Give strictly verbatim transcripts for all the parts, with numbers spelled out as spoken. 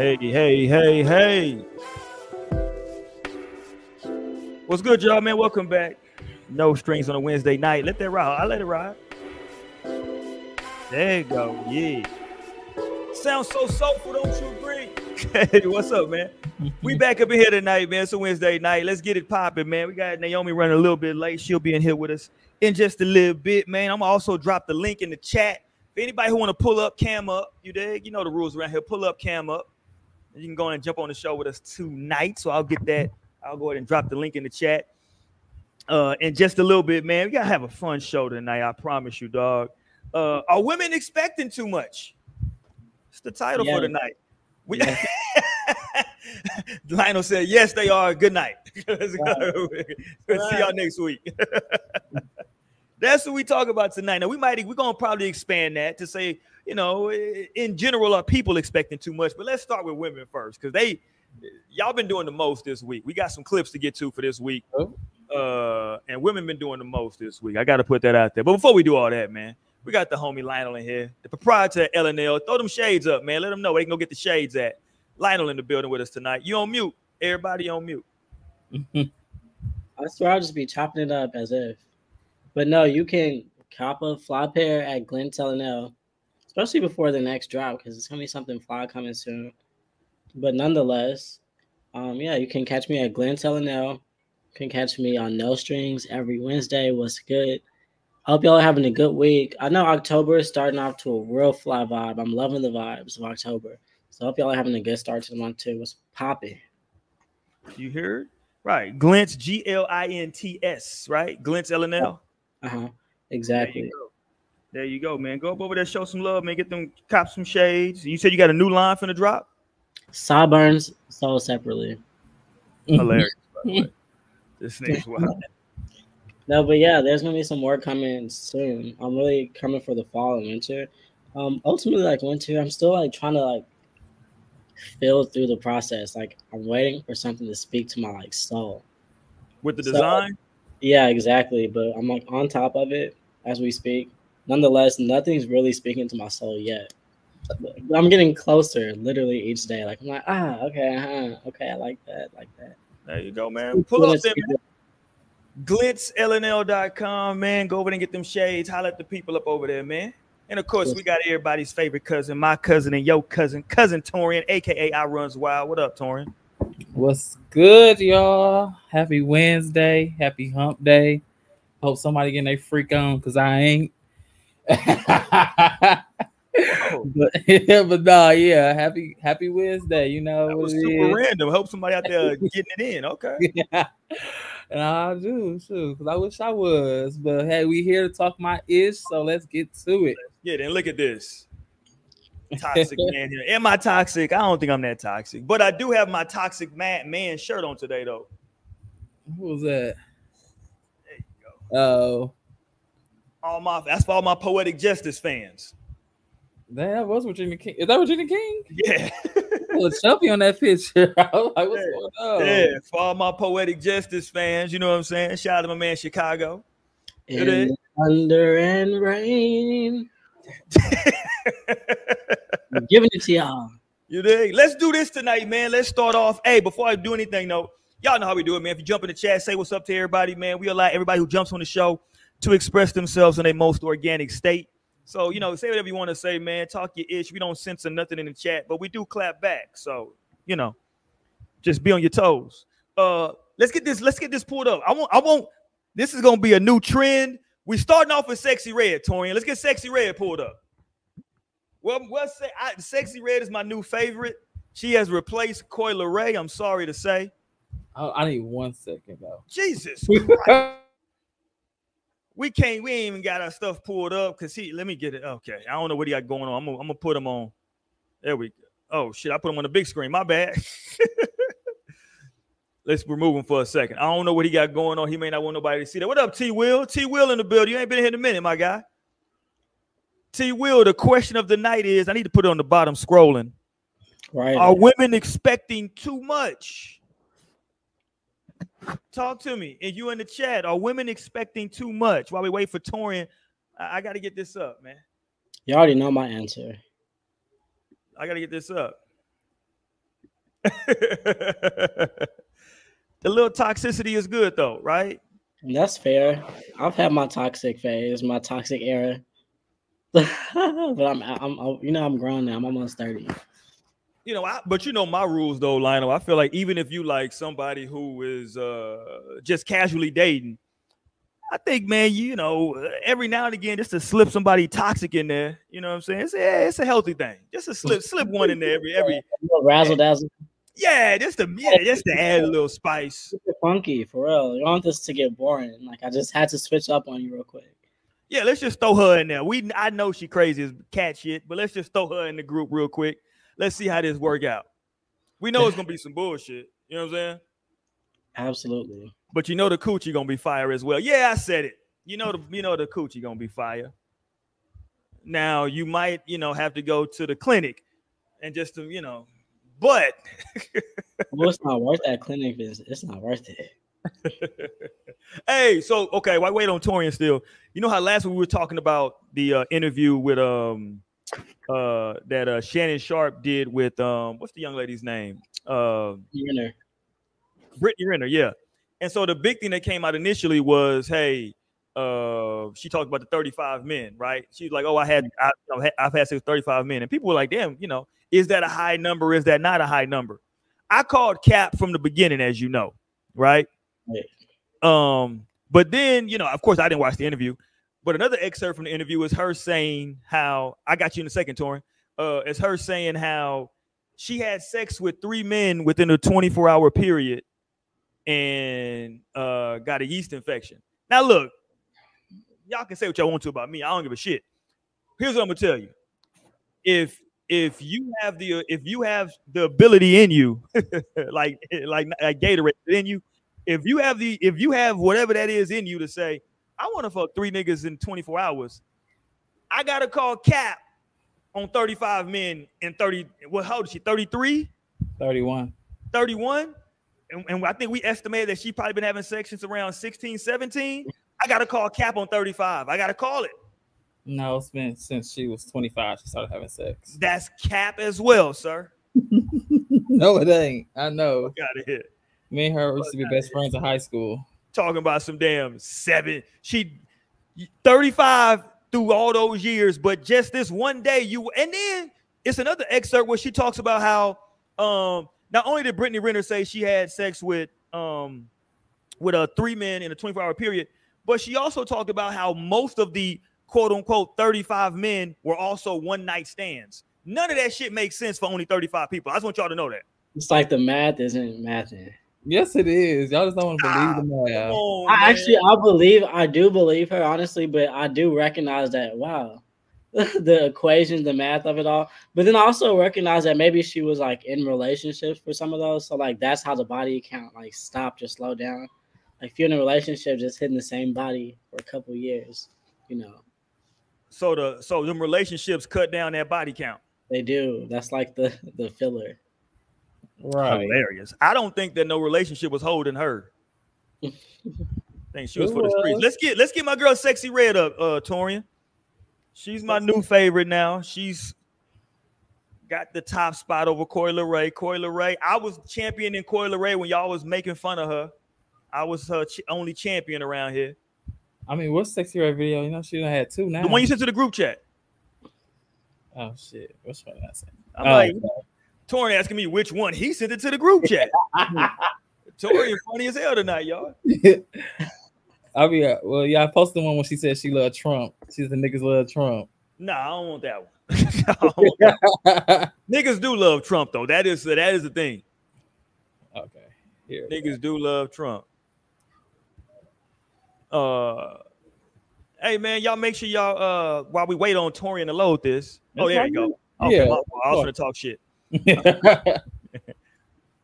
Hey, hey, hey, hey. What's good, y'all, man? Welcome back. No Strings on a Wednesday night. Let that ride. I let it ride. There you go. Yeah. Sounds so soulful, don't you agree? Hey, what's up, man? We back up in here tonight, man. It's a Wednesday night. Let's get it popping, man. We got Naomi running a little bit late. She'll be in here with us in just a little bit, man. I'm also drop the link in the chat. If anybody who want to pull up, cam up, you dig? You know the rules around here. Pull up, cam up. You can go in and jump on the show with us tonight. So I'll get that. I'll go ahead and drop the link in the chat. Uh, in just a little bit, man. We got to have a fun show tonight. I promise you, dog. Uh, are women expecting too much? It's the title yeah. for tonight. We yeah. Lionel said, yes, they are. Good night. Let's wow. go. Wow. See y'all next week. That's what we talk about tonight. Now, we might, we're going to probably expand that to say, you know, in general, are people expecting too much? But let's start with women first, because they, y'all been doing the most this week. We got some clips to get to for this week. Oh. Uh, and women been doing the most this week. I got to put that out there. But before we do all that, man, we got the homie Lionel in here, the proprietor of L and L. Throw them shades up, man. Let them know where they can go get the shades at. Lionel in the building with us tonight. You on mute. Everybody on mute. I swear I'll just be chopping it up as if. But no, you can cop a fly pair at Glint L and L, especially before the next drop, because it's gonna be something fly coming soon. But nonetheless, um, yeah, you can catch me at Glint L and L. You can catch me on No Strings every Wednesday. What's good? I hope y'all are having a good week. I know October is starting off to a real fly vibe. I'm loving the vibes of October. So I hope y'all are having a good start to the month too. What's popping? You heard? Right. Glint's G L I N T S, right? Glint's L and L. Uh-huh. Exactly. There you, there you go, man. Go up over there, show some love, man. Get them cop some shades. You said you got a new line finna drop? Sawburns sold separately. Hilarious. This thing's wild. No, but yeah, there's gonna be some more coming soon. I'm really coming for the fall and winter. Um, ultimately, like winter, I'm still like trying to like feel through the process. Like I'm waiting for something to speak to my like soul. With the so, design. Yeah, exactly. But I'm like on top of it as we speak. Nonetheless, nothing's really speaking to my soul yet. But I'm getting closer literally each day. Like I'm like, ah, okay, huh, okay, I like that, like that. There you go, man. Pull up there, man. glitz L N L dot com, man. Go over there and get them shades. Holler at the people up over there, man. And of course, we got everybody's favorite cousin, my cousin and your cousin, cousin Torian, aka I Runs Wild. What up, Torian? What's good, y'all? Happy Wednesday, happy hump day. Hope somebody getting their freak on because I ain't. oh. But, but no, yeah, happy happy Wednesday. You know, that was super random. Hope somebody out there getting it in. Okay. Yeah. And I do too, because I wish I was. But hey, we here to talk my ish, so let's get to it. Yeah, then look at this. Toxic man here. Am I toxic? I don't think I'm that toxic, but I do have my toxic mad man shirt on today, though. Who was that? There you go. Oh, all my that's for all my Poetic Justice fans. That was Regina King. Is that Regina King? Yeah. Well, Chumpy on that picture. I was like, what's yeah. going on? Yeah, for all my Poetic Justice fans, you know what I'm saying? Shout out to my man Chicago. In thunder and rain. I'm giving it to y'all. You dig? Let's do this tonight, man. Let's start off. Hey, before I do anything, though, y'all know how we do it, man. If you jump in the chat, say what's up to everybody, man. We allow everybody who jumps on the show to express themselves in their most organic state. So, you know, say whatever you want to say, man. Talk your ish. We don't censor nothing in the chat, but we do clap back. So, you know, just be on your toes. Uh, let's get this. Let's get this pulled up. I won't. I won't. This is going to be a new trend. We're starting off with Sexy Red, Torian. Let's get Sexy Red pulled up. Well, what's say, I, Sexy Red is my new favorite. She has replaced Coi Leray. I'm sorry to say. Oh, I need one second, though. Jesus Christ. We can't, we ain't even got our stuff pulled up because he, let me get it. Okay. I don't know what he got going on. I'm going to put him on. There we go. Oh, shit. I put him on the big screen. My bad. Let's remove him for a second. I don't know what he got going on. He may not want nobody to see that. What up, T Will? T Will in the building. You ain't been here in a minute, my guy. T Will, the question of the night is, I need to put it on the bottom scrolling. Right. Are women expecting too much? Talk to me. And you in the chat, are women expecting too much? While we wait for Torian, I, I got to get this up, man. You already know my answer. I got to get this up. The little toxicity is good though, right? That's fair. I've had my toxic phase, my toxic era. But I'm, I'm, I'm, you know, I'm grown now. I'm almost thirty. You know, I, but you know my rules though, Lionel. I feel like even if you like somebody who is uh, just casually dating, I think, man, you know, every now and again, just to slip somebody toxic in there, you know what I'm saying? It's, yeah, it's a healthy thing. Just to slip slip one in there every every razzle dazzle. Yeah, just to yeah, just to add a little spice. It's funky for real. You don't want this to get boring. Like I just had to switch up on you real quick. Yeah, let's just throw her in there. We I know she crazy as cat shit, but let's just throw her in the group real quick. Let's see how this work out. We know it's gonna be some bullshit. You know what I'm saying? Absolutely. But you know the coochie gonna be fire as well. Yeah, I said it. You know the you know the coochie gonna be fire. Now you might you know have to go to the clinic, and just to, you know, but well, it's not worth that clinic visit. It's not worth it. Hey, so okay, why wait on Torian still? You know how last week we were talking about the uh, interview with um uh that uh Shannon Sharp did with um what's the young lady's name? Uh, Renner. Brittany Renner, yeah. And so the big thing that came out initially was, hey, uh, she talked about the thirty-five men, right? She's like, oh, I had, I, I've had sex with thirty-five men. And people were like, damn, you know, is that a high number? Is that not a high number? I called cap from the beginning, as you know, right? Yeah. Um, but then, you know, of course, I didn't watch the interview. But another excerpt from the interview is her saying how, I got you in a second, Torian. Uh, it's her saying how she had sex with three men within a twenty-four hour period. And uh, got a yeast infection. Now, look, y'all can say what y'all want to about me. I don't give a shit. Here's what I'm gonna tell you: if if you have the if you have the ability in you, like like like Gatorade in you, if you have the if you have whatever that is in you to say, I want to fuck three niggas in twenty-four hours. I gotta call cap on thirty-five men in thirty. Well, how old is she? thirty-three? thirty-one. thirty-one. And, and I think we estimated that she probably been having sex since around sixteen, seventeen. I got to call cap on thirty-five. I got to call it. No, it's been since she was twenty-five. She started having sex. That's cap as well, sir. No, it ain't. I know. Fuck out of here. Me and her used to be best friends in high school. Talking about some damn seven. She thirty-five through all those years, but just this one day you. And then it's another excerpt where she talks about how um. Not only did Brittany Renner say she had sex with um, with uh, three men in a twenty-four hour period, but she also talked about how most of the quote-unquote thirty-five men were also one-night stands. None of that shit makes sense for only thirty-five people. I just want y'all to know that. It's like the math isn't matching. Yes, it is. Y'all just don't want to believe ah, the math. Oh, I man. Actually, I believe, I do believe her, honestly, but I do recognize that, wow. The equations, the math of it all, but then I also recognize that maybe she was like in relationships for some of those, so like that's how the body count like stopped or slowed down. Like if you're in a relationship, just hitting the same body for a couple years, you know. So the so them relationships cut down that body count. They do. That's like the the filler. Right. Hilarious. I don't think that no relationship was holding her. I think she was it for was. the streets. Let's get let's get my girl Sexy Red up, uh, Torian. She's my new favorite now. She's got the top spot over Coi Leray. Coi Leray, I was championing Coi Leray when y'all was making fun of her. I was her ch- only champion around here. I mean, what's Sexy Red video? You know, she done had two now. The one you sent to the group chat. Oh, shit. What's what I said? I'm oh, like, okay. Torian asking me which one. He sent it to the group chat. Torian funny as hell tonight, y'all. I'll be uh, well, yeah. I posted one when she said she loved Trump. She said the niggas love Trump. Nah, I don't want that one. I don't want that one. Niggas do love Trump though. That is uh, that is the thing. Okay. Here niggas do love Trump. Uh, hey man, y'all make sure y'all uh while we wait on Torian to load this. That's oh, there you go. Okay, yeah, I was gonna talk shit.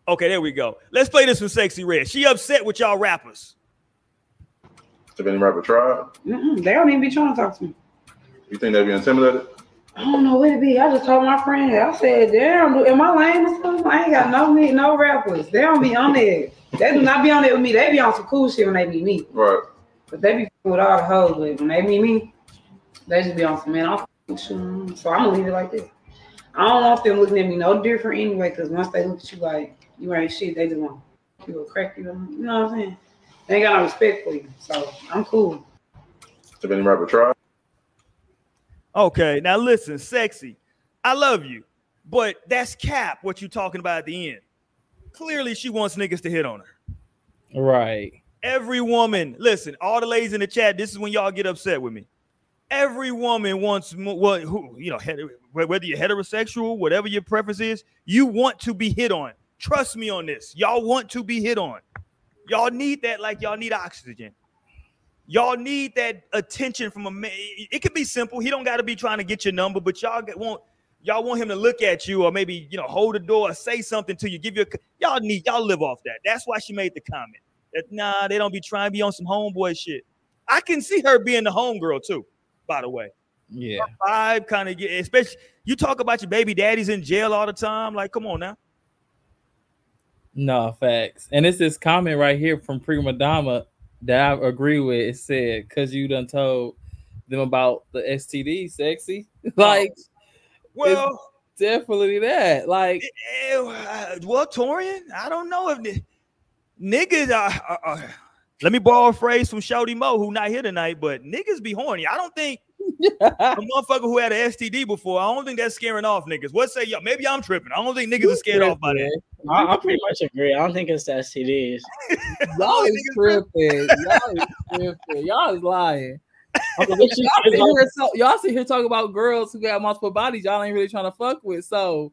Okay, there we go. Let's play this with Sexy Red. She upset with y'all rappers. Have any rapper tried? Mm-mm, they don't even be trying to talk to me. You think they'd be intimidated? I don't know what it be. I just told my friend. I said, damn, am I lame or something? I ain't got no meat, no rappers. They don't be on there. They do not be on there with me. They be on some cool shit when they meet me. Right. But they be with all the hoes with. When they meet me, they just be on some man. I'm so I'm gonna leave it like this. I don't want them looking at me no different anyway, because once they look at you like you ain't shit, they just want you will crack you. You know what I'm saying? They ain't got no respect for you, so I'm cool. Have any rapper try? Okay, now listen, Sexy, I love you, but that's cap. What you talking about at the end? Clearly, she wants niggas to hit on her. Right. Every woman, listen, all the ladies in the chat. This is when y'all get upset with me. Every woman wants, well, who, you know, whether you're heterosexual, whatever your preference is, you want to be hit on. Trust me on this. Y'all want to be hit on. Y'all need that like y'all need oxygen. Y'all need that attention from a man. It could be simple. He don't got to be trying to get your number, but y'all want y'all want him to look at you or maybe, you know, hold the door or say something to you. Give you a, y'all need y'all live off that. That's why she made the comment that nah, they don't be trying to be on some homeboy shit. I can see her being the homegirl too, by the way. Yeah. I kind of get, especially you talk about your baby daddies in jail all the time. Like, come on now. No, facts. And it's this comment right here from Prima Dama that I agree with. It said, because you done told them about the S T D, Sexy. Like, well, definitely that. Like, well, Torian, I don't know if the niggas are, are, are let me borrow a phrase from Shorty Mo, who not here tonight, but niggas be horny. I don't think a motherfucker who had an S T D before, I don't think that's scaring off niggas. What say y'all? Maybe I'm tripping. I don't think niggas are scared off by that. I, I pretty much agree. I don't think it's the S T Ds. Y'all is tripping. Y'all is tripping. Y'all is lying. Y'all sit here, so, y'all sit here talking about girls who got multiple bodies y'all ain't really trying to fuck with. So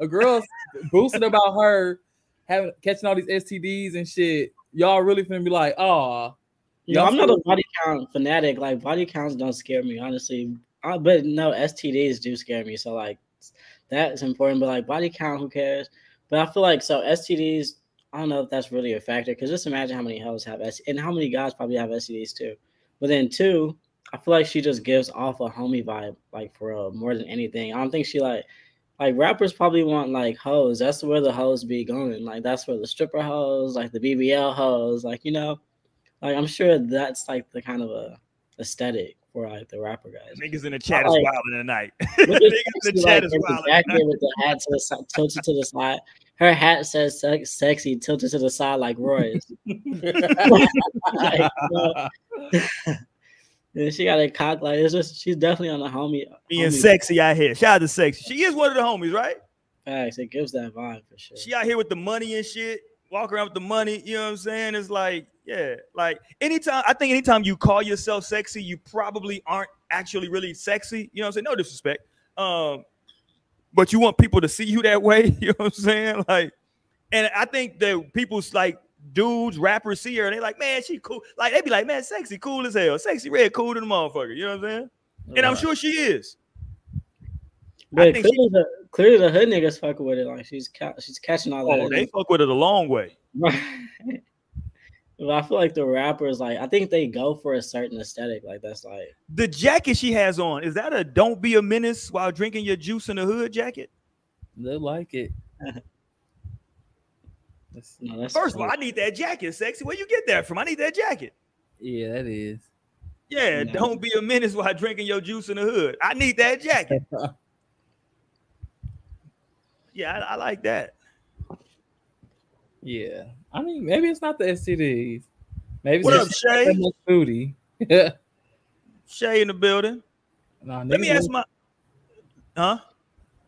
a girl's boosting about her having catching all these S T Ds and shit. Y'all really finna be like, oh, no, I'm not a body count fanatic. Like, body counts don't scare me, honestly. I, but no, S T Ds do scare me. So, like, that is important. But, like, body count, who cares? But I feel like, so S T Ds, I don't know if that's really a factor. Because just imagine how many hoes have S T Ds. And how many guys probably have S T Ds, too. But then, two, I feel like she just gives off a homie vibe, like, for real, more than anything. I don't think she, like, like, rappers probably want, like, hoes. That's where the hoes be going. Like, that's where the stripper hoes, like, the B B L hoes, like, you know. Like, I'm sure that's, like, the kind of a aesthetic for, like, the rapper guys. Niggas in the chat like, is wilding tonight. Niggas in the chat like, is wilding exactly with the hat to the side, tilted to the side. Her hat says se sexy, tilted to the side like Roy's. Like, you know, she got a cock. Like, it's just, she's definitely on the homie. Being homie sexy vibe out here. Shout out to Sexy. She is one of the homies, right? Facts. It gives that vibe for sure. She out here with the money and shit. Walk around with the money. You know what I'm saying? It's like, yeah, like anytime, I think anytime you call yourself sexy, you probably aren't actually really sexy. You know what I'm saying? No disrespect. Um, but you want people to see you that way. You know what I'm saying? Like, and I think that people's like dudes, rappers see her and they like, man, she cool. Like, they be like, man, Sexy cool as hell. Sexy Red cool to the motherfucker. You know what I'm saying? All and right. I'm sure she is. But clearly, she, the, clearly the hood niggas fuck with it. Like, she's, ca she's catching all that. Oh, they fuck with it a long way. But I feel like the rappers, like, I think they go for a certain aesthetic. Like, that's like the jacket she has on. Is that a "Don't be a menace while drinking your juice in the hood" jacket? They like it. That's, no, that's First funny. of all, I need that jacket, Sexy. Where you get that from? I need that jacket. Yeah, that is. Yeah, you know, don't be a menace while drinking your juice in the hood. I need that jacket. Yeah, I, I like that. Yeah, I mean, maybe it's not the S T Ds. Maybe what it's up, Shay? Booty. Shay in the building. Nah, let me ask my. Huh?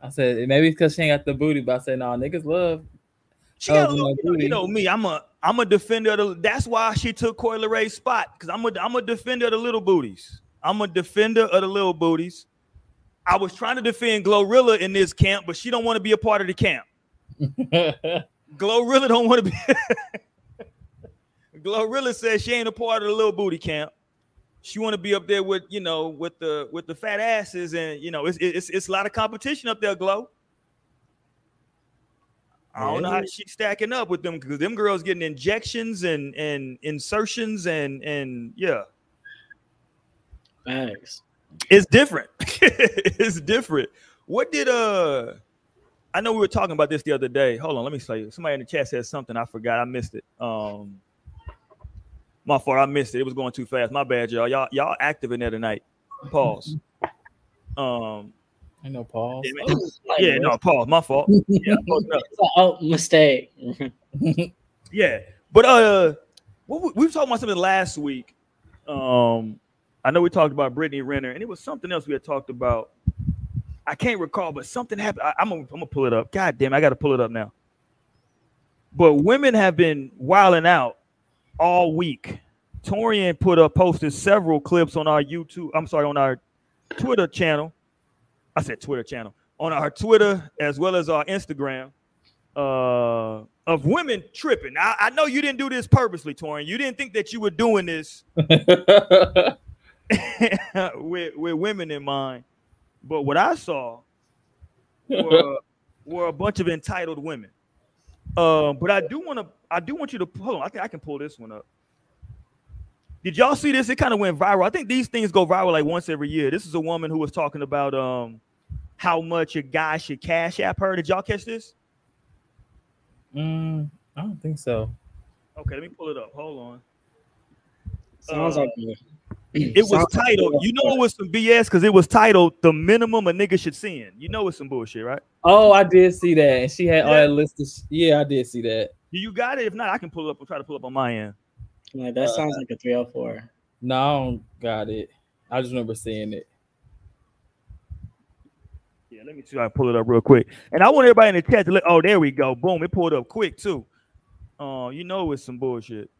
I said maybe it's because she ain't got the booty, but I said no, nah, niggas love. She got a little, you know, you know me. I'm a I'm a defender of the. That's why she took Coi Leray's spot, because I'm a I'm a defender of the little booties. I'm a defender of the little booties. I was trying to defend Glorilla in this camp, but she don't want to be a part of the camp. Glorilla don't want to be. Glorilla says she ain't a part of the little booty camp. She want to be up there with, you know, with the with the fat asses, and you know it's it's it's a lot of competition up there, Glow. I don't know how she's stacking up with them, because them girls getting injections and and insertions and and yeah. Thanks. It's different. It's different. What did uh? I know we were talking about this the other day. Hold on, let me tell you. Somebody in the chat said something. I forgot. I missed it. Um, my fault. I missed it. It was going too fast. My bad, y'all. Y'all, y'all active in there tonight. Pause. Um, I know Paul. Yeah, yeah, no, Paul. My fault. Yeah, oh, mistake. Yeah, but uh, we, we were talking about something last week. Um, I know we talked about Brittany Renner, and it was something else we had talked about. I can't recall, but something happened. I, I'm gonna I'm gonna pull it up. God damn, I got to pull it up now. But women have been wilding out all week. Torian put up posted several clips on our YouTube. I'm sorry, on our Twitter channel. I said Twitter channel on our Twitter as well as our Instagram uh, of women tripping. I, I know you didn't do this purposely, Torian. You didn't think that you were doing this with with women in mind. But what I saw were, were a bunch of entitled women. Uh, but I do want to. I do want you to hold on. I think I can pull this one up. Did y'all see this? It kind of went viral. I think these things go viral like once every year. This is a woman who was talking about um how much a guy should cash app her. Did y'all catch this? Mm, I don't think so. Okay, let me pull it up. Hold on. Sounds uh, like it. It was titled, you know it was some B S because it was titled The Minimum a Nigga Should Send. You know it's some bullshit, right? Oh, I did see that. And she had yeah. all that list of yeah, I did see that. You got it? If not, I can pull it up and try to pull up on my end. Like, that sounds uh, like a three oh four. No, I don't got it. I just remember seeing it. Yeah, let me see if I pull it up real quick. And I want everybody in the chat to look. Oh, there we go. Boom. It pulled up quick, too. Oh, uh, you know it's some bullshit.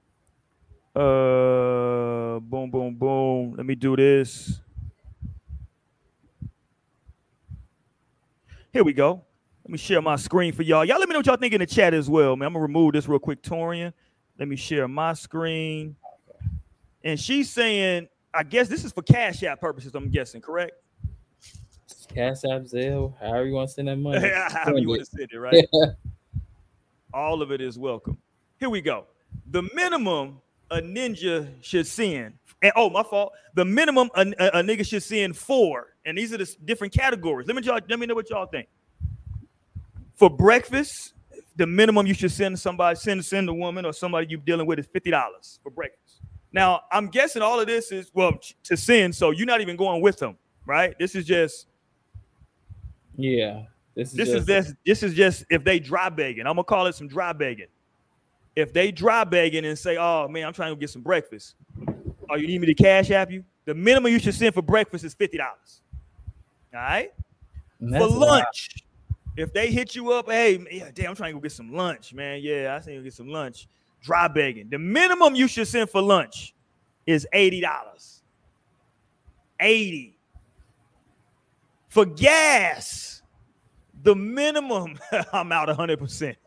Uh, boom, boom, boom. Let me do this. Here we go. Let me share my screen for y'all. Y'all let me know what y'all think in the chat as well, man. I'm going to remove this real quick, Torian. Let me share my screen. And she's saying, I guess this is for Cash App purposes, I'm guessing, correct? Cash App, Zelle, however you want to send that money. However you want to send it, right? All of it is welcome. Here we go. The minimum a ninja should send. And, oh, my fault. The minimum a, a, a nigga should send four. And these are the different categories. Let me, y'all, let me know what y'all think. For breakfast, the minimum you should send somebody, send send a woman or somebody you're dealing with is fifty dollars for breakfast. Now, I'm guessing all of this is, well, to send, so you're not even going with them, right? This is just, yeah. This is this just, is this, this is just if they dry begging. I'm gonna call it some dry begging. If they dry begging and say, "Oh man, I'm trying to get some breakfast," oh, you need me to cash app you? The minimum you should send for breakfast is fifty dollars. All right. For lunch. If they hit you up, hey, yeah, damn, I'm trying to go get some lunch, man. Yeah, I think I'll get some lunch. Dry begging. The minimum you should send for lunch is eighty dollars. eighty. For gas, the minimum, I'm out one hundred percent.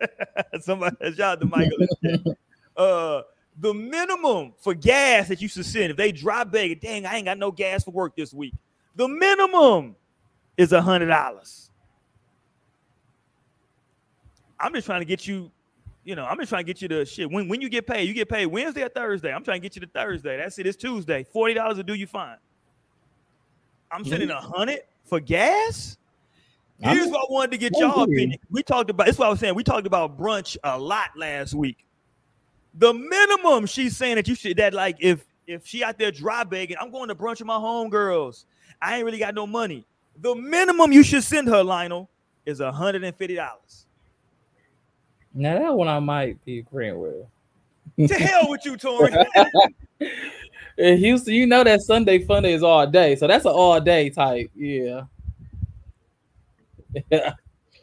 Somebody, shout out to Michael. uh, the minimum for gas that you should send, if they dry begging, dang, I ain't got no gas for work this week. The minimum is one hundred dollars. I'm just trying to get you, you know, I'm just trying to get you to shit. When when you get paid, you get paid Wednesday or Thursday. I'm trying to get you to Thursday. That's it. It's Tuesday. forty dollars will do you fine. I'm sending one hundred dollars for gas? Here's what I wanted to get y'all opinion. We talked about, that's what I was saying. We talked about brunch a lot last week. The minimum she's saying that you should, that like if, if she out there dry begging, I'm going to brunch with my homegirls. I ain't really got no money. The minimum you should send her, Lionel, is one hundred fifty dollars. Now that one I might be agreeing with. To hell with you, Torian. In Houston, you know that Sunday Funday is all day, so that's an all day type. Yeah.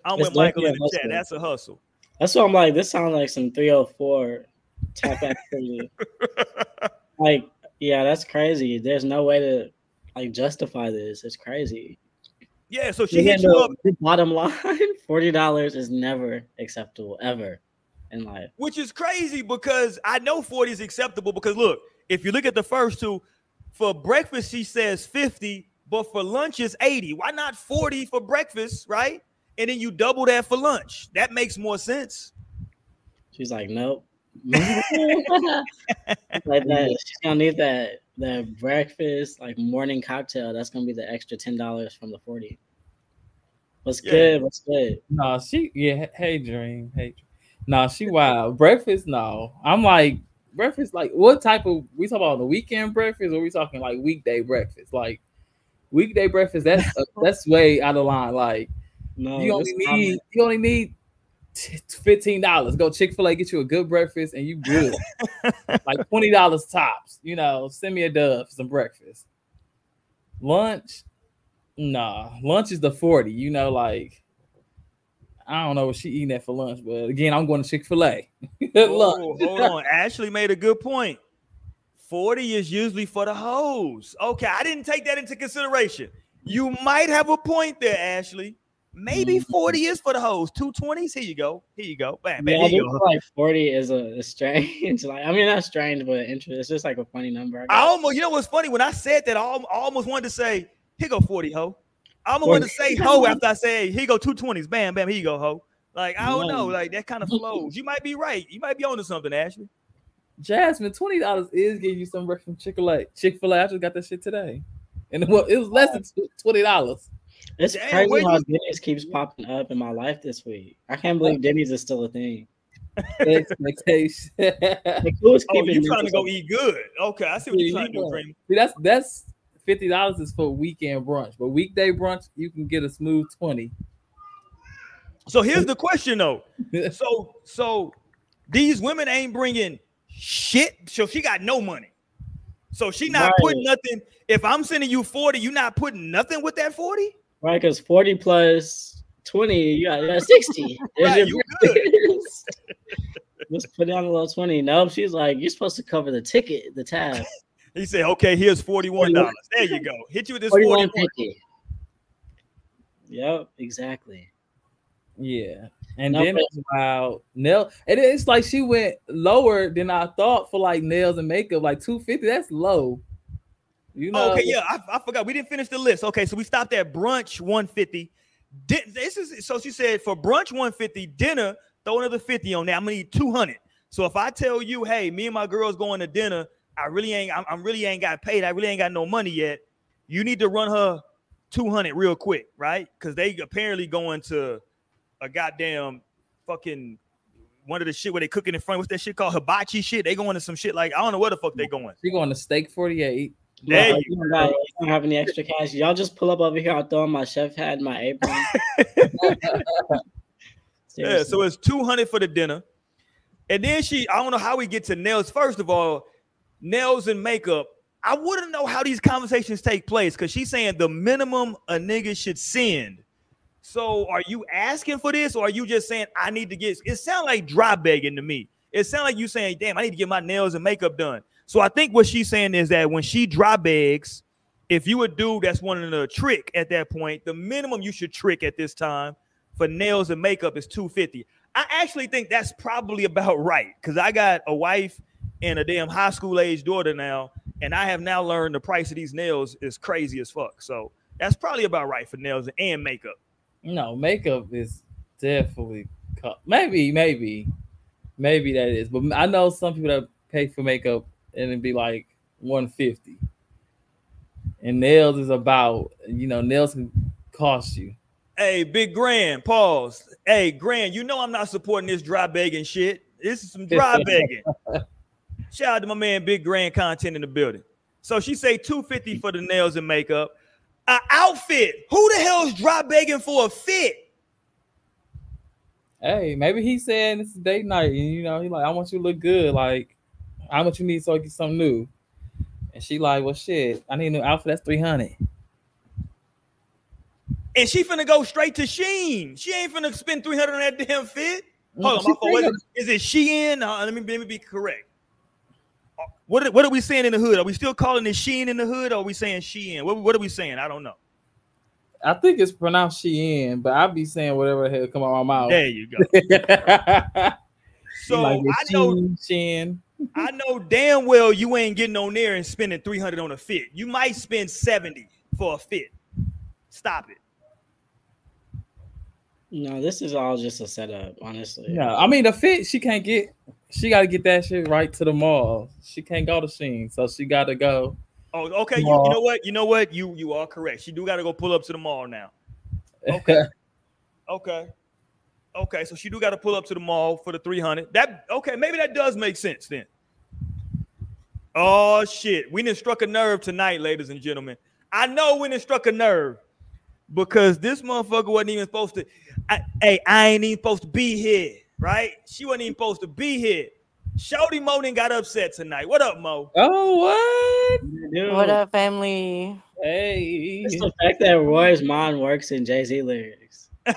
I'm with Michael in the chat. That's a hustle. That's what I'm like. This sounds like some three oh four type activity. Like, yeah, that's crazy. There's no way to like justify this. It's crazy. Yeah, so she hit you up. The bottom line, forty dollars is never acceptable ever in life. Which is crazy because I know forty is acceptable because look, if you look at the first two, for breakfast she says fifty, but for lunch is eighty. Why not forty for breakfast, right? And then you double that for lunch. That makes more sense. She's like, nope. Like that. She's gonna need that. The breakfast, like morning cocktail, that's gonna be the extra ten dollars from the forty. What's yeah. good? What's good? No, she yeah. Hey, Dream. Hey, no, she wild. Breakfast, no. I'm like breakfast. Like, what type of we talk about the weekend breakfast, or we talking like weekday breakfast? Like, Weekday breakfast, that's uh, that's way out of line. Like, no, you only need common. you only need fifteen dollars. Go Chick-fil-A, get you a good breakfast, and you good. Like twenty dollars tops. You know, send me a dub for some breakfast. Lunch, nah. Lunch is the forty. You know, like, I don't know what she eating at for lunch, but again, I'm going to Chick-fil-A. Hold on, Ashley made a good point. forty is usually for the hoes. Okay, I didn't take that into consideration. You might have a point there, Ashley. Maybe forty is for the hoes. two twenties, here you go. Here you go. Bam, bam, yeah, here you go. Like forty is a, a strange, like, I mean, not strange, but interesting. It's just like a funny number. I, I almost, you know what's funny? When I said that, I almost wanted to say, here go forty, ho. I almost wanted to say ho after I say, hey, here you go two twenties. Bam, bam, here you go, ho. Like, I don't no. know. Like, that kind of flows. You might be right. You might be onto something, Ashley. Jasmine, twenty dollars is giving you some breakfast from Chick-fil-A. Chick-fil-A, I just got that shit today. And well, it was less than twenty dollars. It's Damn, crazy how Denny's keeps popping up in my life this week. I can't believe Denny's is still a thing. Expectation. Like, oh, you're trying to go eat good. Okay, I see what yeah, you're trying to do, Brandon. See, that's, that's fifty dollars is for weekend brunch. But weekday brunch, you can get a smooth twenty. So here's the question, though. so, so these women ain't bringing shit, so she got no money, so she not right. putting nothing. If I'm sending you forty, you not putting nothing with that forty, right? Because forty plus twenty, you got, you got sixty. Right, you good. Just put down a little twenty. No, she's like, you're supposed to cover the ticket, the tab. He said, okay, here's forty-one dollars. There you go. Hit you with this forty-one. forty-one. Yep, exactly. Yeah. And no then it's about nail, and it's like she went lower than I thought for like nails and makeup, like two fifty. That's low, you know. Okay, yeah, I, I forgot we didn't finish the list. Okay, so we stopped at brunch one fifty. Did, this is so she said for brunch one fifty, dinner throw another fifty on there. I'm gonna need two hundred. So if I tell you, hey, me and my girls going to dinner, I really ain't, I'm, I'm really ain't got paid. I really ain't got no money yet. You need to run her two hundred real quick, right? Because they apparently going to a goddamn fucking one of the shit where they cooking in front. What's that shit called? Hibachi shit. They going to some shit like, I don't know where the fuck they going. They going to steak forty-eight. There well, you, you, don't have, you don't have any extra cash. Y'all just pull up over here. I'll throw on my chef hat and my apron. Yeah, so it's two hundred for the dinner. And then she, I don't know how we get to nails. First of all, nails and makeup. I wouldn't know how these conversations take place because she's saying the minimum a nigga should send. So are you asking for this, or are you just saying I need to get? It sounds like dry begging to me. It sounds like you saying, damn, I need to get my nails and makeup done. So I think what she's saying is that when she dry begs, if you would do that's one of the trick at that point, the minimum you should trick at this time for nails and makeup is two hundred fifty dollars. I actually think that's probably about right because I got a wife and a damn high school age daughter now, and I have now learned the price of these nails is crazy as fuck. So that's probably about right for nails and makeup. No, makeup is definitely maybe, maybe, maybe that is. But I know some people that pay for makeup and it'd be like one hundred fifty. And nails is about, you know, nails can cost you. Hey, big Grand, pause. Hey, Grand, you know I'm not supporting this dry begging shit. This is some dry begging. Shout out to my man, Big Grand content in the building. So she say two hundred fifty for the nails and makeup. An outfit. Who the hell is dry begging for a fit? Hey, maybe he's saying it's date night, and you know, he's like, I want you to look good. Like, how much you need so I get something new? And she like, well, shit, I need a new outfit. That's three hundred. And she finna go straight to Shein. She ain't finna spend three hundred on that damn fit. Hold on, my phone. What is, is it Shein? Uh, let me let me be correct. What what are we saying in the hood? Are we still calling it Shein in the hood, or are we saying Shein? What, what are we saying? I don't know. I think it's pronounced Shein, but I'll be saying whatever the hell come out of my mouth. There you go. So like I know Shein. I know damn well you ain't getting on there and spending three hundred on a fit. You might spend seventy for a fit. Stop it. No, this is all just a setup, honestly. Yeah, I mean the fit she can't get. She got to get that shit right to the mall. She can't go to Shein, so she got to go. Oh, okay. You, you know what? You know what? You you are correct. She do got to go pull up to the mall now. Okay. okay. Okay. So she do got to pull up to the mall for the three hundred. That okay? Maybe that does make sense then. Oh shit! We done struck a nerve tonight, ladies and gentlemen. I know when it struck a nerve because this motherfucker wasn't even supposed to. I, hey, I ain't even supposed to be here, right? She wasn't even supposed to be here. Shorty Mo done got upset tonight. What up, Mo? Oh, what? Dude. What up, family? Hey. It's the fact that Roy's mind works in Jay-Z lyrics. We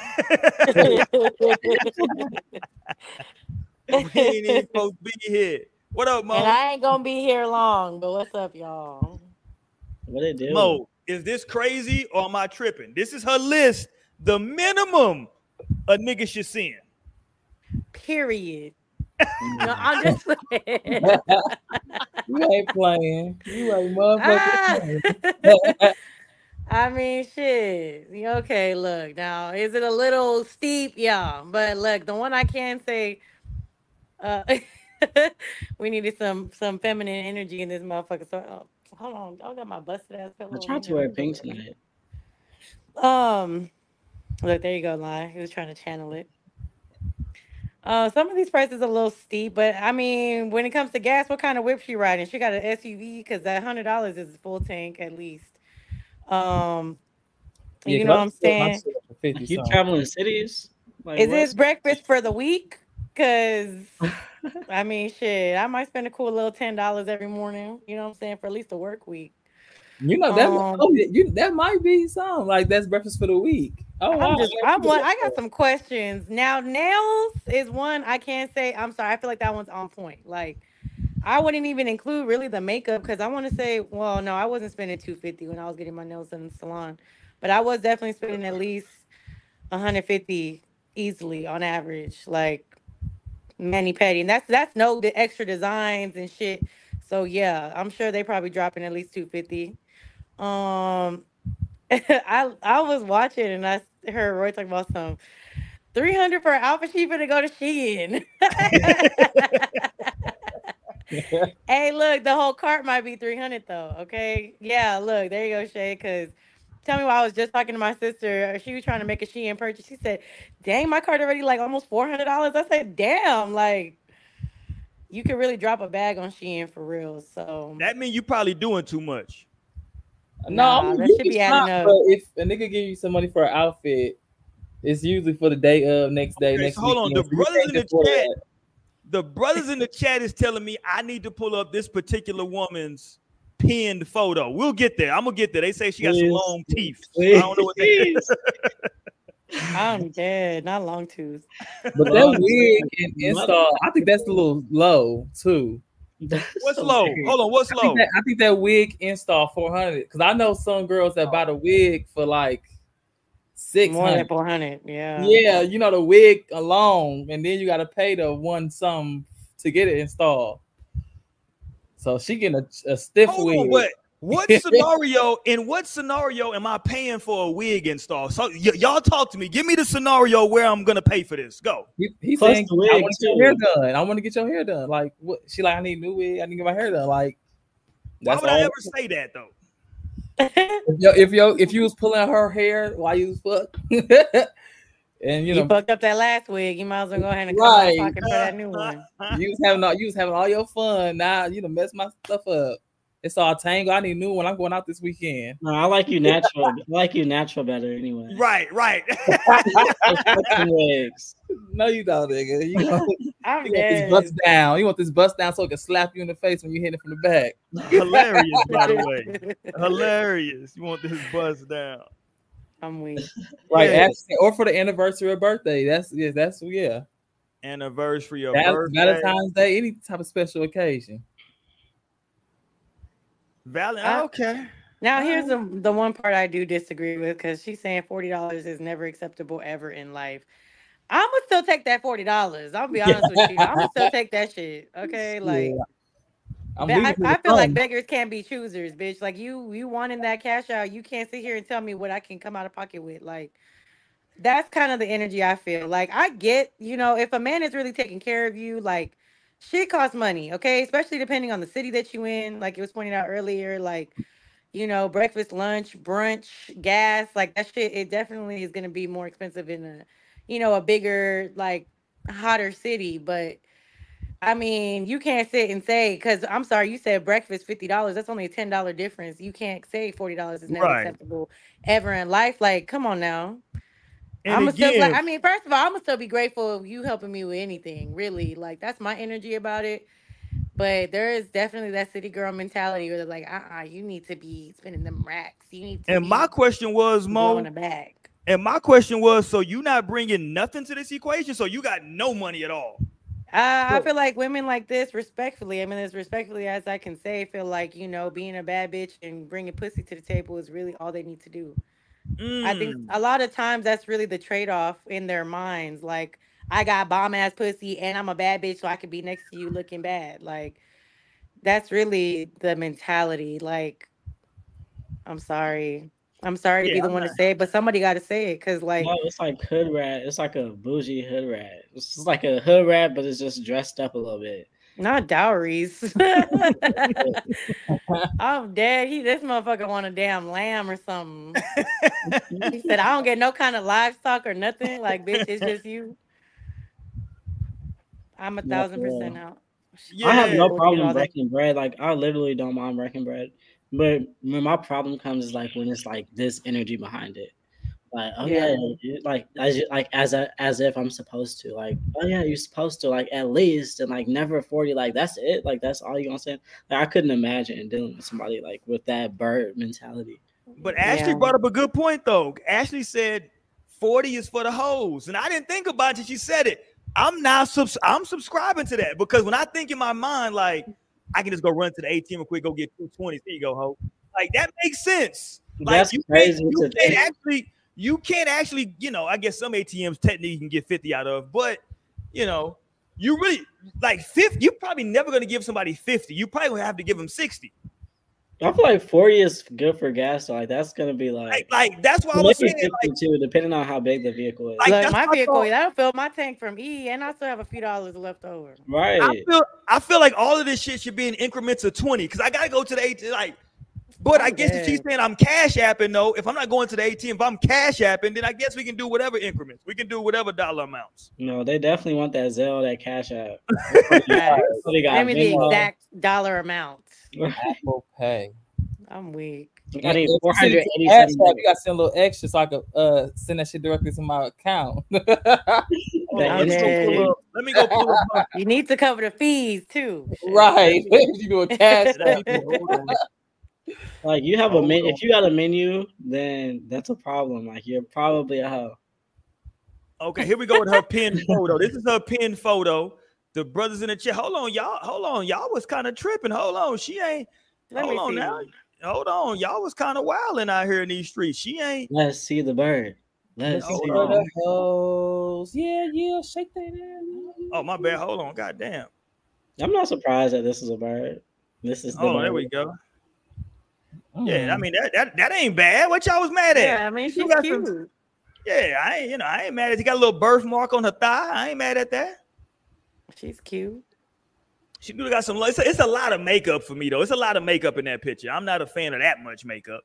ain't even supposed to be here. What up, Mo? And I ain't gonna be here long, but what's up, y'all? What it do? Mo, is this crazy or am I tripping? This is her list, the minimum a nigga should send. Period. No, I'm just playing. You ain't playing. You ain't motherfucking playing. I mean, shit. Okay, look. Now, is it a little steep? Yeah. But look, the one I can say, uh, we needed some some feminine energy in this motherfucker. So, oh, hold on. I got my busted ass pillow. I tried to wear pink tonight. Um, look, there you go, Lion. He was trying to channel it. Uh, some of these prices are a little steep, but I mean, when it comes to gas, what kind of whip she riding? She got an S U V because that hundred dollars is a full tank at least. Um, yeah, you know what I'm saying? You traveling cities? Like, is what? This breakfast for the week? Because I mean, shit, I might spend a cool little ten dollars every morning. You know what I'm saying? For at least a work week. You know that. Um, oh, you, that might be some like that's breakfast for the week. Oh, I'm wow. just, I'm one, I got some questions now. Nails is one I can't say. I'm sorry. I feel like that one's on point. Like I wouldn't even include really the makeup because I want to say, well, no, I wasn't spending two hundred fifty dollars when I was getting my nails in the salon, but I was definitely spending at least one hundred fifty dollars easily on average, like mani pedi, and that's that's no the extra designs and shit. So yeah, I'm sure they probably dropping at least two hundred fifty dollars. Um. I I was watching and I heard Roy talking about some three hundred dollars for an outfit. She better go to Shein. Hey, look, the whole cart might be three hundred dollars though. Okay, yeah, look, there you go, Shay. Because tell me why I was just talking to my sister. She was trying to make a Shein purchase. She said, "Dang, my cart already like almost four hundred dollars." I said, "Damn, like." You could really drop a bag on Shein for real. So that means you probably doing too much. No, nah, I mean, that should be adding up. If a nigga give you some money for an outfit, it's usually for the day of, next day, okay, next so hold weekend. on, the so brothers in the chat, that. the brothers in the chat is telling me I need to pull up this particular woman's pinned photo. We'll get there. I'm gonna get there. They say she got yes. some long teeth. Yes. I don't know what they is. I'm dead, not long tooth. But that wig and install, I think that's a little low too. That's what's so low? Weird. Hold on, what's I low? Think that, I think that wig install four hundred because I know some girls that buy the wig for like six hundred. More than four hundred, yeah. Yeah, you know, the wig alone, and then you got to pay the one sum to get it installed. So she getting a, a stiff hold wig. On, what, what scenario, in what scenario am I paying for a wig install? So y y'all talk to me. Give me the scenario where I'm going to pay for this. Go. He, he's Plus saying, I want to get your hair done. I want to get your hair done. Like, what? She like, I need a new wig. I need to get my hair done. Like, that's why would I ever say that, though? if, yo, if, yo, if you was pulling her hair while you was fucked. And, you know. You fucked up that last wig. You might as well go ahead and come right. out and for that new one. You was, having all, you was having all your fun. Now you done messed my stuff up. It's all tango. I need a new one. I'm going out this weekend. No, I like you natural. I like you natural better anyway. Right, right. No, you don't, nigga. You, know, I'm you want this bust down. You want this bust down so it can slap you in the face when you hit it from the back. Hilarious, by the way. Hilarious. You want this bust down. I'm weak. Right. Yes. Or for the anniversary or birthday. That's yeah, that's yeah. Anniversary or that's birthday. Valentine's Day, any type of special occasion. Valid. I, okay. Now here's the, the one part I do disagree with because she's saying forty dollars is never acceptable ever in life. I'm gonna still take that forty dollars. I'll be honest with you. I'm gonna still take that shit. Okay, like yeah. I, I feel like beggars can't be choosers, bitch. Like you, you wanting that cash out, you can't sit here and tell me what I can come out of pocket with. Like that's kind of the energy I feel. Like I get, you know, if a man is really taking care of you, like. Shit costs money, okay? Especially depending on the city that you in. Like it was pointed out earlier, like, you know, breakfast, lunch, brunch, gas, like that shit, it definitely is going to be more expensive in a, you know, a bigger, like hotter city. But I mean, you can't sit and say, because I'm sorry, you said breakfast fifty dollars. That's only a ten dollars difference. You can't say forty dollars is never right. acceptable ever in life. Like, come on now. I'm again, still, like, I mean, first of all, I'm going to still be grateful if you helping me with anything, really. Like, that's my energy about it. But there is definitely that city girl mentality where they're like, uh-uh, you need to be spending them racks. You need to. And my question was, Mo, and my question was, so you not bringing nothing to this equation, so you got no money at all. Uh, I feel like women like this, respectfully, I mean, as respectfully as I can say, feel like, you know, being a bad bitch and bringing pussy to the table is really all they need to do. Mm. I think a lot of times that's really the trade-off in their minds. Like, I got bomb-ass pussy and I'm a bad bitch, so I could be next to you looking bad. Like, that's really the mentality. Like, I'm sorry. I'm sorry yeah, to be the I'm one not... to say it, but somebody got to say it, because like no, it's like hood rat. It's like a bougie hood rat. It's just like a hood rat, but it's just dressed up a little bit. Not dowries. I'm dead. He this motherfucker want a damn lamb or something. He said, I don't get no kind of livestock or nothing. Like, bitch, it's just you. I'm a thousand yeah. percent out. Yeah. I have no problem breaking bread. Like, I literally don't mind breaking bread. But when my problem comes is like when it's like this energy behind it, like oh yeah, yeah like as like as a, as if I'm supposed to, like oh yeah, you're supposed to, like at least, and like never forty, like that's it, like that's all you're gonna say. Like I couldn't imagine dealing with somebody like with that bird mentality. But Ashley yeah. brought up a good point though. Ashley said forty is for the hoes, and I didn't think about it till she said it. I'm not subs- I'm subscribing to that, because when I think in my mind like, I can just go run to the A T M real quick, go get two twenties. There you go, ho. Like, that makes sense. Like, that's you crazy. Can't, you can't actually, you can't actually, you know, I guess some A T Ms technically you can get fifty out of, but, you know, you really, like, fifty, you're probably never going to give somebody fifty. You probably going to have to give them sixty. I feel like forty is good for gas. So like, that's going to be like, like, like that's why I was saying, like, too, depending on how big the vehicle is. Like, like my vehicle, that'll fill my tank from E, and I still have a few dollars left over. Right. I feel, I feel like all of this shit should be in increments of twenty, because I got to go to the A T M. Like, but oh, I guess if she's saying I'm cash apping, though, if I'm not going to the A T M, if I'm cash apping, then I guess we can do whatever increments. We can do whatever dollar amounts. No, they definitely want that Zelle, that cash app. They got maybe the exact dollar amount. Apple Pay. I'm weak. I need four hundred eighty-seven. You got to send a little extra so I could uh, send that shit directly to my account. oh, let, me go let me go pull up. You need to cover the fees too. Right. You do a cash. Like, you have a menu. If you got a menu, then that's a problem. Like, you're probably a hoe. Okay, here we go with her pinned photo. This is her pinned photo. The brothers in the chat. Hold on, y'all. Hold on. Y'all was kind of tripping. Hold on. She ain't. Let hold on see. Now. Hold on. Y'all was kind of wilding out here in these streets. She ain't. Let's see the bird. Let's hold see on. The hoes. Yeah, yeah. Shake that ass. Oh, my bad. Hold on. Goddamn. I'm not surprised that this is a bird. This is the oh, bird. There we go. Mm. Yeah, I mean, that, that that ain't bad. What y'all was mad at? Yeah, I mean, she's got cute. Some, yeah, I ain't, you know, I ain't mad at. She got a little birthmark on her thigh. I ain't mad at that. She's cute. She really got some. It's a, it's a lot of makeup for me though. It's a lot of makeup in that picture. I'm not a fan of that much makeup.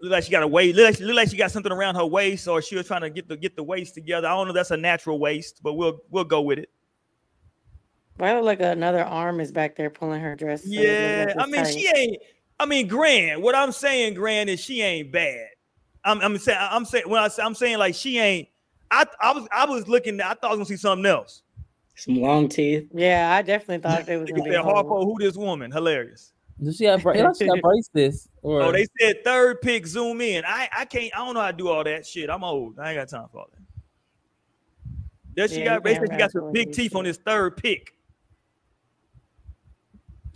Look like she got a waist. Look like she, look like she got something around her waist, or she was trying to get the get the waist together. I don't know if that's a natural waist, but we'll we'll go with it. Why look like another arm is back there pulling her dress? So yeah, I mean tight. She ain't. I mean, Grand. What I'm saying, Grand, is she ain't bad. I'm I'm saying I'm saying when I say, I'm saying like she ain't. I, I was I was looking. I thought I was gonna see something else. Some long teeth. Yeah, I definitely thought it was. Gonna be Harpo, who this woman? Hilarious. Does she have, bra- she have braces? Or... Oh, they said third pick. Zoom in. I I can't. I don't know how to do all that shit. I'm old. I ain't got time for all that. Does she yeah, got braces? She got some big teeth on this third pick.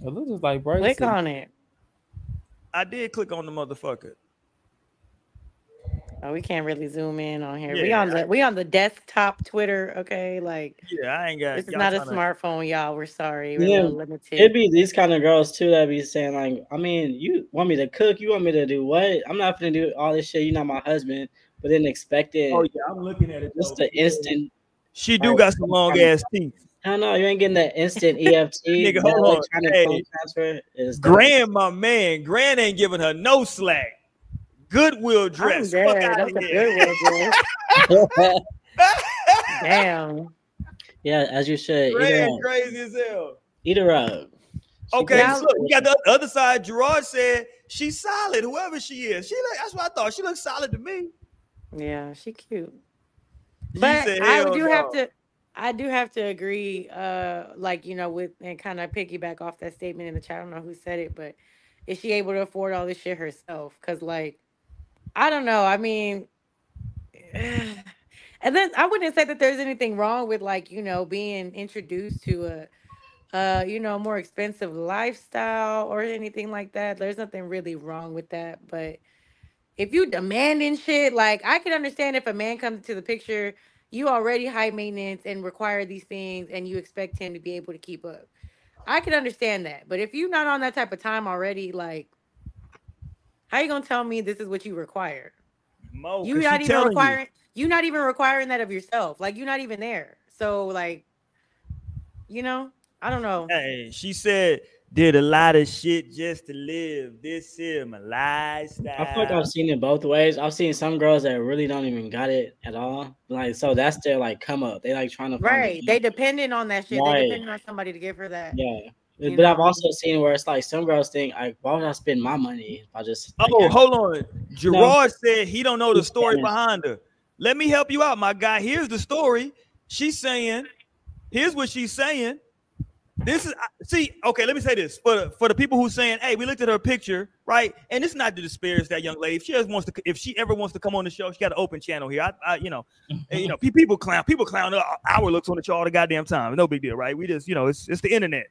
It looks just like braces. Click on it. I did click on the motherfucker. Oh, we can't really zoom in on here. Yeah, we on the I, we on the desktop Twitter, okay? Like, yeah, I ain't got this is not a smartphone, to... y'all. We're sorry, we're yeah, limited. It'd be these kind of girls too that be saying like, I mean, you want me to cook, you want me to do what? I'm not gonna do all this shit. You're not my husband, but then expect it. Oh yeah, I'm looking at it. Just the instant. She do like, got some long ass teeth. I don't know. You ain't getting that instant E F T. Nigga, hold on. Hey, transfer is Grand, my man. Grand ain't giving her no slack. Goodwill dress. Fuck out of here. Goodwill dress. Damn. Yeah, as you said. Grand, crazy as hell. Eat her up. She okay, so look, you got the other side. Gerard said she's solid, whoever she is. She look, that's what I thought. She looks solid to me. Yeah, she cute. She but said, I do no. have to I do have to agree, uh, like, you know, with and kind of piggyback off that statement in the chat. I don't know who said it, but is she able to afford all this shit herself? Because, like, I don't know. I mean, and then I wouldn't say that there's anything wrong with, like, you know, being introduced to a Uh, you know, more expensive lifestyle or anything like that. There's nothing really wrong with that. But if you demanding shit, like, I can understand if a man comes into the picture, you already high maintenance and require these things and you expect him to be able to keep up. I can understand that. But if you're not on that type of time already, like, how you gonna tell me this is what you require? Mo, you're not even requiring you. you're not even requiring that of yourself. Like, you're not even there. So, like, you know, I don't know. Hey, she said, did a lot of shit just to live. This is my lifestyle. I feel like I've seen it both ways. I've seen some girls that really don't even got it at all. Like, so that's their, like, come up. They, like, trying to find Right. They dependent on that shit. Right. They dependent on somebody to give her that. Yeah. But know? I've also seen where it's like some girls think, like, why would I spend my money if I just... Oh, like, hold on. Gerard no. said he don't know the story behind her. Let me help you out, my guy. Here's the story. She's saying, here's what she's saying. This is see, okay. Let me say this for for the people who saying, "Hey, we looked at her picture, right?" And it's not to disparage that young lady. If she just wants to, if she ever wants to come on the show, she got an open channel here. I, I you know, and, you know, people clown, people clown our looks on the show all the goddamn time. No big deal, right? We just, you know, it's it's the internet.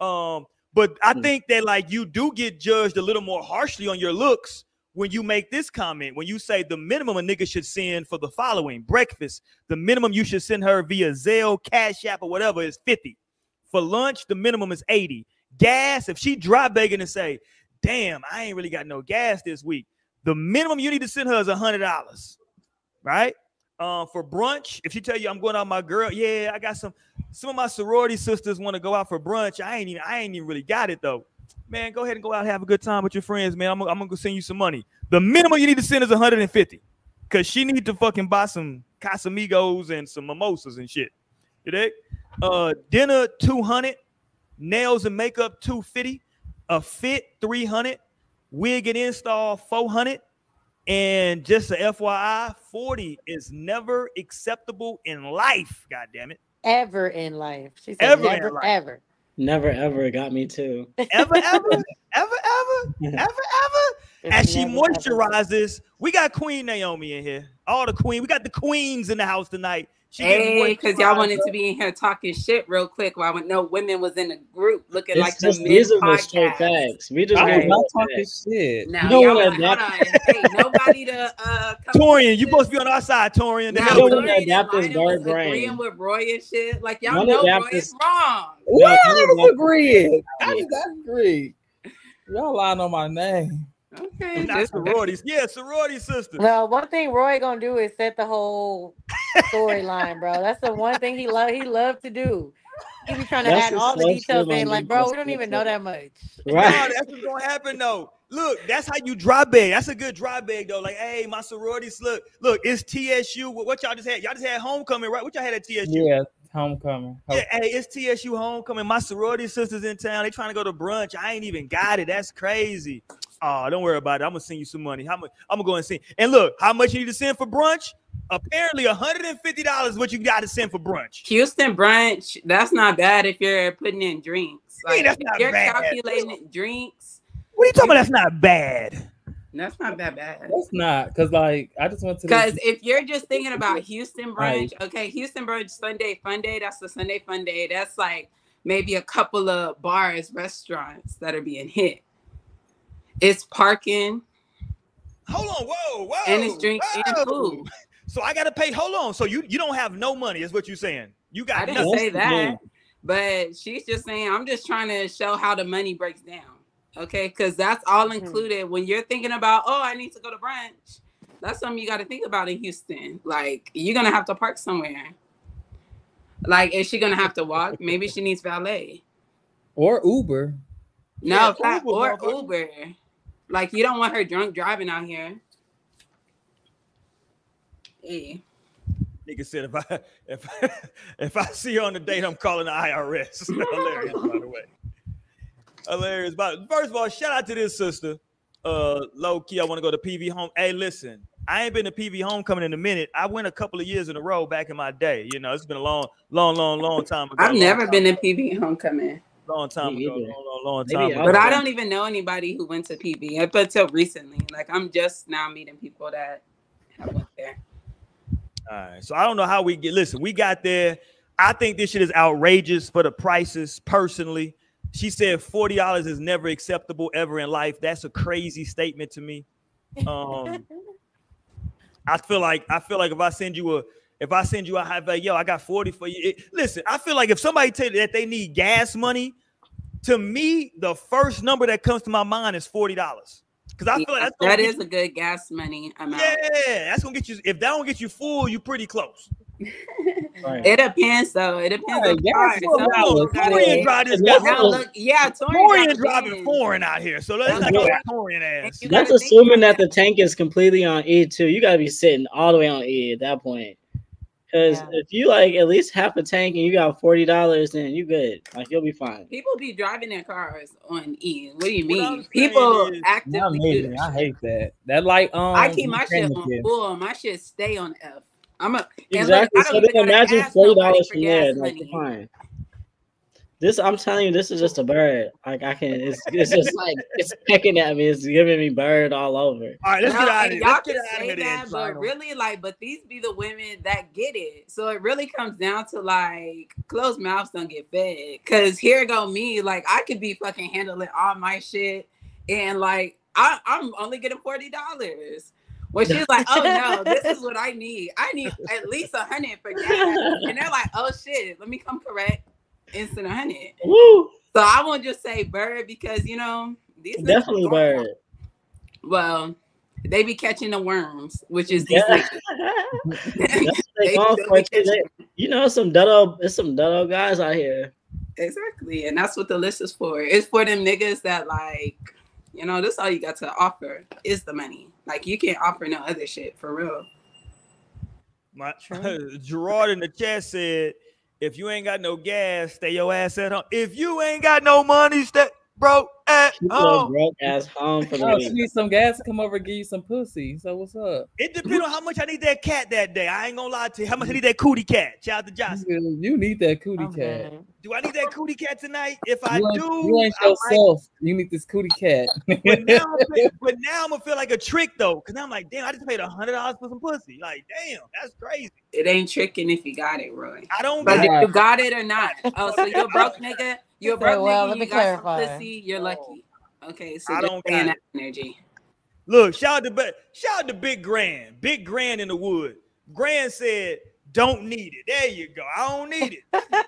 Um, but I think that, like, you do get judged a little more harshly on your looks when you make this comment. When you say the minimum a nigga should send for the following breakfast, the minimum you should send her via Zelle, Cash App, or whatever is fifty. For lunch, the minimum is eighty. Gas, if she dry begging and say, damn, I ain't really got no gas this week, the minimum you need to send her is one hundred dollars, right? Uh, for brunch, if she tell you, I'm going out with my girl, yeah, I got some, some of my sorority sisters want to go out for brunch. I ain't even, I ain't even really got it, though. Man, go ahead and go out and have a good time with your friends, man. I'm, I'm going to send you some money. The minimum you need to send is one hundred fifty because she needs to fucking buy some Casamigos and some mimosas and shit. You dig? Uh, dinner two hundred, nails and makeup two fifty, a fit three hundred, wig and install four hundred, and just a F Y I, forty is never acceptable in life. God damn it, ever in life. She said ever, never, life. ever, never, ever got me too. Ever, ever, ever, ever, ever, ever. It's As she moisturizes, ever. We got Queen Naomi in here. All the queen, we got the queens in the house tonight. She hey, because y'all wanted to be in here talking shit real quick while no women was in a group looking it's like just, the these are the straight facts. We just right. not talking shit. Now, no, y'all want to nobody to uh, come Torian, you supposed to be on our side, Torian. Now, no, Torian adapt this dark brain. Agreeing with Roy and shit. Like, y'all know Roy is wrong. Well, I was agreeing. That's great. Y'all lying on my name. Okay. Not sororities. Yeah, sorority sisters. No, one thing Roy gonna do is set the whole storyline, bro. That's the one thing he love. He loved to do. He be trying to that's add all the details in, like, bro, we don't even know that much. Right. No, that's what's gonna happen though. Look, that's how you dry bag. That's a good dry bag though. Like, hey, my sororities, look, look, it's T S U. What y'all just had? Y'all just had homecoming, right? What y'all had at T S U? Yeah. Homecoming. Homecoming. Yeah, hey, it's T S U homecoming. My sorority sisters in town. They trying to go to brunch. I ain't even got it. That's crazy. Oh, don't worry about it. I'm gonna send you some money. How much? I'm gonna go and send. And look, how much you need to send for brunch? Apparently, one hundred fifty dollars is what you got to send for brunch. Houston brunch. That's not bad if you're putting in drinks. Like, hey, that's not you're bad. Calculating drinks. What are you talking about? That's not bad. That's not that bad. That's not, because, like, I just want to. Because if you're just thinking about Houston brunch, right. Okay, Houston brunch Sunday fun day. That's the Sunday fun day. That's like maybe a couple of bars, restaurants that are being hit. It's parking. Hold on, whoa, whoa, and it's drink whoa. and food. So I gotta pay. Hold on. So you you don't have no money, is what you're saying? You got. I didn't nothing. say that, but she's just saying I'm just trying to show how the money breaks down. Okay, because that's all included. When you're thinking about, oh, I need to go to brunch, that's something you got to think about in Houston. Like, you're going to have to park somewhere. Like, is she going to have to walk? Maybe she needs valet. Or Uber. No, yeah, Uber, or Uber. Uber. Like, you don't want her drunk driving out here. Hey. Nigga said, if I if I, if I see you on the date, I'm calling the I R S. Hilarious, by the way. Hilarious. By first of all, shout out to this sister. Uh, low key, I want to go to P V home. Hey, listen, I ain't been to P V homecoming in a minute. I went a couple of years in a row back in my day. You know, it's been a long, long, long, long time ago. I've never been to P V homecoming. Long time ago, long, long, long time ago. But I don't even know anybody who went to P V up until recently. Like, I'm just now meeting people that have went there. All right, so I don't know how we get. Listen, we got there. I think this shit is outrageous for the prices. Personally, she said forty dollars is never acceptable ever in life. That's a crazy statement to me. Um, I feel like I feel like if I send you a if I send you a high value, yo, I got forty for you. It, listen, I feel like if somebody tell you that they need gas money, to me, the first number that comes to my mind is forty dollars. Cause I yeah, feel like that's that is you. a good gas money amount. Yeah, that's gonna get you. If that don't get you full, you pretty close. Right. It depends, though. It depends. Yeah, on yeah, so Torian drive this guy. Look, yeah, Torian driving foreign out here. So let's not go Torian ass. That's assuming that the tank is completely on E too. You gotta be sitting all the way on E at that point. Because yeah. if you like at least half a tank and you got forty dollars, then you good. Like you'll be fine. People be driving their cars on E. What do you mean? People actively do that. I hate that. That like um. I keep my shit on full. My shit stay on F. I'm a exactly. Look, so then imagine forty dollars from there. Like fine. This I'm telling you, this is just a bird. Like I can. It's, it's just like it's pecking at me. It's giving me bird all over. All right, let's now, get out of here. Y'all can say that, but really, like, but these be the women that get it. So it really comes down to like closed mouths don't get fed. Cause here go me, like I could be fucking handling all my shit, and like I, I'm only getting forty dollars. Well, she's like, oh no, this is what I need. I need at least a hundred for gas. And they're like, oh shit, let me come correct instant hundred. So I won't just say bird because you know these definitely bird. Out. Well, they be catching the worms, which is these yeah. they they you know some duddo, it's some duddo guys out here. Exactly, and that's what the list is for. It's for them niggas that like. You know, that's all you got to offer is the money. Like, you can't offer no other shit, for real. My Gerard in the chat said, if you ain't got no gas, stay your ass at home. If you ain't got no money, stay broke at she home. Broke ass home for oh, she needs some gas to come over and give you some pussy. So what's up? It depends on how much I need that cat that day. I ain't gonna lie to you. How much I need that cootie cat? Shout out to Jocelyn. You need that cootie okay. cat. Do I need that cootie cat tonight? If I you do, you ain't yourself. Like, you need this cootie cat. But now, but now I'm gonna feel like a trick though, because I'm like, damn, I just paid a hundred dollars for some pussy. Like, damn, that's crazy. It ain't tricking if you got it, really. I don't. But if you got it or not. Oh, so you're broke, nigga. You're broke, so, well, nigga. Let me you clarify. Got some pussy. You're no. lucky. Okay, so I don't got that energy. Look, shout out to shout out to Big Grand. Big Grand in the wood. Grand said, "Don't need it." There you go. I don't need it.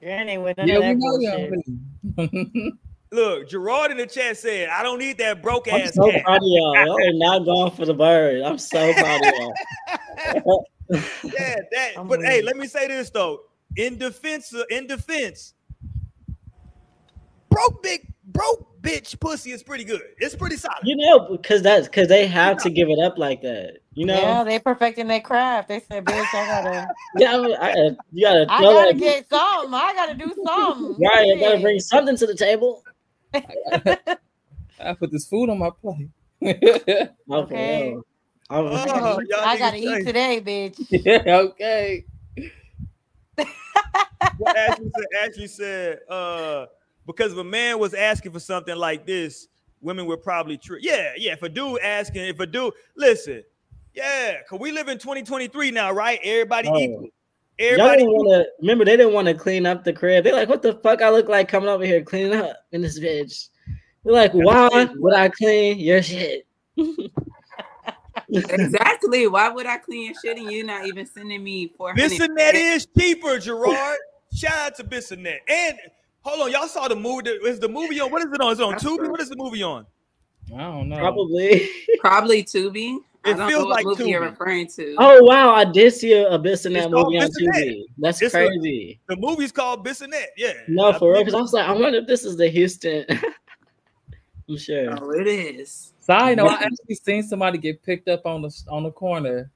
Granny with none yeah, of that Look, Gerard in the chat said, I don't need that broke I'm ass so cat. Proud of y'all. Y'all are not going for the bird. I'm so proud of y'all. yeah, that, I'm but weird. Hey, let me say this though. In defense, in defense, broke big broke bitch pussy is pretty good. It's pretty solid. You know, because that's because they have to give it up like that. You know, yeah, they perfecting their craft. They said, "Bitch, I gotta, yeah, I, mean, I gotta, you gotta, I gotta it. Get something. I gotta do something. Right, yeah. I gotta bring something to the table. I, I put this food on my plate. okay, okay. Oh, oh, I gotta eat today, bitch. Yeah, okay. Well, Ashley said, Ashley said, uh, because if a man was asking for something like this, women would probably trip. Yeah, yeah. If a dude asking, if a dude, listen. Yeah, because we live in twenty twenty-three now, right? Everybody oh. equal. Everybody didn't wanna, remember, they didn't want to clean up the crib. They're like, what the fuck I look like coming over here cleaning up in this bitch? They're like, why would I clean your shit? Exactly. Why would I clean your shit and you're not even sending me four hundred dollars? Bissonnette is cheaper, Gerard. Shout out to Bissonnette. And hold on, y'all saw the movie. Is the movie on? What is it on? Is it on Tubi? What is the movie on? I don't know. Probably. Probably Tubi. It I feels like movie you're referring to. Oh wow, I did see a, a Bissonnette movie on Tubi. That's it's crazy. A, the movie's called Bissonnette. Yeah. No, for I real, because I was like, I wonder if this is the Houston. I'm sure. Oh, it is. Side note, I actually seen somebody get picked up on the on the corner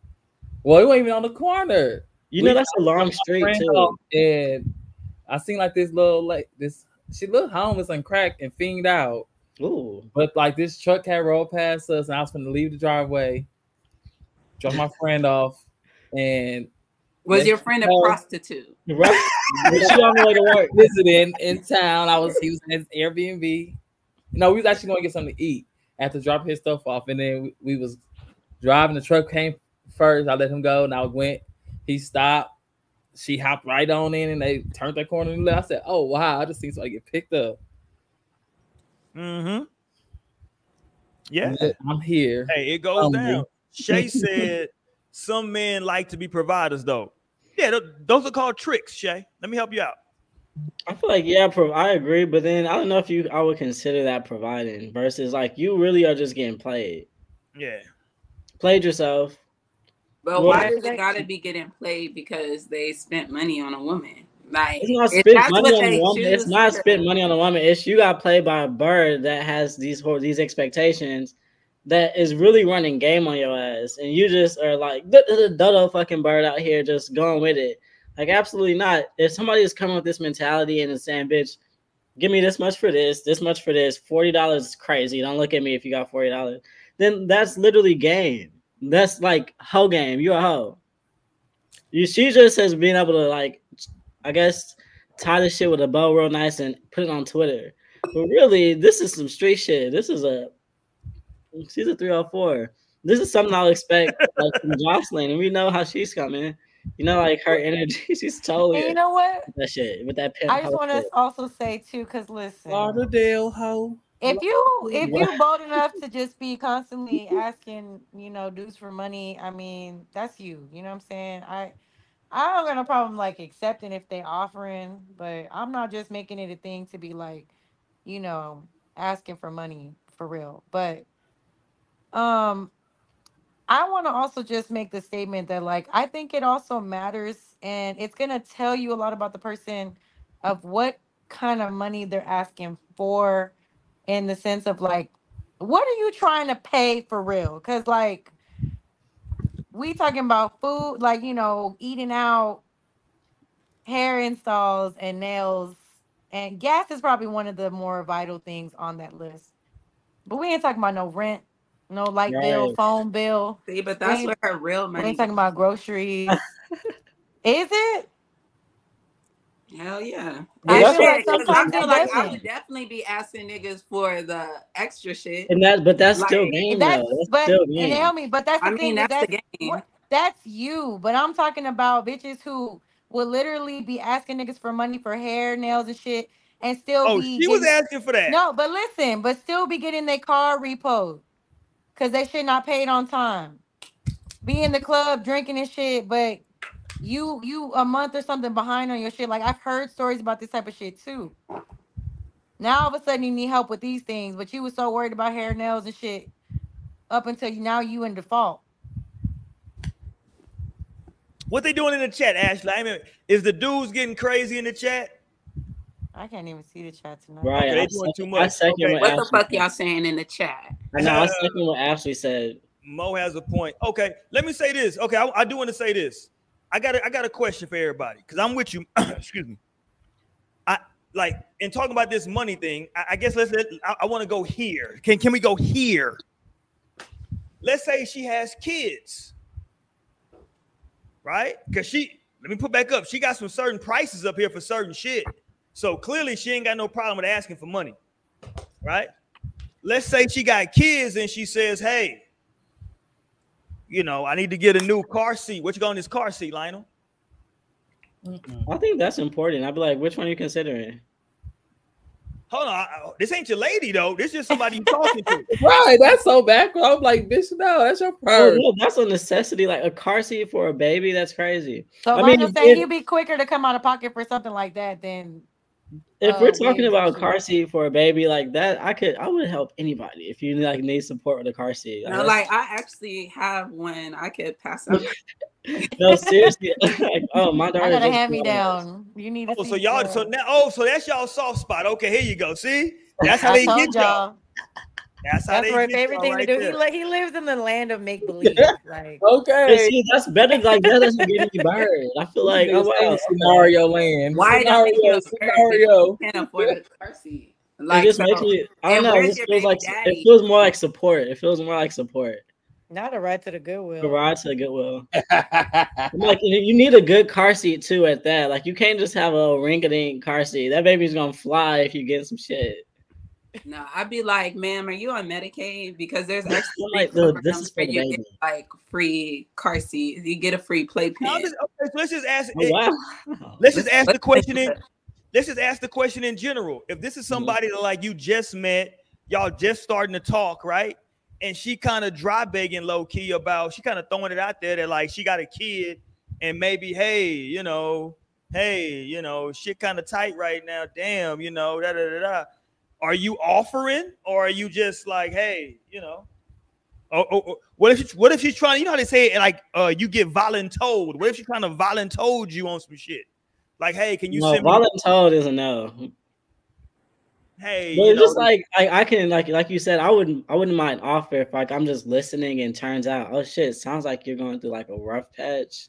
Well, it wasn't even on the corner. You know, we that's a long street too. And I seen like this little like this. She looked homeless and cracked and fiend out. Ooh. But like this truck had rolled past us, and I was going to leave the driveway, drop my friend off, and was your friend a home. prostitute? Right. She on the way to work, visiting in town. I was he was in his Airbnb. No, we was actually going to get something to eat. I had to drop his stuff off, and then we, we was driving. The truck came first. I let him go, and I went. He stopped. She hopped right on in, and they turned that corner and left. I said, "Oh wow, I just seen somebody get picked up." Mm-hmm. Yeah, I'm here. Hey, it goes I'm down. Shay said, "Some men like to be providers, though." Yeah, th those are called tricks. Shay, let me help you out. I feel like yeah, I agree, but then I don't know if you I would consider that providing versus like you really are just getting played. Yeah, played yourself. But well, why does it gotta be getting played because they spent money on a woman? Like it's not spent money on a woman. It's not spent money on a woman. It's you got played by a bird that has these these expectations that is really running game on your ass, and you just are like the dodo fucking bird out here just going with it. Like absolutely not. If somebody is coming with this mentality and is saying, "Bitch, give me this much for this, this much for this, forty dollars is crazy. Don't look at me if you got forty dollars," then that's literally game. That's like hoe game. You a hoe. You she just has been able to like, I guess, tie this shit with a bow real nice and put it on Twitter. But really, this is some street shit. This is a she's a three oh four. This is something I'll expect like, from Jocelyn, and we know how she's coming. You know, like her energy. She's totally. And you know what? That shit with that. I just want to also say too, because listen, Lauderdale hoe. If you if you're bold enough to just be constantly asking, you know, dudes for money, I mean, that's you. You know what I'm saying? I I don't got no problem like accepting if they offering, but I'm not just making it a thing to be like, you know, asking for money for real. But um I want to also just make the statement that like I think it also matters, and it's gonna tell you a lot about the person of what kind of money they're asking for. In the sense of like, what are you trying to pay for real? Because like, we talking about food, like, you know, eating out, hair installs and nails, and gas is probably one of the more vital things on that list. But we ain't talking about no rent, no light yes. bill, phone bill. See, but that's where her real money. We ain't talking about groceries. Is it? Hell yeah. I, yeah, feel like I feel like I would definitely be asking niggas for the extra shit. And that but that's like, still game. That's, that's but still game. Tell me, but that's the I thing. Mean, that's, that's the game. What, that's you. But I'm talking about bitches who will literally be asking niggas for money for hair, nails, and shit, and still oh, be she was getting, asking for that. No, but listen, but still be getting their car repoed because they shit not paid on time. Be in the club drinking and shit, but You you a month or something behind on your shit. Like I've heard stories about this type of shit too. Now all of a sudden you need help with these things, but you was so worried about hair, nails, and shit up until you, now you in default. What they doing in the chat, Ashley? I mean, is the dudes getting crazy in the chat? I can't even see the chat tonight. Right, okay, they doing too much. Okay. What, what the fuck y'all saying in the chat? I know. I was second what Ashley said. Mo has a point. Okay, let me say this. Okay, I, I do want to say this. I got a, I got a question for everybody because I'm with you. Excuse me. I like in talking about this money thing. I, I guess let's. Let, I, I want to go here. Can can we go here? Let's say she has kids, right? Because she. Let me put back up. She got some certain prices up here for certain shit. So clearly she ain't got no problem with asking for money, right? Let's say she got kids and she says, "Hey, you know, I need to get a new car seat." What you got in this car seat, Lionel? I think that's important. I'd be like, which one are you considering? Hold on. I, I, this ain't your lady, though. This is just somebody you talking to. Right. That's so backward. I'm like, bitch, no, that's your purse. Oh, no, that's a necessity. Like a car seat for a baby. That's crazy. So I mean, saying you'd be quicker to come out of pocket for something like that than. If uh, we're talking about a car seat for a baby like that, I could, I would help anybody if you like need support with a car seat. Like, no, like I actually have one. I could pass out. No, seriously. Like, oh, my daughter. I got a hand me down. You need. Oh, so y'all. So now. Oh, so that's y'all soft spot. Okay, here you go. See, that's how I they get y'all. That's how that's they right. Favorite thing right to do. He, li- he lives in the land of make believe. Yeah. Like okay, see, that's better. Like that doesn't get me buried. I feel like oh wow, scenario land. Why scenario? Scenario. Can't afford a car seat. Like, it just so, makes me. I don't know. It feels like daddy? It feels more like support. It feels more like support. Not a ride to the Goodwill. A ride to the Goodwill. I'm like, you need a good car seat too. At that, like, you can't just have a rink-a-dink car seat. That baby's gonna fly if you get some shit. No, I'd be like, ma'am, are you on Medicaid? Because there's actually like, this is for you get, like free car seats. You get a free playpen. No, okay, so let's just ask. Oh, wow. Let's just ask the question. In, let's just ask the question in general. If this is somebody mm-hmm. that like you just met, y'all just starting to talk, right? And she kind of dry begging low key about, she kind of throwing it out there that like she got a kid and maybe, hey, you know, hey, you know, shit kind of tight right now. Damn, you know, da da da da. Are you offering, or are you just like, hey, you know, oh, oh, oh. what if she, what if she's trying? You know how they say it, like, uh, you get voluntold. What if she kind of voluntold you on some shit? Like, hey, can you? No, send voluntold me- is a no. Hey, but it's just like I, I can like like you said, I wouldn't I wouldn't mind offer if like I'm just listening and turns out, oh shit, sounds like you're going through like a rough patch.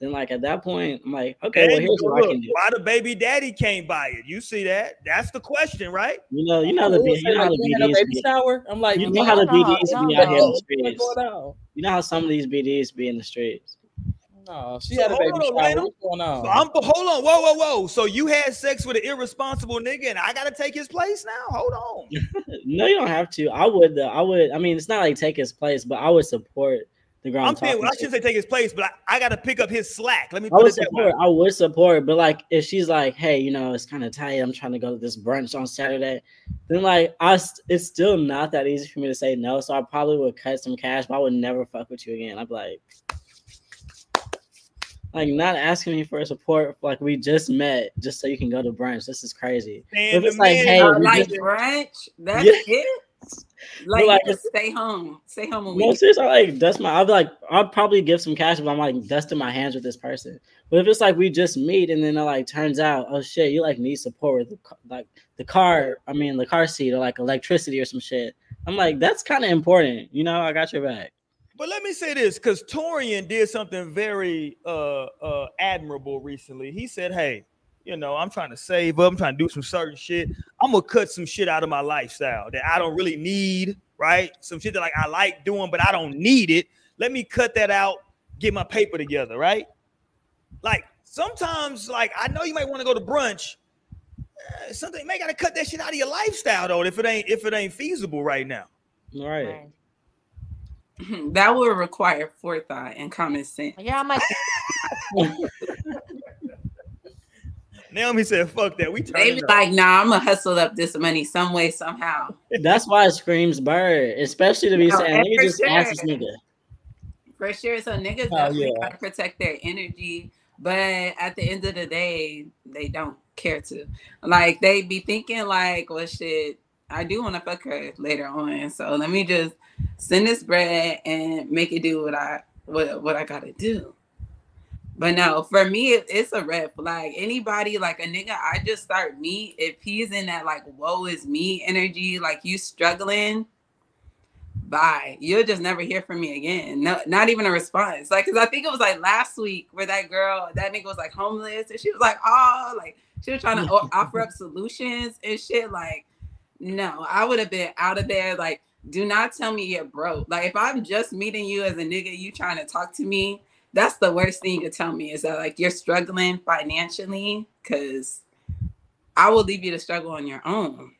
Then like at that point, I'm like, okay, well, here's what I can do. Why the baby daddy can't buy it? You see that? That's the question, right? You know, you know the you know how the B Ds baby shower. I'm like, you know how the B Ds be out here in the streets. You know how some of these B Ds be in the streets. No, she had a baby shower. What's going on? So I'm hold on, whoa, whoa, whoa. So you had sex with an irresponsible nigga, and I gotta take his place now? Hold on. No, you don't have to. I would. Uh, I would. I mean, it's not like take his place, but I would support. I'm saying, well, I shouldn't say take his place, but I, I got to pick up his slack. Let me put I would it that support, way. I would support, but like if she's like, hey, you know, it's kind of tight. I'm trying to go to this brunch on Saturday. Then like, I, it's still not that easy for me to say no. So I probably would cut some cash, but I would never fuck with you again. I'd be like, like not asking me for support. Like we just met, just so you can go to brunch. This is crazy. If it's like, hey, like just, brunch, that's yeah. it. Like, like just stay home, stay home. A week. No, seriously, I like dust my. I'll like, I'll probably give some cash, but I'm like dusting my hands with this person. But if it's like we just meet and then it like turns out, oh shit, you like need support with like the car. I mean, the car seat or like electricity or some shit. I'm like, that's kind of important, you know. I got your back. But let me say this, because Torian did something very uh, uh, admirable recently. He said, hey. You know, I'm trying to save up. I'm trying to do some certain shit. I'm going to cut some shit out of my lifestyle that I don't really need, right? Some shit that like I like doing, but I don't need it. Let me cut that out, get my paper together, right? Like sometimes, like I know you might want to go to brunch. Uh, something you may got to cut that shit out of your lifestyle though, if it ain't if it ain't feasible right now. All right. That would require forethought and common sense. Yeah, I might. Naomi said, fuck that. We They be like, nah, I'm going to hustle up this money some way, somehow. That's why it screams bird, especially to be no, saying, let me just sure. ask this nigga. For sure. So niggas oh, definitely yeah. got to protect their energy. But at the end of the day, they don't care to. Like, they be thinking like, well, shit, I do want to fuck her later on. So let me just send this bread and make it do what I what, what I got to do. But no, for me, it, it's a rep. Like anybody, like a nigga, I just start me. If he's in that like woe is me energy, like you struggling, bye. You'll just never hear from me again. No, not even a response. Like, cause I think it was like last week where that girl, that nigga was like homeless, and she was like, oh, like she was trying to offer up solutions and shit. Like, no, I would have been out of there. Like, do not tell me you're broke. Like, if I'm just meeting you as a nigga, you trying to talk to me. That's the worst thing you could tell me is that like you're struggling financially, because I will leave you to struggle on your own.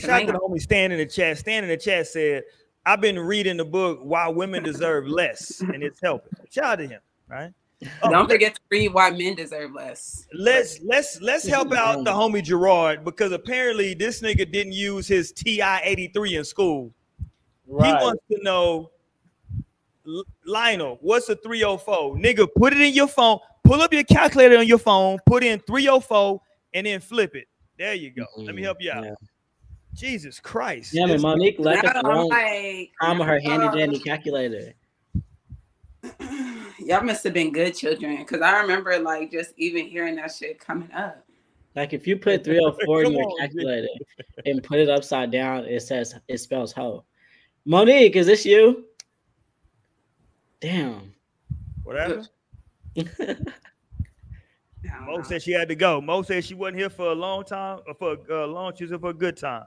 Shout out to the homie Stan in the chat. Stan in the chat said, I've been reading the book Why Women Deserve Less, and it's helping. Shout out to him, right? Oh, don't forget to read Why Men Deserve Less. Let's let's let's help out the homie Gerard, because apparently this nigga didn't use his T I eighty-three in school. Right. He wants to know. Lionel, what's a three oh four? Nigga, put it in your phone. Pull up your calculator on your phone. Put in three oh four and then flip it. There you go. Mm-hmm. Let me help you out. Yeah. Jesus Christ. Yeah, man, Monique left us wrong. I'm her handy dandy calculator. Y'all must have been good children, because I remember like just even hearing that shit coming up. Like if you put three oh four in your calculator and put it upside down, it says it spells hoe. Monique, is this you? Damn. What happened? Mo said she had to go. Mo said she wasn't here for a long time, or for uh, long. She was here for a good time.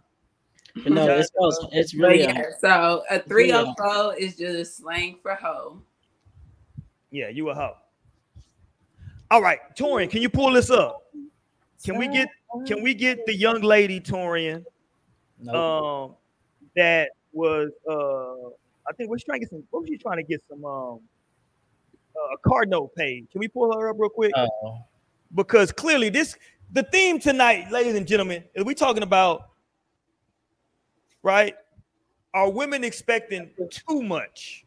But no, it's, it's really yeah, so a three oh four is just slang for hoe. Yeah, you a hoe. All right, Torian, can you pull this up? Can we get can we get the young lady Torian? Nope. Um, that was uh, I think we're trying to get some. What was she trying to get some? Um, uh, a card note page. Can we pull her up real quick? Uh-oh. Because clearly this the theme tonight, ladies and gentlemen, is we talking about right? Are women expecting too much?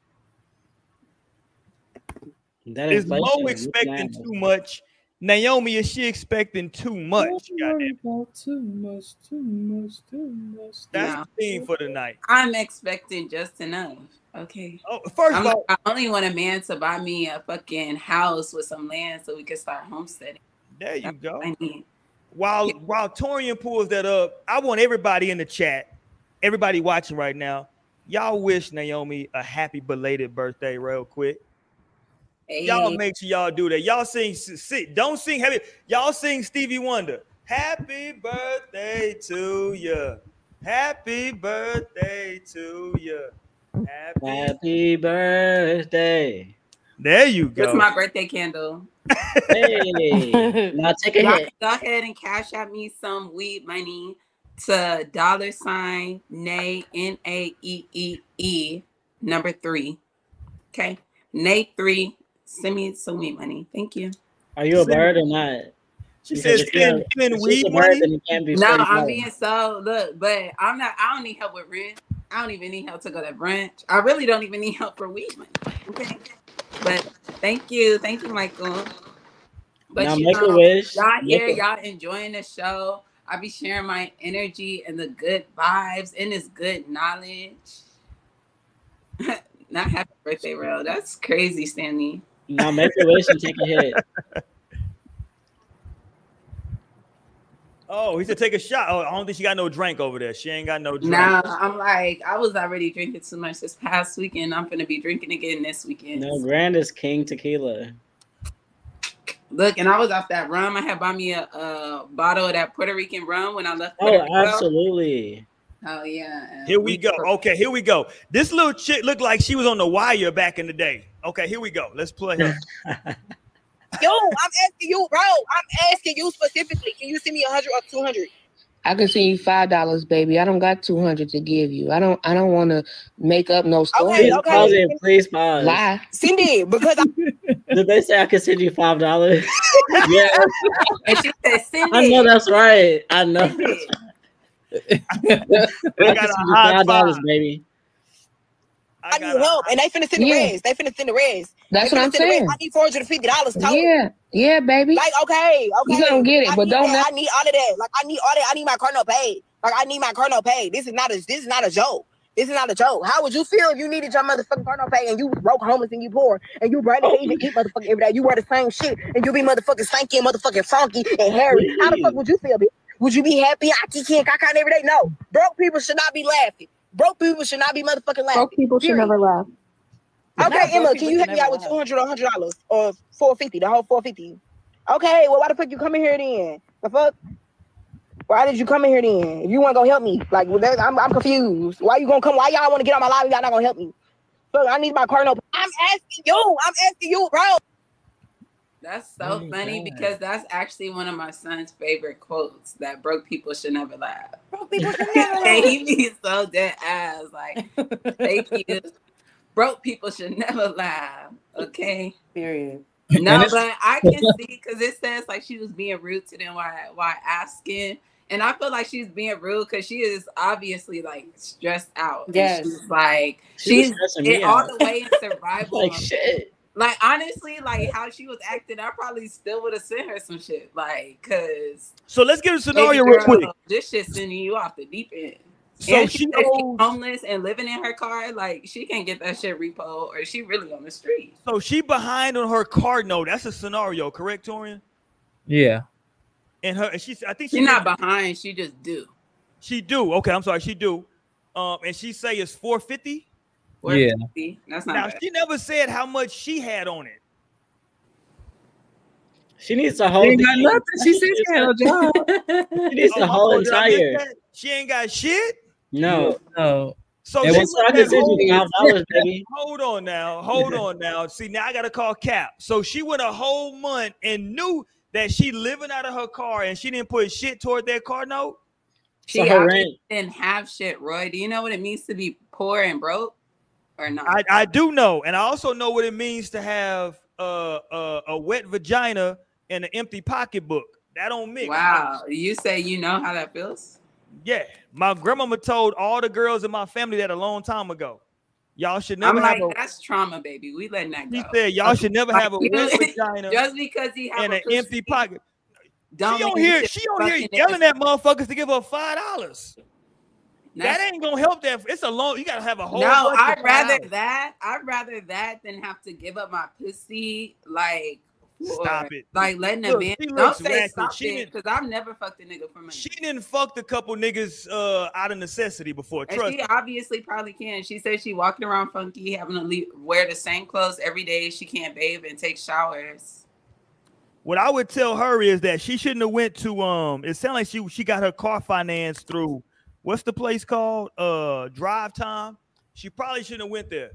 That is Mo expecting too much? Naomi, is she expecting too much? Goddamn. Too much, too much, too much. That's no. the theme for the night. I'm expecting just enough. Okay. Oh, first I'm, of all, I only want a man to buy me a fucking house with some land so we can start homesteading. There you That's go. I mean. While yeah. while Torian pulls that up, I want everybody in the chat, everybody watching right now, y'all wish Naomi a happy belated birthday real quick. Hey. Y'all make sure y'all do that. Y'all sing, sit, don't sing happy. Y'all sing Stevie Wonder. Happy birthday to you. Happy birthday to you. Happy, happy birthday. There you go. It's my birthday candle. Hey, now take a hit. Go ahead and cash out me some weed money to dollar sign Nay N A E E E number three. Okay, Nay three. Send me some weed money. Thank you. Are you a send bird me. or not? She because says, "Send weed money." Be no, I'm money. being so look, but I'm not. I don't need help with rent. I don't even need help to go to brunch. I really don't even need help for weed money. Okay, but thank you, thank you, Michael. But now, you make know, a wish. Y'all here, y'all enjoying the show. I be sharing my energy and the good vibes and this good knowledge. Not happy birthday, real. That's crazy, Stanley. Now make a wish and take a hit. Oh, he said take a shot. Oh, I don't think she got no drink over there. She ain't got no drink. Nah, I'm like, I was already drinking too much this past weekend. I'm going to be drinking again this weekend. No, Grand is king tequila. Look, and I was off that rum. I had bought me a, a bottle of that Puerto Rican rum when I left Puerto Rico. Oh, absolutely. Oh, yeah. Here we go. Okay, here we go. This little chick looked like she was on The Wire back in the day. Okay, here we go. Let's play her. Yo, I'm asking you, bro. I'm asking you specifically. Can you send me a hundred or two hundred? I can send you five dollars, baby. I don't got two hundred to give you. I don't. I don't want to make up no story. Okay, okay. Pause it, please pause. Lie. Send it because I did they say I can send you five dollars? Yeah. And she said, send it. I know that's right. I know. That's right. I got a hot dollars, baby. I, I need help, and they finna send yeah. the res. They finna send the res. That's what I'm saying. I need four hundred and fifty dollars. Yeah, yeah, baby. Like, okay, okay. You gonna get it, I but don't. That. I need all of that. Like, I need all that. I need my car note paid. Like, I need my car note paid. This is not a. This is not a joke. This is not a joke. How would you feel if you needed your motherfucking car note paid and you broke homeless and you poor and you barely even eat motherfucking every day? You wear the same shit and you be motherfucking stanky and motherfucking funky and hairy. How the fuck would you feel, bitch? Would you be happy? I can't cock out every day. No, broke people should not be laughing. Broke people should not be motherfucking laughing. Broke people Period. should never laugh. Okay, Emma, can you help me out with two hundred or hundred dollars or four fifty? The whole four fifty. Okay, well, why the fuck you coming here then? The fuck? Why did you come in here then? If you want to go help me, like, well, that, I'm, I'm confused. Why you gonna come? Why y'all want to get on my lobby? Y'all not gonna help me? Fuck, I need my car note. I'm asking you. I'm asking you, bro. That's so oh, funny God. because that's actually one of my son's favorite quotes, that broke people should never laugh. Broke people should never laugh. And he be so dead ass. Like, thank you. Broke people should never laugh. Okay. Period. No, but I can see because it says like she was being rude to them while, while asking. And I feel like she's being rude because she is obviously like stressed out. Yes. She's like, she she's in all the way in survival. Like, shit. Like, honestly, like, how she was acting, I probably still would have sent her some shit. Like, because... So, let's get a scenario real quick. This shit's sending you off the deep end. So, and she, she knows, she's homeless and living in her car. Like, she can't get that shit repo, or she really on the street. So, she behind on her car note. That's a scenario, correct, Torian? Yeah. and her, and she, I think she she's not behind. She just do. She do. Okay, I'm sorry. She do. Um, and she say it's four fifty. Yeah, that's not. Now bad. She never said how much she had on it. She needs to hold. Nothing. She said she had a job. She needs to hold entire. She ain't got shit. No, no. So she was, hold on now, hold on now. See, now I gotta call Cap. So she went a whole month and knew that she living out of her car, and she didn't put shit toward that car note. She didn't have shit, Roy. Do you know what it means to be poor and broke? Or not? I, I do know, and I also know what it means to have uh, uh, a wet vagina and an empty pocketbook. That don't mix. Wow, you say you know how that feels? Yeah, my grandmama told all the girls in my family that a long time ago. Y'all should never. I'm like, have a, that's trauma, baby. We letting that go. She said y'all should never have a wet vagina just because he has and an empty pocket. Don't she don't hear. She don't hear yelling at motherfuckers to give her five dollars. That's, that ain't gonna help. That it's a long. You gotta have a whole. No, I'd rather hours. that. I'd rather that than have to give up my pussy. Like stop or, it. Like letting look, a man. Don't say ratchet. Stop she it because I've never fucked a nigga for money. She didn't fuck a couple niggas uh, out of necessity before. Trust and she me. Obviously probably can. She said she walking around funky, having to leave, wear the same clothes every day. She can't bathe and take showers. What I would tell her is that she shouldn't have went to. Um, it sounds like she she got her car financed through. What's the place called? Uh, Drive Time. She probably shouldn't have went there.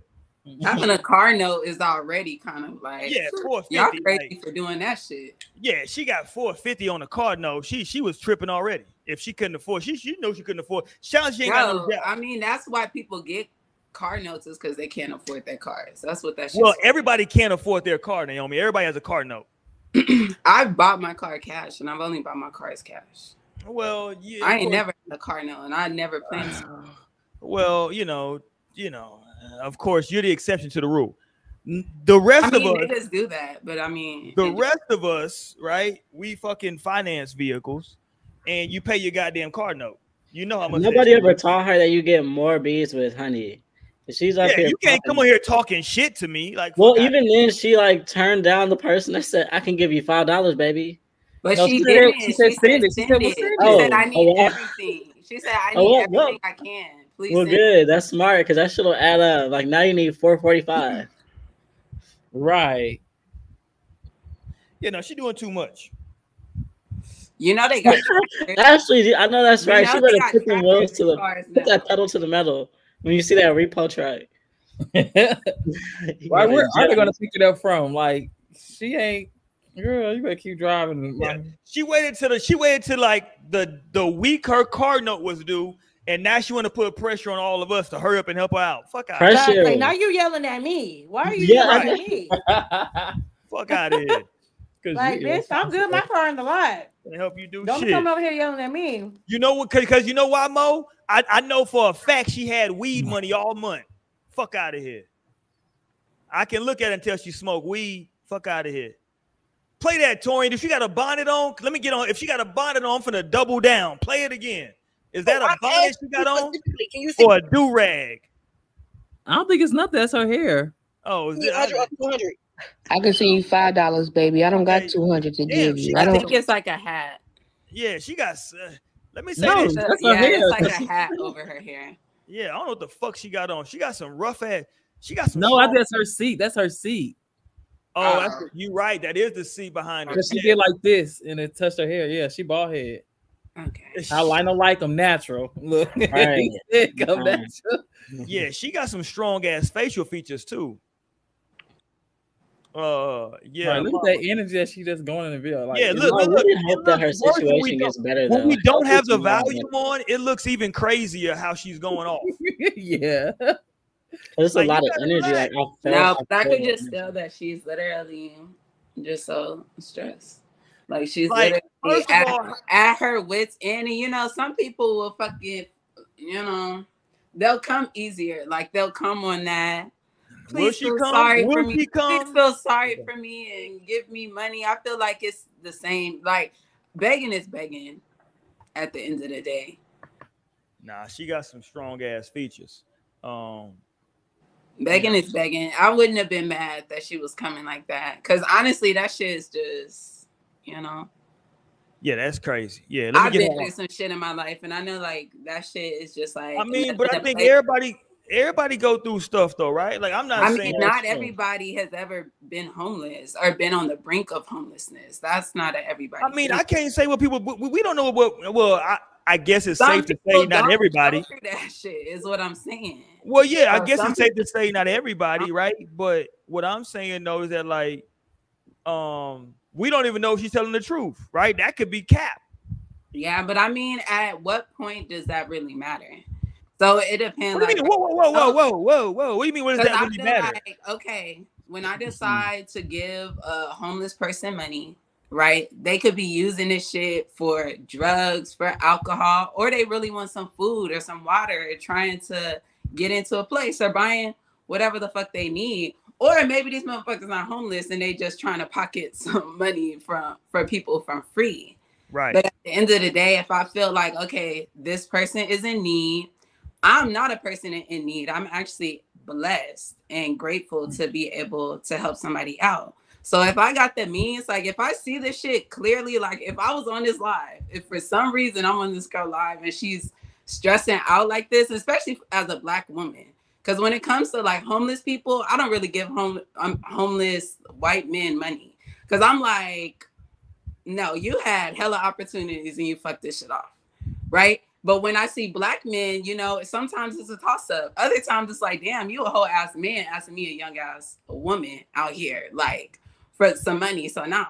Having a car note is already kind of like yeah, four fifty. Y'all crazy like, for doing that shit. Yeah, she got four fifty on the car note. She she was tripping already. If she couldn't afford, she you know she couldn't afford. Challenge, she ain't Bro, got no I mean, that's why people get car notes is because they can't afford their cars. That's what that. Shit's well, for. Everybody can't afford their car, Naomi. Everybody has a car note. I bought my car cash, and I've only bought my cars cash. Well, yeah, I ain't never in the car now, and I never planned to. Well, you know, you know, of course, you're the exception to the rule. The rest I mean, of us they just do that, but I mean, the rest just, of us, right? We fucking finance vehicles, and you pay your goddamn car note. You know how much. Nobody ever taught her that you get more bees with honey. She's up yeah, here. You can't talking. Come on here talking shit to me, like. Well, even then, she like turned down the person that said, "I can give you five dollars, baby." But no, she, she didn't. She said, send it. She said, she said, oh, said I need oh, wow. everything. She said, I need oh, wow. everything I can. Please. Well, good. It. That's smart because that shit'll add up. Like now you need four forty-five. Right. You know, she doing too much. You know they got Ashley, I know that's right. You know she better put the wheels to the put that pedal to the metal when you see that repo truck. Why where are they gonna pick it up from? Like she ain't. Girl, you better keep driving. Yeah. She waited till the, she waited till like the the week her car note was due, and now she want to put pressure on all of us to hurry up and help her out. Fuck out. Pressure. Like, now you yelling at me. Why are you yeah, yelling at me? Fuck out of here. Like bitch, I'm good. My car in the lot. Gonna help you do. Don't shit. Come over here yelling at me. You know what? Because you know why, Mo? I I know for a fact she had weed money all month. Fuck out of here. I can look at it until she smoked weed. Fuck out of here. Play that, Torian. If she got a bonnet on, let me get on. If she got a bonnet on, I'm finna double down. Play it again. Is that oh, a bonnet she got on? Can you see or a do rag? I don't think it's nothing. That's her hair. Oh, is it two hundred? I can see you five dollars, baby. I don't got two hundred to give yeah, you. I don't think it's like a hat. Yeah, she got. Uh, let me say no, this. That's yeah, her hair. It's like a hat over her hair. Yeah, I don't know what the fuck she got on. She got some rough ass. She got some. No, I that's her seat. That's her seat. Oh, that's, uh, you right. That is the C behind her. She did like this, and it touched her hair. Yeah, she bald head. Okay. I, I don't like them natural. Look, right. Come right. Natural. Yeah, she got some strong ass facial features too. Uh, yeah. Right, look at that energy that she just going in the video. Like, yeah, look. I really look, hope look, that her situation gets better. When though. we don't have the volume on, it looks even crazier how she's going off. Yeah. There's like, a lot of energy. Like, I now, I, I could just tell that she's literally just so stressed. Like she's like, literally at, all, at her wits end. And you know, some people will fucking, you know, they'll come easier. Like they'll come on that. Please feel come? sorry will for me. Come? Please feel sorry for me and give me money. I feel like it's the same. Like begging is begging. At the end of the day. Nah, she got some strong ass features. Um. Begging is begging. I wouldn't have been mad that she was coming like that. Because honestly, that shit is just, you know. Yeah, that's crazy. Yeah, let me I've get been through some shit in my life, and I know like that shit is just like. I mean, but I think place. everybody, everybody go through stuff though, right? Like I'm not. I saying mean, not everybody thing. has ever been homeless or been on the brink of homelessness. That's not everybody. I mean, thing. I can't say what people. We, we don't know what. Well, I, I guess it's some safe to say not everybody. That shit is what I'm saying. Well, yeah, I so guess it's safe to say not everybody, right? But what I'm saying though is that like, um. we don't even know if she's telling the truth, right? That could be cap. Yeah, but I mean, at what point does that really matter? So it depends. What do you like, mean? Whoa, whoa, whoa, whoa, whoa, whoa, whoa. What do you mean? What does that really matter? Like, okay, when I decide to give a homeless person money, right? They could be using this shit for drugs, for alcohol, or they really want some food or some water, or trying to get into a place or buying whatever the fuck they need. Or maybe these motherfuckers are homeless and they just trying to pocket some money from for people from free. Right. But at the end of the day, if I feel like, okay, this person is in need, I'm not a person in need. I'm actually blessed and grateful to be able to help somebody out. So if I got the means, like if I see this shit clearly, like if I was on this live, if for some reason I'm on this girl live and she's stressing out like this, especially as a Black woman. Because when it comes to like homeless people, I don't really give home um, homeless white men money. Because I'm like, no, you had hella opportunities and you fucked this shit off, right? But when I see Black men, you know, sometimes it's a toss up. Other times it's like, damn, you a whole ass man asking me a young ass woman out here like for some money. So nah,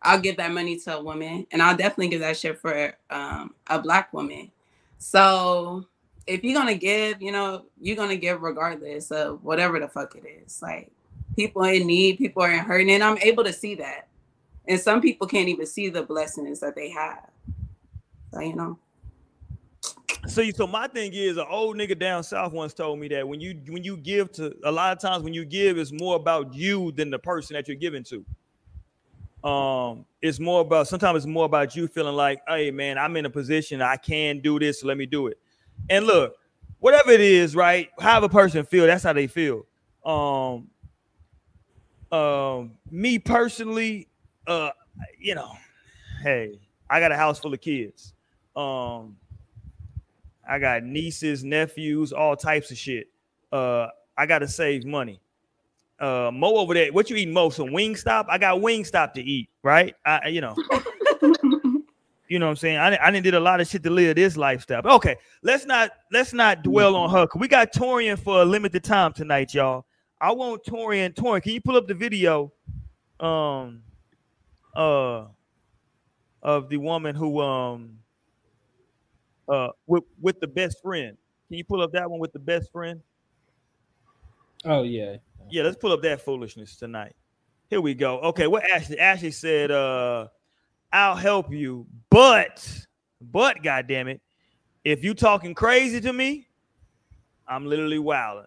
I'll give that money to a woman, and I'll definitely give that shit for um, a Black woman. So if you're gonna give, you know, you're gonna give regardless of whatever the fuck it is. Like, people in need, people are in hurting, and I'm able to see that. And some people can't even see the blessings that they have. So, you know. So, so my thing is, an old nigga down south once told me that when you when you give to, a lot of times when you give, it's more about you than the person that you're giving to. Um, it's more about, sometimes it's more about you feeling like, hey man, I'm in a position, I can do this, so let me do it. And look, whatever it is, right? However a person feel, that's how they feel. Um, um, me personally, uh, you know, hey, I got a house full of kids. Um, I got nieces, nephews, all types of shit. Uh, I got to save money. Uh, Mo over there, what you eating, Mo? Some Wingstop? I got Wingstop to eat, right? I, you know. You know what I'm saying? I, I didn't did a lot of shit to live this lifestyle. But okay, let's not let's not dwell on her. We got Torian for a limited time tonight, y'all. I want Torian. Torian, can you pull up the video um, uh, of the woman who um, uh, with, with the best friend? Can you pull up that one with the best friend? Oh, yeah. Yeah, let's pull up that foolishness tonight. Here we go. Okay, what Ashley? Ashley said... Uh, I'll help you, but, but goddamn it, if you talking crazy to me, I'm literally wilding.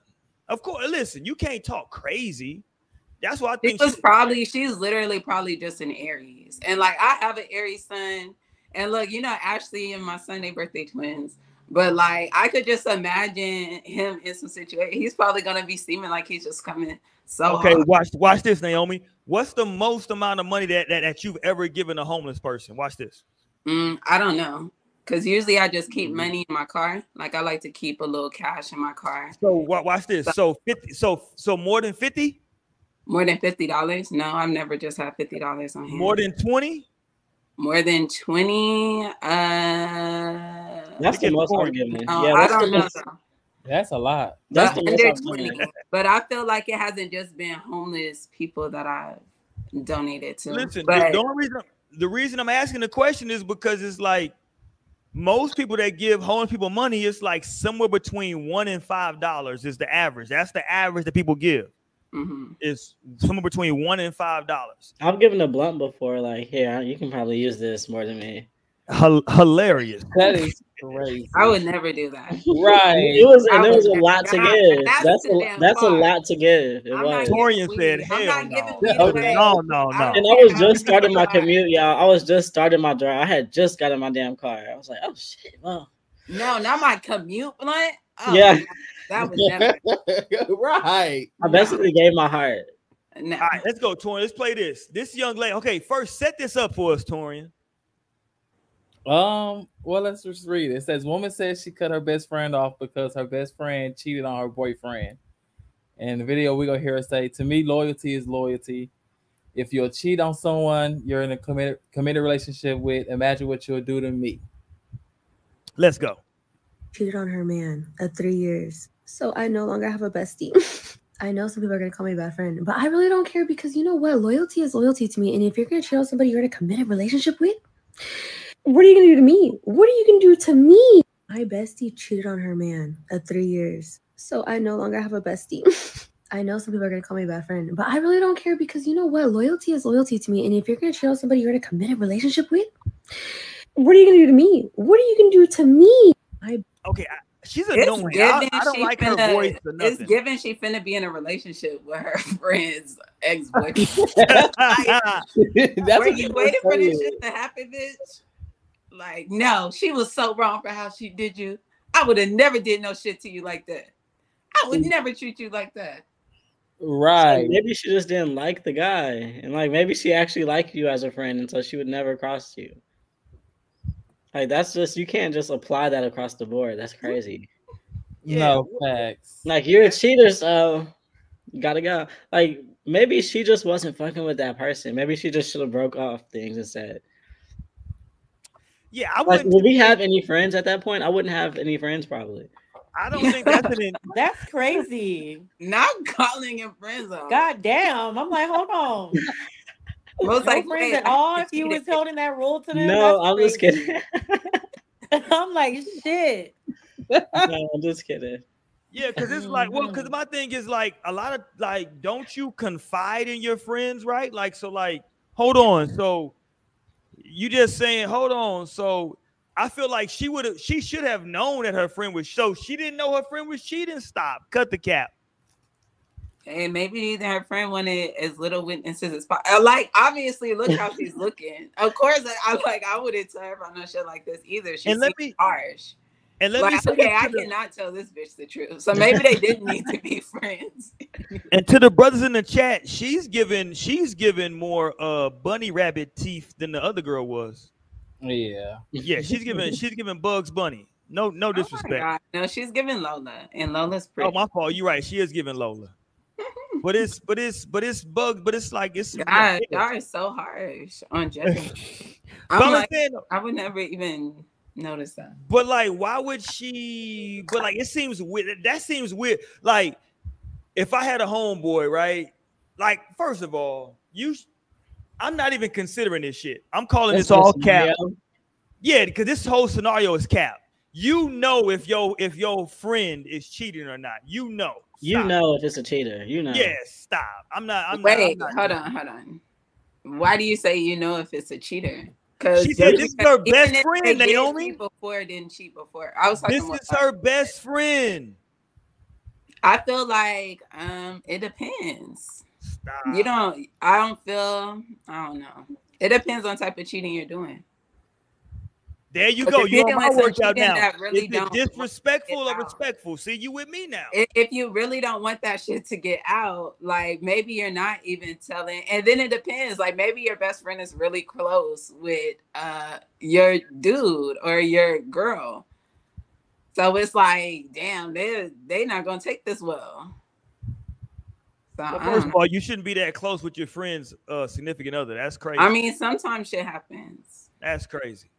Of course, listen, you can't talk crazy. That's why I think she's probably, she's literally probably just an Aries. And like, I have an Aries son, and look, you know, Ashley and my son, they birthday twins, but like, I could just imagine him in some situation. He's probably going to be seeming like he's just coming so okay, hard. watch, watch this, Naomi. What's the most amount of money that, that, that you've ever given a homeless person? Watch this. Mm, I don't know. Because usually I just keep money in my car. Like I like to keep a little cash in my car. So watch this. So, so fifty. So so more than fifty? More than fifty dollars? No, I've never just had fifty dollars on hand. More than twenty? More than twenty? Uh, that's the most I'm giving. No, yeah, I don't know. That's a lot. That's but, the twenty, but I feel like it hasn't just been homeless people that I've donated to. Listen, but, the only reason the reason I'm asking the question is because it's like most people that give homeless people money, it's like somewhere between one and five dollars is the average. That's the average that people give. Mm-hmm. It's somewhere between one and five dollars. I've given a blunt before, like, here, you can probably use this more than me. H hilarious. That is crazy. I would never do that. Right. It was and there was a lot to give. That's, that's a that's part. a lot to give. It was. Torian said, hell no. no, no, no. And I was just starting my commute, y'all. I was just starting my drive. I had just got in my damn car. I was like, oh shit, wow. No, not my commute blunt. Oh, yeah. That was never right. I basically gave my heart. No. All right, let's go, Torian. Let's play this. This young lady. Okay, first set this up for us, Torian. Um, well, let's just read it. It says, woman says she cut her best friend off because her best friend cheated on her boyfriend. In the video, we're going to hear her say, to me, loyalty is loyalty. If you'll cheat on someone you're in a committed, committed relationship with, imagine what you'll do to me. Let's go. Cheated on her man at three years. So I no longer have a bestie. I know some people are going to call me a bad friend, but I really don't care because you know what? Loyalty is loyalty to me. And if you're going to cheat on somebody you're in a committed relationship with, what are you going to do to me? What are you going to do to me? My bestie cheated on her man at three years. So I no longer have a bestie. I know some people are going to call me a bad friend, but I really don't care because you know what? Loyalty is loyalty to me. And if you're going to cheat on somebody you're in a committed relationship with, what are you going to do to me? What are you going to do to me? I Okay, I she's annoying. I, I don't like finna, her voice or nothing. It's given she finna be in a relationship with her friend's ex-boyfriend. Like, were you waiting for this shit to happen, bitch? Like, no, she was so wrong for how she did you. I would have never did no shit to you like that. I would never treat you like that. Right. So maybe she just didn't like the guy. And like, maybe she actually liked you as a friend, and so she would never cross you. Like, that's just, you can't just apply that across the board. That's crazy. Yeah. No facts. Like, you're a cheater, so you gotta go. Like, maybe she just wasn't fucking with that person. Maybe she just should have broke off things and said. Yeah, I wouldn't. Like, would we have any friends at that point? I wouldn't have any friends probably. I don't think that's an. That's crazy. Not calling your friends off. God damn. I'm like, hold on. Most no friends at all. If you was holding that rule to them, no, I'm just kidding. I'm like, shit. No, I'm just kidding. Yeah, because it's like, well, because my thing is like, a lot of like, don't you confide in your friends, right? Like, so, like, hold on. So, you just saying, hold on. So, I feel like she would have, she should have known that her friend was. So she didn't know her friend was cheating. Stop. Cut the cap. And maybe either her friend wanted as little witnesses as possible. Like, obviously, look how she's looking. Of course, I like I wouldn't tell her about no shit like this either. She's harsh. And let like, me say okay, I the, cannot tell this bitch the truth. So maybe they didn't need to be friends. And to the brothers in the chat, she's given she's given more uh bunny rabbit teeth than the other girl was. Yeah. Yeah, she's giving she's giving Bugs Bunny. No, no disrespect. Oh no, she's giving Lola, and Lola's pretty. Oh, my fault. You're right. She is giving Lola. But it's but it's but it's bugged, but it's like it's God, y'all are so harsh on Jesse. I'm like, I would never even notice that. But like, why would she? But like, it seems weird. That seems weird. Like, if I had a homeboy, right? Like, first of all, you I'm not even considering this shit. I'm calling That's this all cap. Yeah, because this whole scenario is cap. You know if your if your friend is cheating or not. You know. Stop. You know if it's a cheater. You know. Yeah, stop. I'm not. I'm Wait, not, I'm not, hold on, hold on. Why do you say you know if it's a cheater? Because she said this is her best friend, Naomi. Before didn't cheat before. I was talking. This is her best friend. I feel like um, it depends. Stop. You don't. I don't feel. I don't know. It depends on type of cheating you're doing. There you go. You on my workout now. Really is it disrespectful or respectful? See, you with me now. If, if you really don't want that shit to get out, like maybe you're not even telling. And then it depends. Like maybe your best friend is really close with uh your dude or your girl. So it's like, damn, they they're not gonna take this well. So, well, first of all, you shouldn't be that close with your friend's uh, significant other. That's crazy. I mean, sometimes shit happens. That's crazy.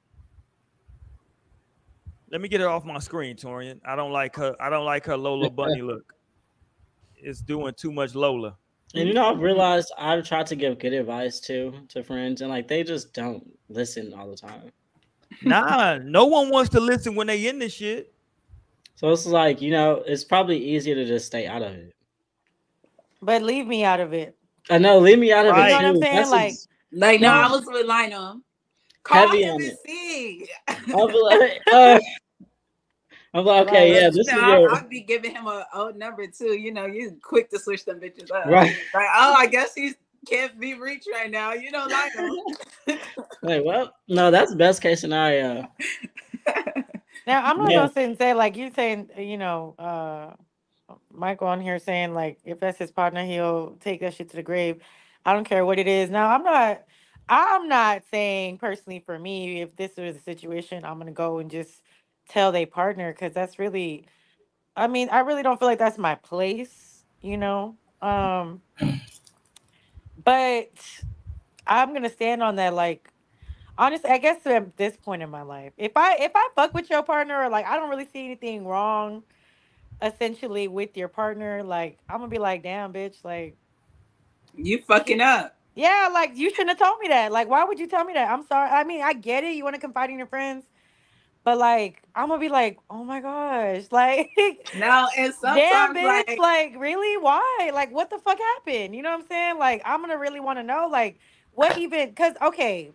Let me get her off my screen, Torian. I don't like her. I don't like her Lola Bunny look. It's doing too much Lola. And you know, I've realized I've tried to give good advice to to friends, and like they just don't listen all the time. Nah, no one wants to listen when they in this shit. So it's like, you know, it's probably easier to just stay out of it. But leave me out of it. I know, leave me out of right. it. You know what I'm saying? That's like, like no, I was with Lionel. Call heavy him and see. I'm like, uh, I'm like, okay, right, yeah. This know, is your... I'll be giving him an old number too. You know, you quick to switch them bitches up. Right. Like, oh, I guess he can't be reached right now. You don't like him. Wait, well, no, that's best case scenario. Now I'm not yeah. gonna sit and say like you saying, you know, uh Michael on here saying like if that's his partner, he'll take that shit to the grave. I don't care what it is. Now I'm not I'm not saying personally for me, if this was a situation, I'm going to go and just tell their partner, because that's really, I mean, I really don't feel like that's my place, you know? Um, but I'm going to stand on that, like, honestly, I guess at this point in my life, if I if I fuck with your partner, or like I don't really see anything wrong, essentially with your partner, like I'm gonna be like, damn, bitch, like you fucking up. Yeah, like you shouldn't have told me that. Like, why would you tell me that? I'm sorry. I mean, I get it. You want to confide in your friends, but like I'm gonna be like, oh my gosh, like no, and sometimes damn, bitch, like... like really, why? Like, what the fuck happened? You know what I'm saying? Like, I'm gonna really want to know, like, what even? Because okay.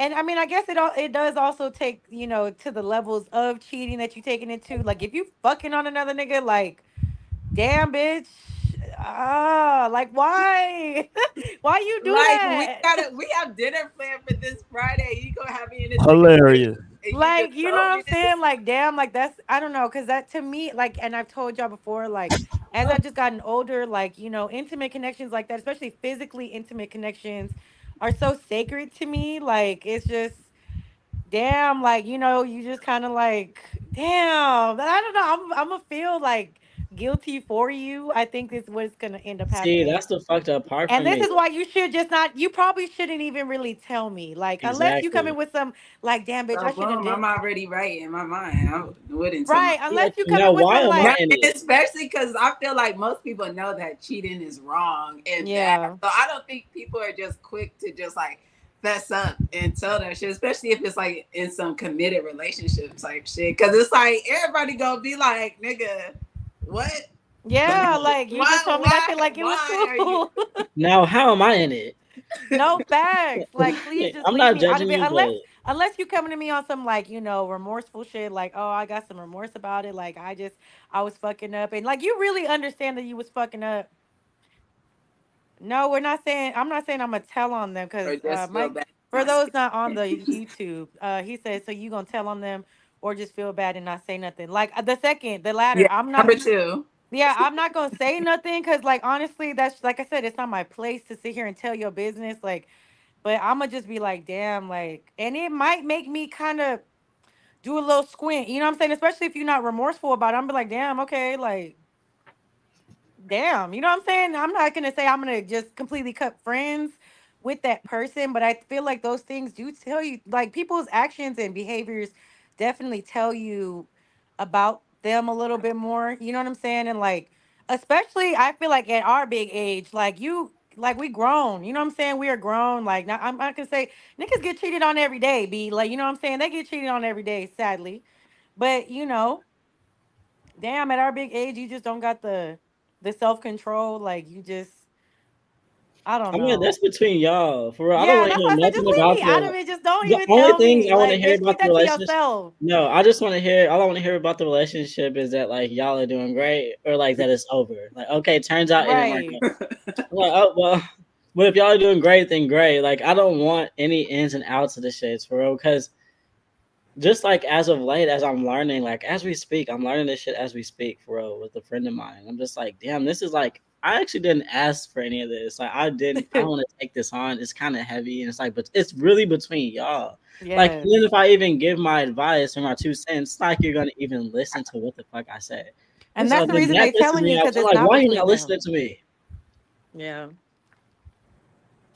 And I mean, I guess it all, it does also take, you know, to the levels of cheating that you're taking it to. Like, if you fucking on another nigga, like, damn, bitch. Ah, like, why? Why you do like, that? We, gotta, we have dinner planned for this Friday. You gonna have me in this. Hilarious. Like, you, you know what I'm saying? Like, damn, like, that's, I don't know. Because that, to me, like, and I've told y'all before, like, as I've just gotten older, like, you know, intimate connections like that, especially physically intimate connections, are so sacred to me. Like, it's just damn, like, you know, you just kind of like damn, but I don't know, I'm I'm gonna feel like guilty for you. I think this is what's gonna end up happening. See, that's the fucked up part. And this is why you should just not, you probably shouldn't even really tell me, like, exactly. Unless you come in with some like, damn, bitch, I shouldn't. I'm already right in my mind. I wouldn't. Right, unless you come in with some, like, especially because I feel like most people know that cheating is wrong, and yeah, so I don't think people are just quick to just like fess up and tell that shit, especially if it's like in some committed relationship type shit, because it's like everybody gonna be like, nigga. What? Yeah, like you why, just told me why, that shit like it was cool. Now how am I in it? No facts. Like, please just I'm leave not me judging out of it. Unless, unless you coming to me on some like, you know, remorseful shit, like, oh, I got some remorse about it. Like, I just I was fucking up, and like you really understand that you was fucking up. No, we're not saying I'm not saying I'm gonna tell on them, because uh, Mike, for those not on the YouTube, uh he said, so you gonna tell on them or just feel bad and not say nothing? Like the second, the latter. Yeah, I'm not number two. Yeah, I'm not gonna say nothing, because like honestly, that's like I said, it's not my place to sit here and tell your business. Like, but I'm gonna just be like, damn, like, and it might make me kind of do a little squint. You know what I'm saying? Especially if you're not remorseful about it, I'm be like, damn, okay, like, damn. You know what I'm saying? I'm not gonna say I'm gonna just completely cut friends with that person, but I feel like those things do tell you, like, people's actions and behaviors definitely tell you about them a little bit more, you know what I'm saying? And like, especially I feel like at our big age, like you, like we grown, you know what I'm saying? We are grown. Like, now I'm not gonna say niggas get cheated on every day, B. Like, you know what I'm saying? They get cheated on every day, sadly. But you know, damn, at our big age, you just don't got the the self-control. Like, you just, I don't know. I mean, that's between y'all. For real, yeah, I don't want to hear nothing just about that. I don't mean, just don't the even only thing me. I want like, to hear about the relationship. No, I just want to hear. All I want to hear about the relationship is that like y'all are doing great, or like that it's over. Like, okay, turns out right. It didn't work out. Well, oh well. But if y'all are doing great, then great. Like, I don't want any ins and outs of the shit, for real. Because just like as of late, as I'm learning, like as we speak, I'm learning this shit as we speak, for real, with a friend of mine. I'm just like, damn, this is like. I actually didn't ask for any of this. Like, I didn't, I want to take this on. It's kind of heavy. And it's like, but it's really between y'all. Yes. Like, even if I even give my advice or my two cents, it's like you're going to even listen to what the fuck I said. And, and that's so the reason they're telling me, you, because it's like, not why are you not listening to me? Yeah.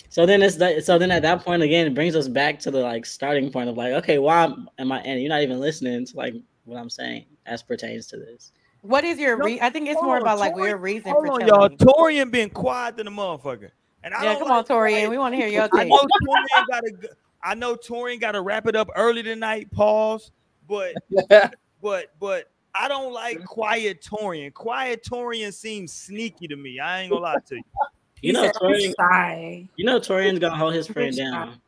So then it's that, so then at that point, again, it brings us back to the like starting point of like, okay, why am I, and you're not even listening to like what I'm saying as pertains to this. What is your reason? I think it's more about like your reason for telling. Hold on, y'all. Torian been quiet than a motherfucker. And I yeah, come on, Torian. We want to hear your take. I know Torian gotta, I know Torian got to wrap it up early tonight. Pause. But but but I don't like quiet Torian. Quiet Torian seems sneaky to me. I ain't gonna lie to you. You know Torian. You know Torian's gonna hold his friend down.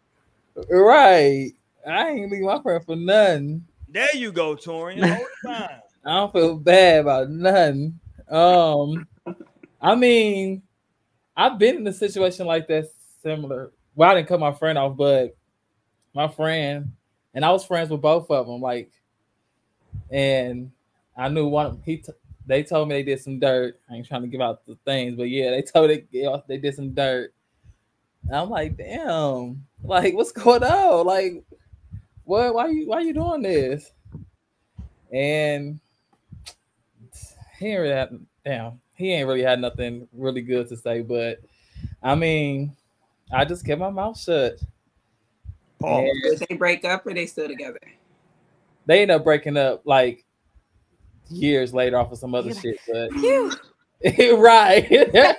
Right. I ain't leave my friend for nothing. There you go, Torian. Hold it down. I don't feel bad about nothing. Um, I mean, I've been in a situation like that similar. Well, I didn't cut my friend off, but my friend, and I was friends with both of them. Like, and I knew one of them, he t- they told me they did some dirt. I ain't trying to give out the things, but yeah, they told it, they did some dirt. I'm like, damn, like what's going on? Like, what? Why you? Why you doing this? And he ain't really had, damn, he ain't really had nothing really good to say. But I mean, I just kept my mouth shut. Oh. Did they break up, or they still together? They end up breaking up like years later off of some other shit. But right.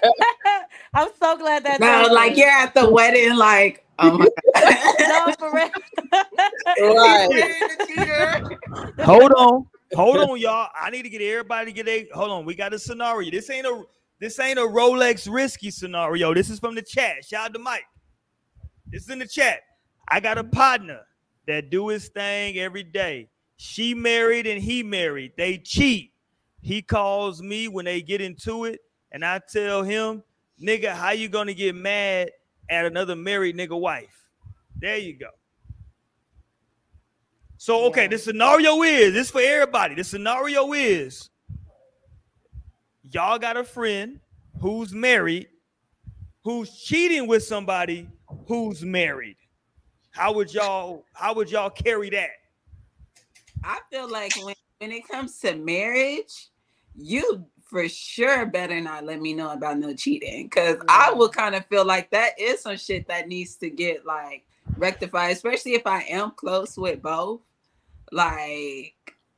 I'm so glad that. No, like you're at the wedding, like. Oh my God. No, for real. Right. Hold on. Hold on, y'all. I need to get everybody to get a hold on. We got a scenario. This ain't a this ain't a Rolex risky scenario. This is from the chat. Shout out to Mike. This is in the chat. I got a partner that do his thing every day. She married and he married. They cheat. He calls me when they get into it, and I tell him, nigga, how you gonna get mad at another married nigga wife? There you go. So, okay, yeah. The scenario is, this for everybody. The scenario is, y'all got a friend who's married, who's cheating with somebody who's married. How would y'all, how would y'all carry that? I feel like when, when it comes to marriage, you for sure better not let me know about no cheating. Cause mm-hmm. I would kind of feel like that is some shit that needs to get like rectified, especially if I am close with both. Like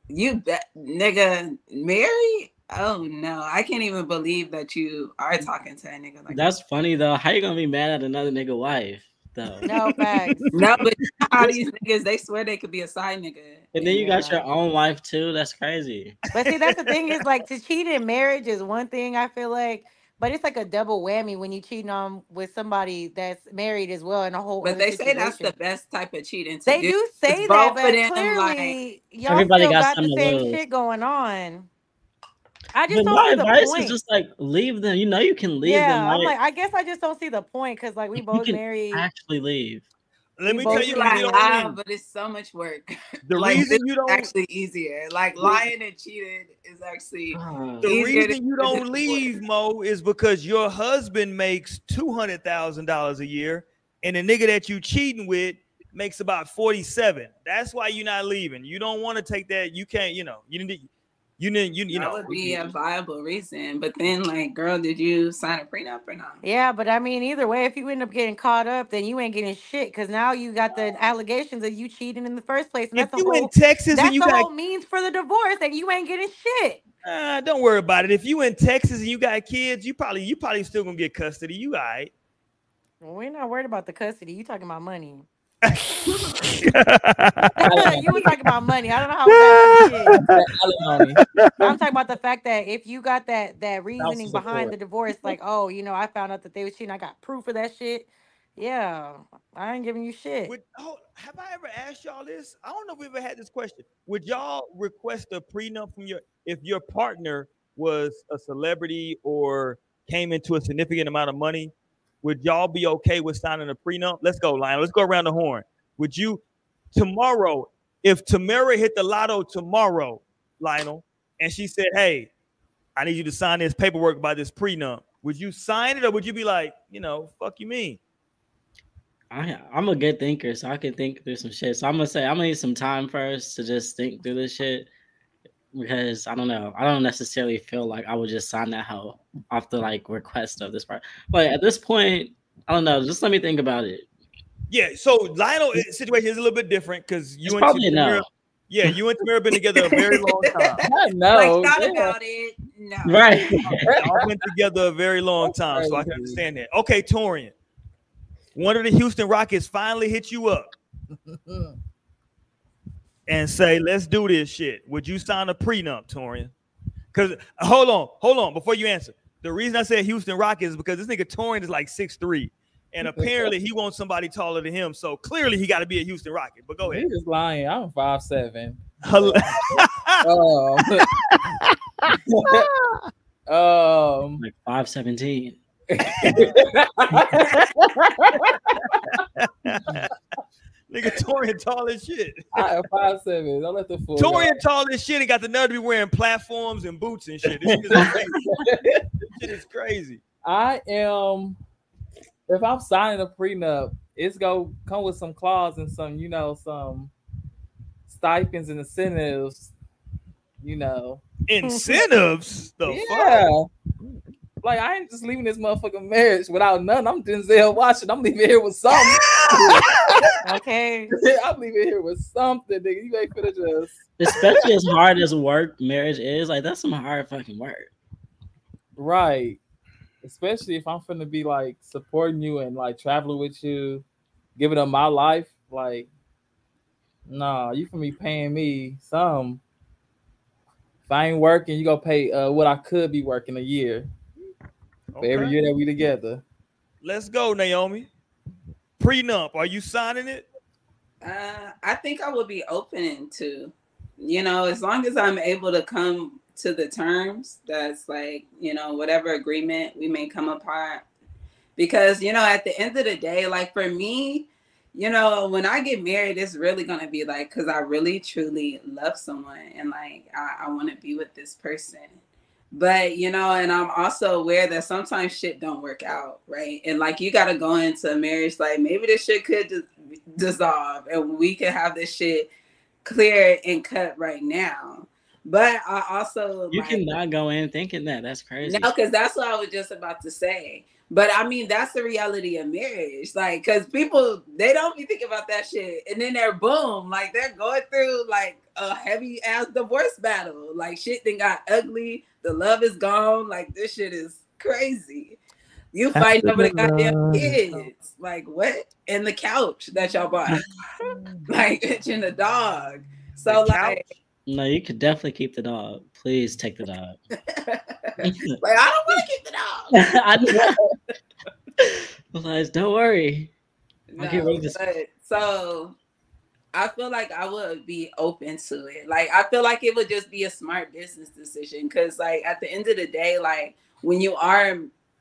you bet, nigga, married? Oh no, I can't even believe that you are talking to a nigga like That's that. Funny though. How you gonna be mad at another nigga wife? Though. No facts. No, but all these niggas, they swear they could be a side nigga. And then you got life. Your own wife too. That's crazy. But see, that's the thing is like to cheat in marriage is one thing I feel like, but it's like a double whammy when you cheating on with somebody that's married as well. And a whole. But they situation. Say that's the best type of cheating. To they do, do say that, but them, clearly like, y'all everybody still got, got the same love. Shit going on. I just but don't see the advice point. Is just like leave them. You know you can leave yeah, them. Right? I'm like, I guess I just don't see the point because like we both you can married. Actually leave. Let we me tell you, like, lie, but it's so much work. The like, reason you don't actually easier. Like lying and cheating is actually uh, the reason you don't leave, Mo, is because your husband makes two hundred thousand dollars a year, and the nigga that you cheating with makes about forty-seven. That's why you're not leaving. You don't want to take that. You can't. You know. You need. You didn't, you, you that know, would be a viable reason, but then, like, girl, did you sign a prenup or not? Yeah, but I mean, either way, if you end up getting caught up, then you ain't getting shit because now you got the allegations of you cheating in the first place. And if that's you whole, in Texas, that's and you the got, whole means for the divorce, and you ain't getting shit. Uh, don't worry about it. If you in Texas and you got kids, you probably, you probably still gonna get custody. You all right? Well, we're not worried about the custody. You talking about money. You were talking about money. I don't know how I'm talking about the fact that if you got that that reasoning behind the divorce, like, oh, you know, I found out that they were cheating, I got proof of that shit. Yeah, I ain't giving you shit. Would, oh, have I ever asked y'all this? I don't know if we ever had this question. Would y'all request a prenup from your if your partner was a celebrity or came into a significant amount of money? Would y'all be okay with signing a prenup? Let's go, Lionel. Let's go around the horn. Would you tomorrow, if Tamara hit the lotto tomorrow, Lionel, and she said, hey, I need you to sign this paperwork by this prenup, would you sign it or would you be like, you know, fuck you mean? I, I'm a good thinker, so I can think through some shit. So I'm going to say I'm going to need some time first to just think through this shit because I don't know. I don't necessarily feel like I would just sign that hoe off the like request of this part, but at this point, I don't know. Just let me think about it. Yeah. So Lionel's situation is a little bit different because you it's and probably Tamara, no. Yeah, you and Tamara have been together a very long time. No, like, thought yeah. about it. No, right. Y'all been together a very long time, so I can understand that. Okay, Torian, one of the Houston Rockets finally hit you up and say, "Let's do this shit." Would you sign a prenup, Torian? Because hold on, hold on, before you answer. The reason I said Houston Rockets is because this nigga Torian is like six three, and apparently he wants somebody taller than him. So clearly he got to be a Houston Rocket. But go ahead. He's just lying. I'm five seven. um, like five seventeen. Nigga Torian tall as shit. I am five seven. Don't let the fool. Torian tall as shit. He got the nerve to be wearing platforms and boots and shit. This shit is crazy. This shit is crazy. I am if I'm signing a prenup, it's gonna come with some clause and some, you know, some stipends and incentives, you know. Incentives? The yeah. Fuck? Like, I ain't just leaving this motherfucking marriage without none. I'm Denzel Washington. I'm leaving here with something. Okay. I'm leaving here with something, nigga. You ain't finna just. Especially as hard as work marriage is. Like, that's some hard fucking work. Right. Especially if I'm finna be, like, supporting you and, like, traveling with you, giving up my life. Like, nah, you finna be paying me some. If I ain't working, you gonna pay uh, what I could be working a year. Okay. Every year that we together. Let's go, Naomi. Prenup, are you signing it? Uh, I think I would be open to, you know, as long as I'm able to come to the terms that's like, you know, whatever agreement we may come apart. Because, you know, at the end of the day, like for me, you know, when I get married, it's really going to be like, because I really, truly love someone and like, I, I want to be with this person. But, you know, and I'm also aware that sometimes shit don't work out, right? And, like, you got to go into a marriage, like, maybe this shit could dis- dissolve and we could have this shit cleared and cut right now. But I also... You like, cannot go in thinking that. That's crazy. No, because that's what I was just about to say. But, I mean, that's the reality of marriage. Like, because people, they don't be thinking about that shit. And then they're, boom, like, they're going through, like, a heavy-ass divorce battle. Like, shit then got ugly. The love is gone. Like, this shit is crazy. You fighting over the goddamn kids. Like, what? And the couch that y'all bought. Like, itching the dog. So, the like... Couch? No, you could definitely keep the dog. Please take the dog. Like, I don't want to keep the dog. I know. Besides, don't worry. No, I'll get rid of this. So I feel like I would be open to it. Like, I feel like it would just be a smart business decision. Because, like, at the end of the day, like, when you are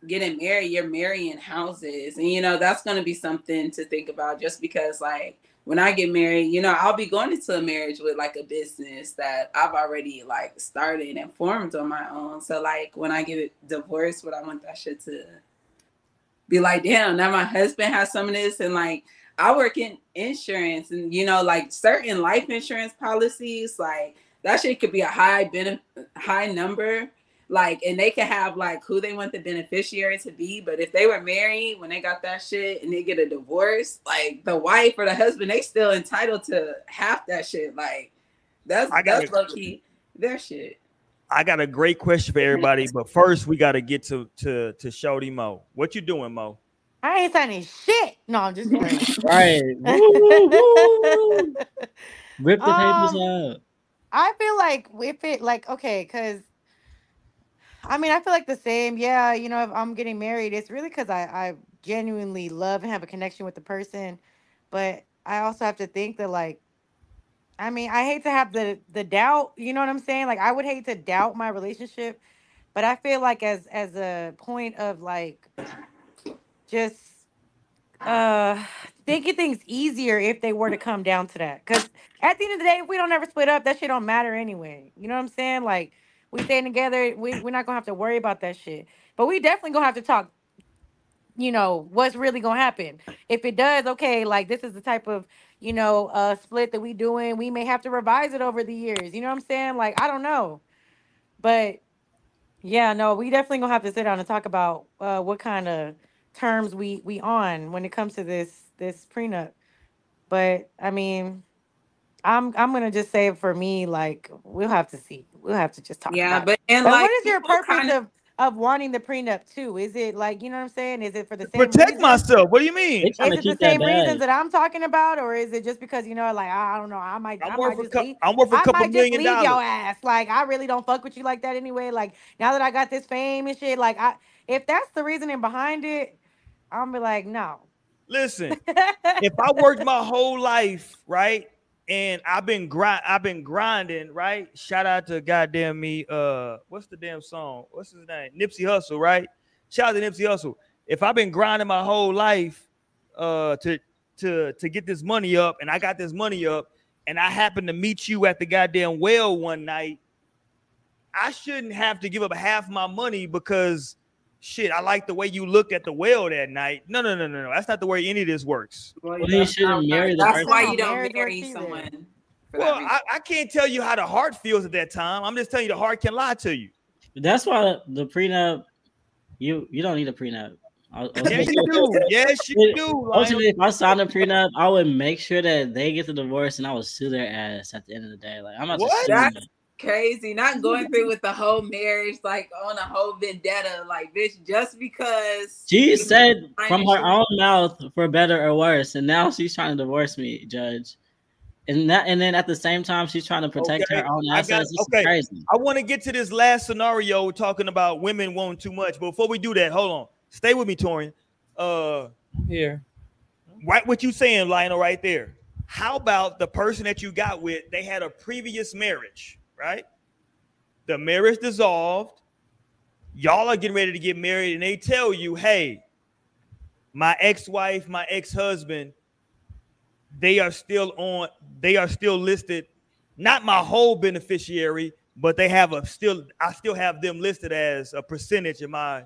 getting married, you're marrying houses. And, you know, that's going to be something to think about just because, like, when I get married, you know, I'll be going into a marriage with like a business that I've already like started and formed on my own. So like when I get divorced, what I want that shit to be like, damn, now my husband has some of this. And like, I work in insurance and, you know, like certain life insurance policies, like that shit could be a high benef- high number. Like, and they can have like who they want the beneficiary to be. But if they were married when they got that shit and they get a divorce, like the wife or the husband, they still entitled to half that shit. Like that's, that's low key their shit. I got a great question for everybody. But first we got to get to, to, to Shorty Mo. What you doing, Mo? I ain't signing shit. No, I'm just kidding. Right. Woo, woo, woo. Rip the um, papers up. I feel like if it like, okay. Cause I mean, I feel like the same. Yeah, you know, if I'm getting married, it's really because I, I genuinely love and have a connection with the person. But I also have to think that, like, I mean, I hate to have the, the doubt. You know what I'm saying? Like, I would hate to doubt my relationship. But I feel like as as a point of, like, just uh, thinking things easier if they were to come down to that. Because at the end of the day, if we don't ever split up, that shit don't matter anyway. You know what I'm saying? Like, we staying together. We, we're not going to have to worry about that shit. But we definitely going to have to talk, you know, what's really going to happen. If it does, okay, like, this is the type of, you know, uh, split that we doing. We may have to revise it over the years. You know what I'm saying? Like, I don't know. But, yeah, no, we definitely going to have to sit down and talk about uh, what kind of terms we, we on when it comes to this this prenup. But, I mean... I'm I'm gonna just say for me, like we'll have to see. We'll have to just talk. Yeah, about but and it. Like, what is your purpose kinda... of of wanting the prenup too? Is it like you know what I'm saying? Is it for the same protect reasons? Myself? What do you mean? Is it the same reasons that I'm talking about, or is it just because you know, like I, I don't know, I might I'm I might just co- leave, I'm worth a couple I might million just leave your ass. Like I really don't fuck with you like that anyway. Like now that I got this fame and shit, like I if that's the reasoning behind it, I'm be like no. Listen, if I worked my whole life, right? And I've been grind, I've been grinding, right? Shout out to goddamn me. Uh, what's the damn song? What's his name? Nipsey Hussle, right? Shout out to Nipsey Hussle. If I've been grinding my whole life, uh, to to to get this money up, and I got this money up, and I happen to meet you at the goddamn well one night, I shouldn't have to give up half my money because shit, I like the way you looked at the well that night. No, no, no, no, no. That's not the way any of this works. Well, well, you shouldn't marry the That's person. why you don't marry someone. Well, I, I can't tell you how the heart feels at that time. I'm just telling you the heart can lie to you. That's why the prenup, you you don't need a prenup. I, I yes, you do. Yes, you do. Ultimately, if I signed a prenup, I would make sure that they get the divorce, and I would sue their ass at the end of the day. Like, I'm not. What? That's crazy. Not going through with the whole marriage, like on a whole vendetta, like, bitch. Just because she said from her own mouth, for better or worse, and now she's trying to divorce me, Judge. And that, and then at the same time, she's trying to protect okay. her own assets. This okay. is crazy. I want to get to this last scenario. We're talking about women wanting too much. But before we do that, hold on. Stay with me, Torian. Uh, yeah. Right, what you saying, Lionel, right there. How about the person that you got with, they had a previous marriage, right? The marriage dissolved. Y'all are getting ready to get married, and they tell you, hey, my ex-wife, my ex-husband, they are still on, they are still listed, not my whole beneficiary, but they have a still, I still have them listed as a percentage of my,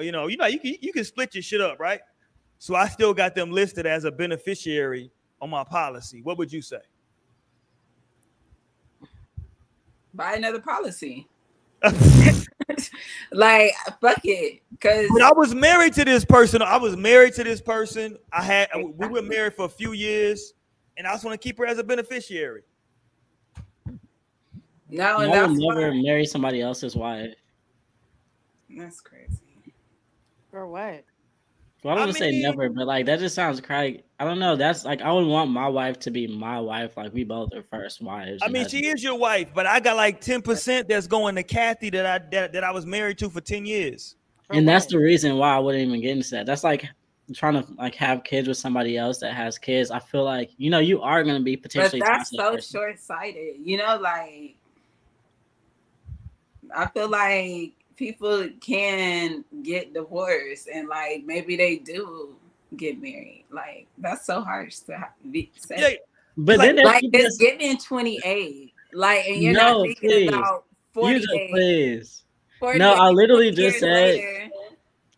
you know, you know, you can, you can split your shit up, right? So I still got them listed as a beneficiary on my policy. What would you say? Buy another policy. Like, fuck it, because I was married to this person. I was married to this person. I had we were married for a few years, and I just want to keep her as a beneficiary. No, and I would never why. marry somebody else's wife. That's crazy. For what? Well, I don't I mean, say never, but like that just sounds crazy. I don't know. That's like I would want my wife to be my wife. Like we both are first wives. I mean, she is your wife, but I got like ten percent that's going to Kathy that I that, that I was married to for ten years. For and what? That's the reason why I wouldn't even get into that. That's like trying to like have kids with somebody else that has kids. I feel like you know you are going to be potentially. But that's so short sighted. You know, like I feel like people can get divorced and like maybe they do get married. Like that's so harsh to be said. Yeah, but like, then like this giving twenty-eight, like and you're no, not thinking please. about forty-eight. Just, please. forty-eight. No, I literally just said. Later.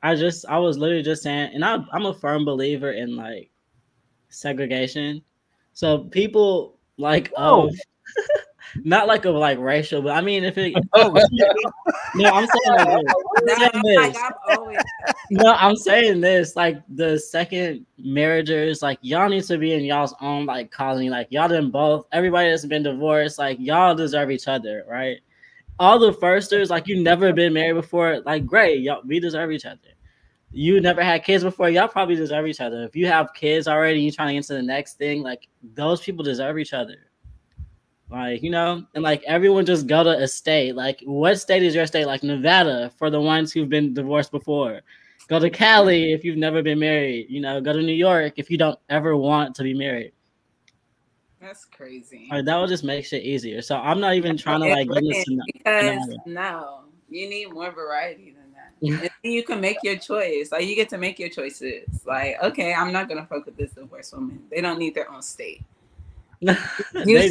I just I was literally just saying, and I, I'm a firm believer in like segregation. So people like Whoa. oh. Not like of like racial, but I mean if it. Oh, no, I'm saying this. No, I'm, this. Like, I'm no, I'm saying this. Like the second marriages, like y'all need to be in y'all's own like colony. Like y'all done both. Everybody that's been divorced, like y'all deserve each other, right? All the firsters, like you never been married before, like great, y'all we deserve each other. You never had kids before, y'all probably deserve each other. If you have kids already, you trying to get to the next thing, like those people deserve each other. Like, you know, and like everyone just go to a state. Like, what state is your state? Like Nevada for the ones who've been divorced before. Go to Cali if you've never been married. You know, go to New York if you don't ever want to be married. That's crazy. Like, that would just make shit easier. So I'm not even trying to like get this to because Nevada. No, you need more variety than that. And you can make your choice. Like you get to make your choices. Like, okay, I'm not gonna fuck with this divorced woman. They don't need their own state. You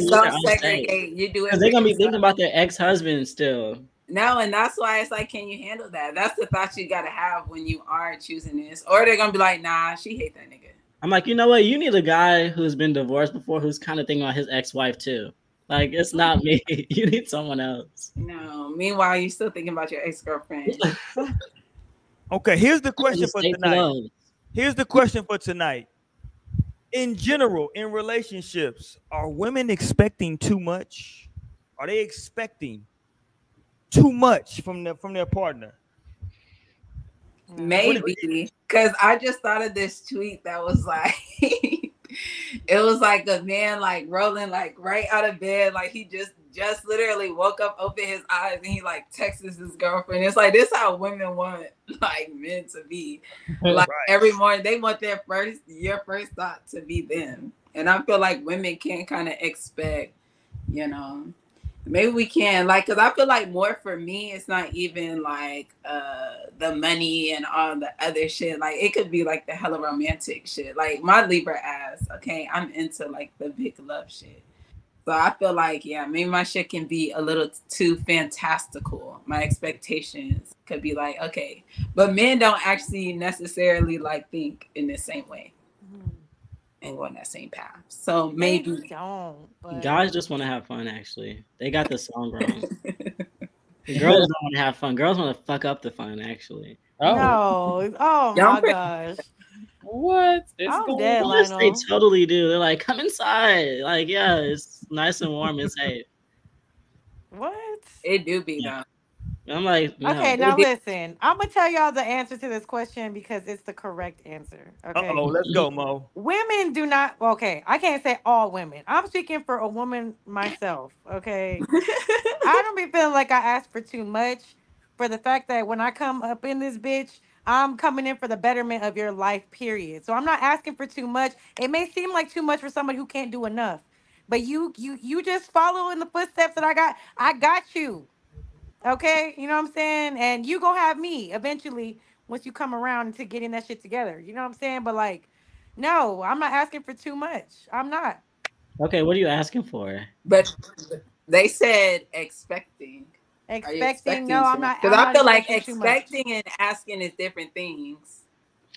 segregate. You do it. They're gonna be thinking about their ex-husband still. No, and that's why it's like, can you handle that? That's the thought you gotta have when you are choosing this. Or they're gonna be like, nah, she hate that nigga. I'm like, you know what? You need a guy who's been divorced before, who's kind of thinking about his ex-wife too. Like, it's not me. You need someone else. No. Meanwhile, you're still thinking about your ex-girlfriend. Okay. Here's the question for tonight. Close. Here's the question for tonight. In general, in relationships, are women expecting too much? Are they expecting too much from the, from their partner? Maybe, because I just thought of this tweet that was like, it was like a man like rolling like right out of bed, like he just just literally woke up, opened his eyes, and he like texts his girlfriend. It's like this is how women want like men to be. Like right. Every morning they want their first your first thought to be them. And I feel like women can kind of expect, you know, maybe we can like because I feel like more for me, it's not even like uh the money and all the other shit. Like it could be like the hella romantic shit. Like my Libra ass, okay, I'm into like the big love shit. So I feel like, yeah, maybe my shit can be a little t- too fantastical. My expectations could be like, okay. But men don't actually necessarily like think in the same way mm-hmm. and go on that same path. So maybe. They don't, but... Guys just want to have fun, actually. They got the song wrong. Girls don't want to have fun. Girls want to fuck up the fun, actually. Oh, no. Oh my gosh. What? It's I'm dead, Lionel. They totally do. They're like, come inside. Like, yeah, it's nice and warm and safe. What? It do be yeah. though. I'm like, no. Okay, now listen. I'm gonna tell y'all the answer to this question because it's the correct answer. Okay. Uh-oh, let's go, Mo. Women do not. Okay, I can't say all women. I'm speaking for a woman myself. Okay. I don't be feeling like I asked for too much. For the fact that when I come up in this bitch, I'm coming in for the betterment of your life, period. So I'm not asking for too much. It may seem like too much for somebody who can't do enough, but you you you just follow in the footsteps that I got. I got you. Okay? You know what I'm saying? And you gonna have me eventually once you come around to getting that shit together. You know what I'm saying? But like, no, I'm not asking for too much. I'm not. Okay, what are you asking for? But they said expecting. Expecting, expecting no, I'm not. Because I feel like expecting and asking is different things.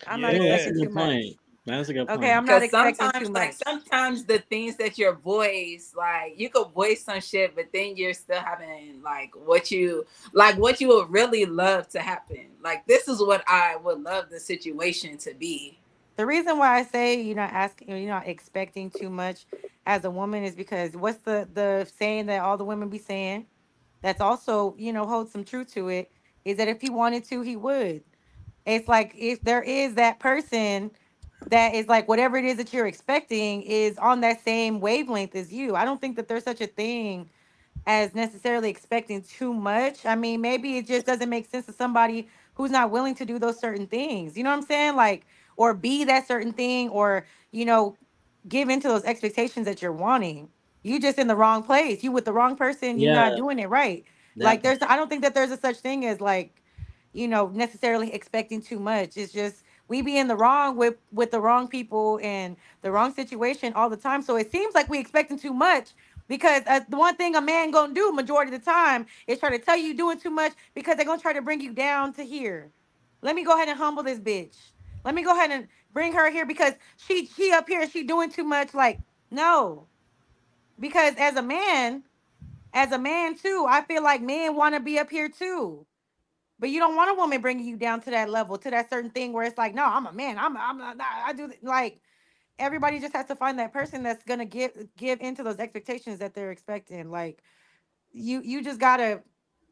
I'm yeah, not expecting too much. Point. That's a good point. Okay, I'm not expecting sometimes, too much. Like, sometimes the things that your voice, like you could voice some shit, but then you're still having like what you like what you would really love to happen. Like this is what I would love the situation to be. The reason why I say you're not asking, you're not expecting too much as a woman is because what's the the saying that all the women be saying? That's also, you know, holds some truth to it, is that if he wanted to, he would. It's like if there is that person that is like whatever it is that you're expecting is on that same wavelength as you. I don't think that there's such a thing as necessarily expecting too much. I mean, maybe it just doesn't make sense to somebody who's not willing to do those certain things. You know what I'm saying? Like, or be that certain thing or, you know, give into those expectations that you're wanting. You just in the wrong place. You with the wrong person. You're yeah. not doing it right. Yeah. Like there's, I don't think that there's a such thing as like, you know, necessarily expecting too much. It's just we be in the wrong with with the wrong people and the wrong situation all the time. So it seems like we expecting too much because uh, the one thing a man gonna do majority of the time is try to tell you doing too much because they're gonna try to bring you down to here. Let me go ahead and humble this bitch. Let me go ahead and bring her here because she she up here she doing too much. Like no. Because as a man, as a man too, I feel like men want to be up here too. But you don't want a woman bringing you down to that level, to that certain thing where it's like, no, I'm a man. I'm, I'm, not, I do like everybody just has to find that person that's gonna give give into those expectations that they're expecting. Like you, you just gotta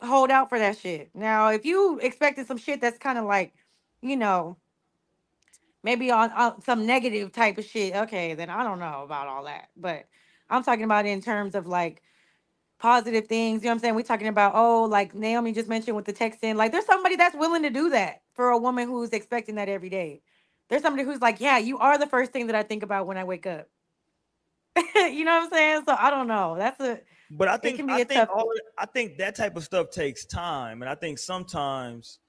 hold out for that shit. Now, if you expecting some shit that's kind of like, you know, maybe on, on some negative type of shit, okay, then I don't know about all that, but. I'm talking about in terms of like positive things. You know what I'm saying? We're talking about, oh, like Naomi just mentioned with the texting. Like there's somebody that's willing to do that for a woman who's expecting that every day. There's somebody who's like, yeah, you are the first thing that I think about when I wake up. You know what I'm saying? So I don't know. That's a, but I think, I think, all of, I think that type of stuff takes time. And I think sometimes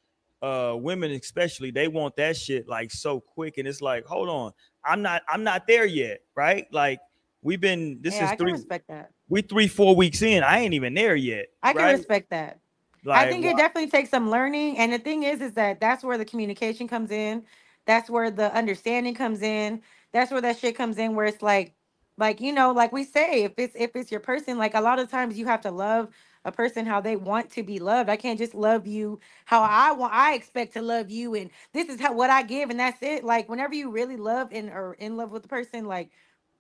uh, women, especially, they want that shit like so quick. And it's like, hold on, I'm not, I'm not there yet. Right. Like, We've been, this yeah, is I three, can respect that. We three, four weeks in. I ain't even there yet. I can right? respect that. Like, I think wow. it definitely takes some learning. And the thing is, is that that's where the communication comes in. That's where the understanding comes in. That's where that shit comes in where it's like, like, you know, like we say, if it's, if it's your person, like a lot of times you have to love a person how they want to be loved. I can't just love you how I want. I expect to love you. And this is how, what I give. And that's it. Like whenever you really love and are in love with a person, like,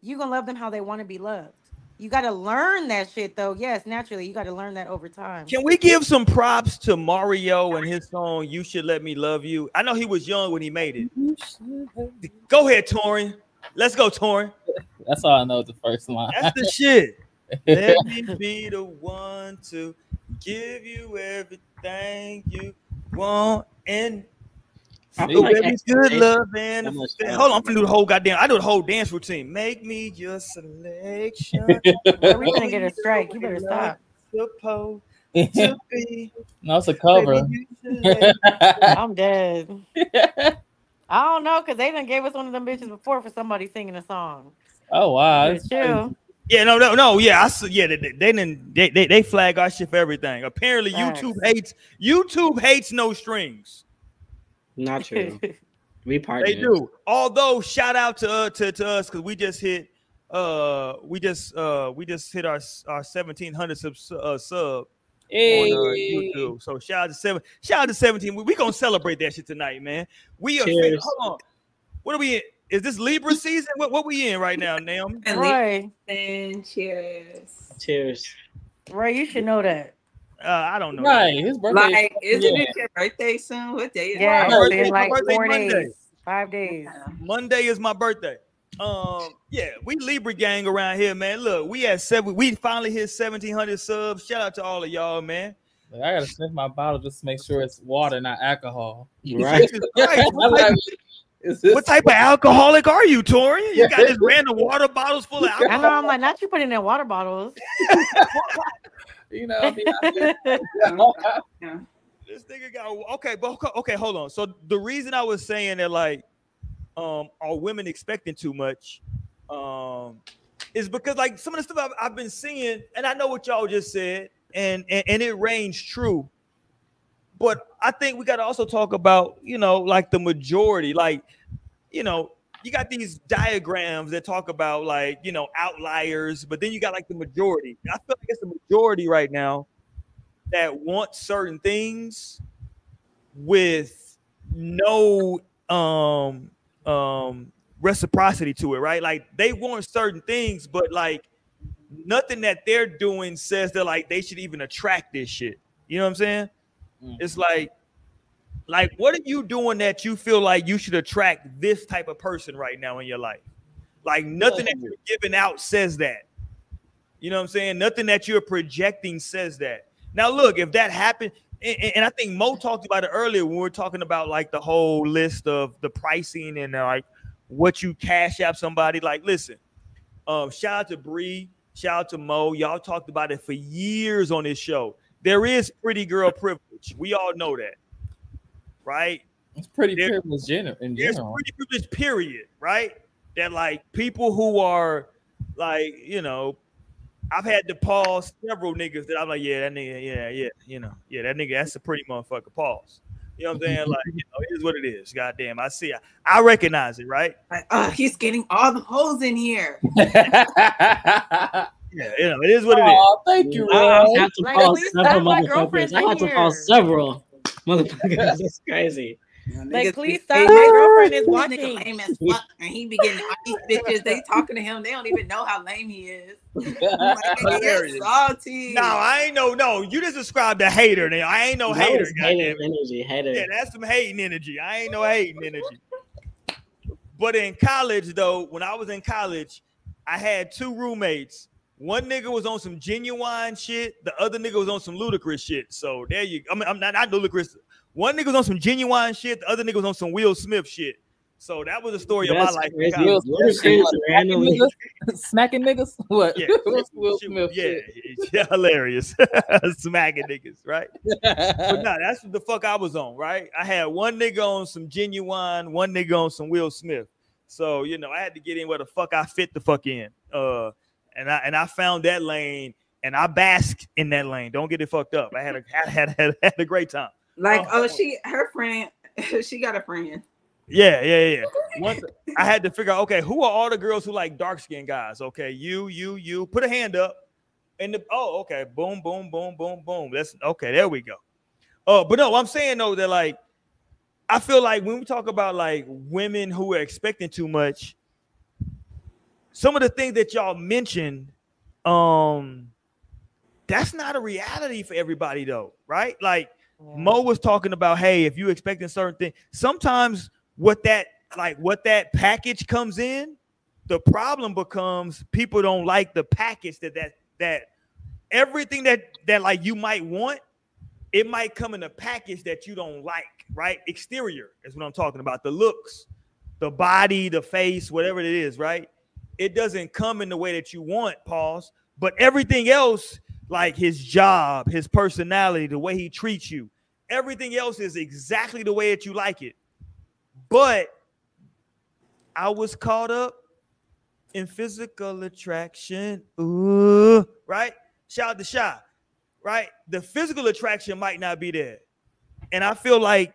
you're going to love them how they want to be loved. You got to learn that shit, though. Yes, naturally. You got to learn that over time. Can we give some props to Mario and his song, You Should Let Me Love You? I know he was young when he made it. Go ahead, Torian. Let's go, Torian. That's all I know, the first line. That's the shit. Let me be the one to give you everything you want and I do like every good love and hold on, I'm gonna do the whole goddamn. I do the whole dance routine. Make me your selection. We're gonna get a strike. You better stop. Supposed to be. No, it's a cover. I'm dead. I don't know because they done gave us one of them bitches before for somebody singing a song. Oh wow! It's true. Yeah, no, no, no. Yeah, I saw. Yeah, they, they didn't. They, they they flag our shit for everything. Apparently, Facts. YouTube hates. YouTube hates No Strings. Not true. We partner. They do. Although, shout out to uh, to to us because we just hit. Uh, we just uh we just hit our our seventeen hundred sub uh, sub hey. on uh, YouTube. So shout out to seven. Shout out to seventeen. We, we gonna celebrate that shit tonight, man. We are. Cheers. Hold on. What are we in? Is this Libra season? What what we in right now, Naomi? Right. And cheers. Cheers. Right, you should know that. Uh, I don't know. Right, his birthday. Like, isn't yeah. it your birthday soon? What day is yeah, my birthday? It's like my birthday four days, Monday. five days. Monday is my birthday. Um, yeah, we Libra gang around here, man. Look, we at seven. We finally hit seventeen hundred subs. Shout out to all of y'all, man. I gotta sniff my bottle just to make sure it's water, not alcohol. Right. Right. What type of alcoholic are you, Torian? You got this random water bottles full of alcohol. I know, I'm like, not you putting in water bottles. You know, I mean, I mean, this nigga got okay, but okay, hold on. So the reason I was saying that, like, um, are women expecting too much? Um, is because like some of the stuff I've, I've been seeing, and I know what y'all just said, and and, and it reigns true. But I think we got to also talk about, you know, like the majority, like, you know, you got these diagrams that talk about like, you know, outliers, but then you got like the majority. I feel like it's the majority right now that want certain things with no um, um, reciprocity to it, right? Like they want certain things, but like nothing that they're doing says that like they should even attract this shit. You know what I'm saying? It's like, like, what are you doing that you feel like you should attract this type of person right now in your life? Like nothing that you're giving out says that. You know what I'm saying? Nothing that you're projecting says that. Now, look, if that happened, and, and I think Mo talked about it earlier when we were talking about like the whole list of the pricing and uh, like what you cash out somebody. Like, listen, um, shout out to Bree, shout out to Mo. Y'all talked about it for years on this show. There is pretty girl privilege. We all know that, right? It's pretty there, privilege in, in general. It's pretty privilege, period, right? That like people who are like, you know, I've had to pause several niggas that I'm like, yeah, that nigga, yeah, yeah, you know, yeah, that nigga, that's a pretty motherfucker pause. You know what I'm saying? Like, you know, it is what it is. Goddamn, I see. I, I recognize it, right? Like, oh, he's getting all the holes in here. Yeah, you know, it is what it is. Oh, thank you, Rob. I have to like, call several motherfuckers. I have to call several motherfuckers. That's crazy. Like, please stop. My girlfriend is watching. Lame as fuck, and he be getting all these bitches. They talking to him. They don't even know how lame he is. Like, is salty. No, I ain't no. No, you just described a hater. Now I ain't no that hater. Hating energy, hater. Yeah, that's some hating energy. I ain't no hating energy. But in college, though, when I was in college, I had two roommates. One nigga was on some genuine shit. The other nigga was on some ludicrous shit. So there you go. I mean, I'm not, not ludicrous. One nigga was on some genuine shit. The other nigga was on some Will Smith shit. So that was the story That's of my life. Will Smith niggas? Smacking niggas? What? Yeah, Will Smith yeah, yeah hilarious. Smacking niggas, right? But no, that's what the fuck I was on, right? I had one nigga on some genuine, one nigga on some Will Smith. So, you know, I had to get in where the fuck I fit the fuck in. Uh, And I and I found that lane, and I basked in that lane. Don't get it fucked up. I had a I had had, had a great time. Like um, oh, she her friend, she got a friend. Yeah, yeah, yeah. Once I had to figure out, okay, who are all the girls who like dark skinned guys? Okay, you, you, you. Put a hand up, and the oh, okay, boom, boom, boom, boom, boom. That's okay. There we go. Oh, uh, but no, I'm saying though that like, I feel like when we talk about like women who are expecting too much. Some of the things that y'all mentioned, um, that's not a reality for everybody though, right? Like yeah. Mo was talking about, hey, if you expecting certain things, sometimes what that like what that package comes in, the problem becomes people don't like the package that that that everything that that like you might want, it might come in a package that you don't like, right? Exterior is what I'm talking about. The looks, the body, the face, whatever it is, right? It doesn't come in the way that you want, pause. But everything else, like his job, his personality, the way he treats you, everything else is exactly the way that you like it. But I was caught up in physical attraction. Ooh, right? Shout out to Shay, right? The physical attraction might not be there. And I feel like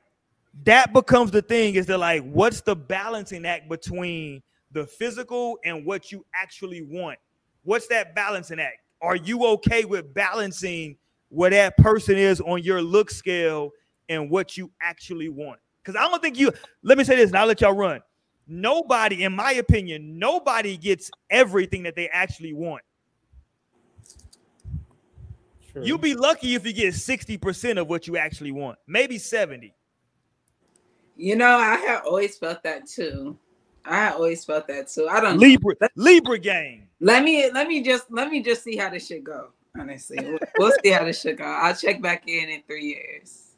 that becomes the thing, is that like, what's the balancing act between the physical and what you actually want? What's that balancing act? Are you okay with balancing where that person is on your look scale and what you actually want? Because I don't think you, let me say this and I'll let y'all run. Nobody, in my opinion, nobody gets everything that they actually want. True. You'll be lucky if you get sixty percent of what you actually want, maybe seventy. You know, I have always felt that too. I always felt that too. I don't Libra know. Libra game. Let me let me just let me just see how this shit go. Honestly, we'll, we'll see how this shit go. I'll check back in in three years.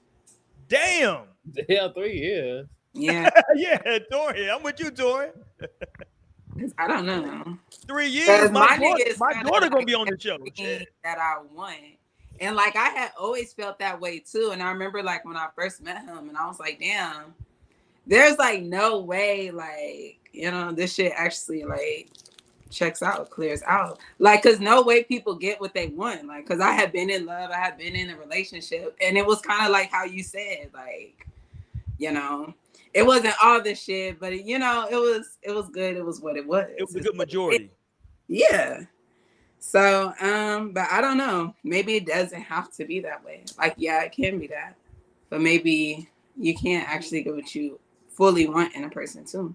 Damn. Damn, three years. Yeah. Yeah, Dory. I'm with you, Dory. I don't know. Three years. My, my daughter, my daughter gonna be on the show. That I want. And like I had always felt that way too. And I remember like when I first met him, and I was like, damn, there's like no way, like, you know, this shit actually like checks out, clears out. Like, cause no way people get what they want. Like, cause I had been in love, I had been in a relationship, and it was kind of like how you said, like, you know, it wasn't all this shit, but it, you know, it was, it was good. It was what it was. It was a good majority. It, yeah. So, um, but I don't know. Maybe it doesn't have to be that way. Like, yeah, it can be that, but maybe you can't actually get what you fully want in a person too.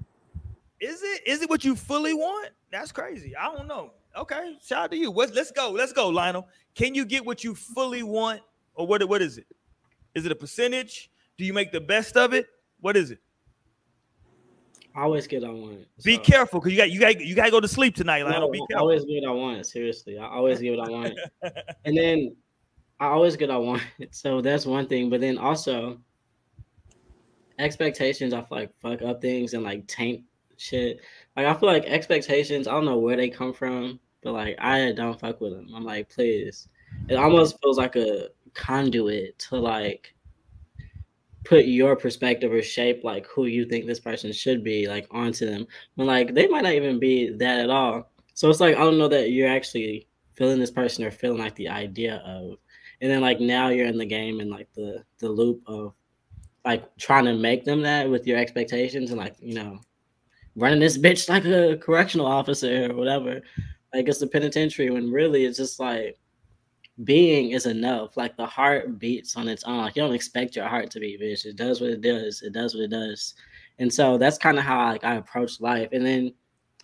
Is it? Is it what you fully want? That's crazy. I don't know. Okay, shout out to you. Let's, let's go. Let's go, Lionel. Can you get what you fully want, or what? What is it? Is it a percentage? Do you make the best of it? What is it? I always get what I want. So. Be careful, cause you got you got you gotta go to sleep tonight. Lionel. No, be careful. I always get what I want. Seriously, I always get what I want, and then I always get what I want. So that's one thing. But then also, expectations I feel like fuck up things and like taint shit. Like I feel like expectations, I don't know where they come from, but like I don't fuck with them. I'm like, please. It almost feels like a conduit to like put your perspective or shape like who you think this person should be like onto them. When like they might not even be that at all. So it's like I don't know that you're actually feeling this person or feeling like the idea of. And then like now you're in the game and like the the loop of like trying to make them that with your expectations and like, you know, running this bitch like a correctional officer or whatever. Like it's the penitentiary when really it's just like being is enough. Like the heart beats on its own. Like you don't expect your heart to beat, bitch. It does what it does. It does what it does. And so that's kind of how like I approach life. And then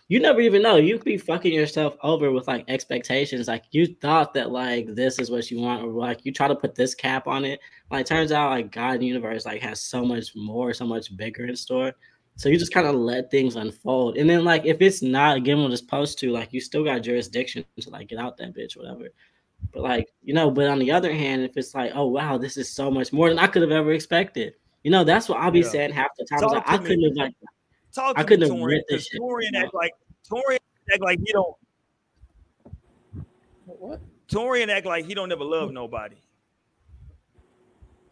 you never even know. You could be fucking yourself over with like expectations. Like you thought that like this is what you want, or like you try to put this cap on it. Like turns out like God and the universe like has so much more, so much bigger in store. So you just kind of let things unfold. And then like if it's not getting what it's supposed to, like you still got jurisdiction to like get out that bitch, whatever. But like, you know, but on the other hand, if it's like, oh, wow, this is so much more than I could have ever expected. You know, that's what I'll be yeah. saying half the time. Like, I couldn't have like, Talk I couldn't have read this shit. Torian act like, Torian act like he don't. What? Torian act like he don't ever love nobody.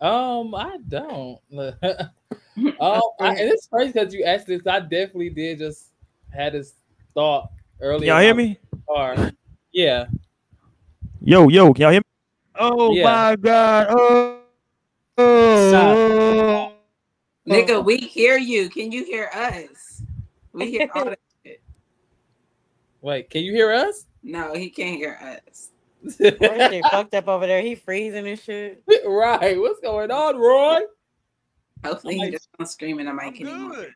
Um, I don't. um, I, and it's crazy because you asked this. I definitely did just had this thought earlier. Y'all hear me? Car. Yeah. Yo, yo, can y'all hear me? Oh yeah. My God! Oh, oh. Nigga, we hear you. Can you hear us? We hear all that shit. Wait, can you hear us? No, he can't hear us. Roy fucked up over there. He freezing and shit. Right. What's going on, Roy? Hopefully he just not screaming at my mic anymore.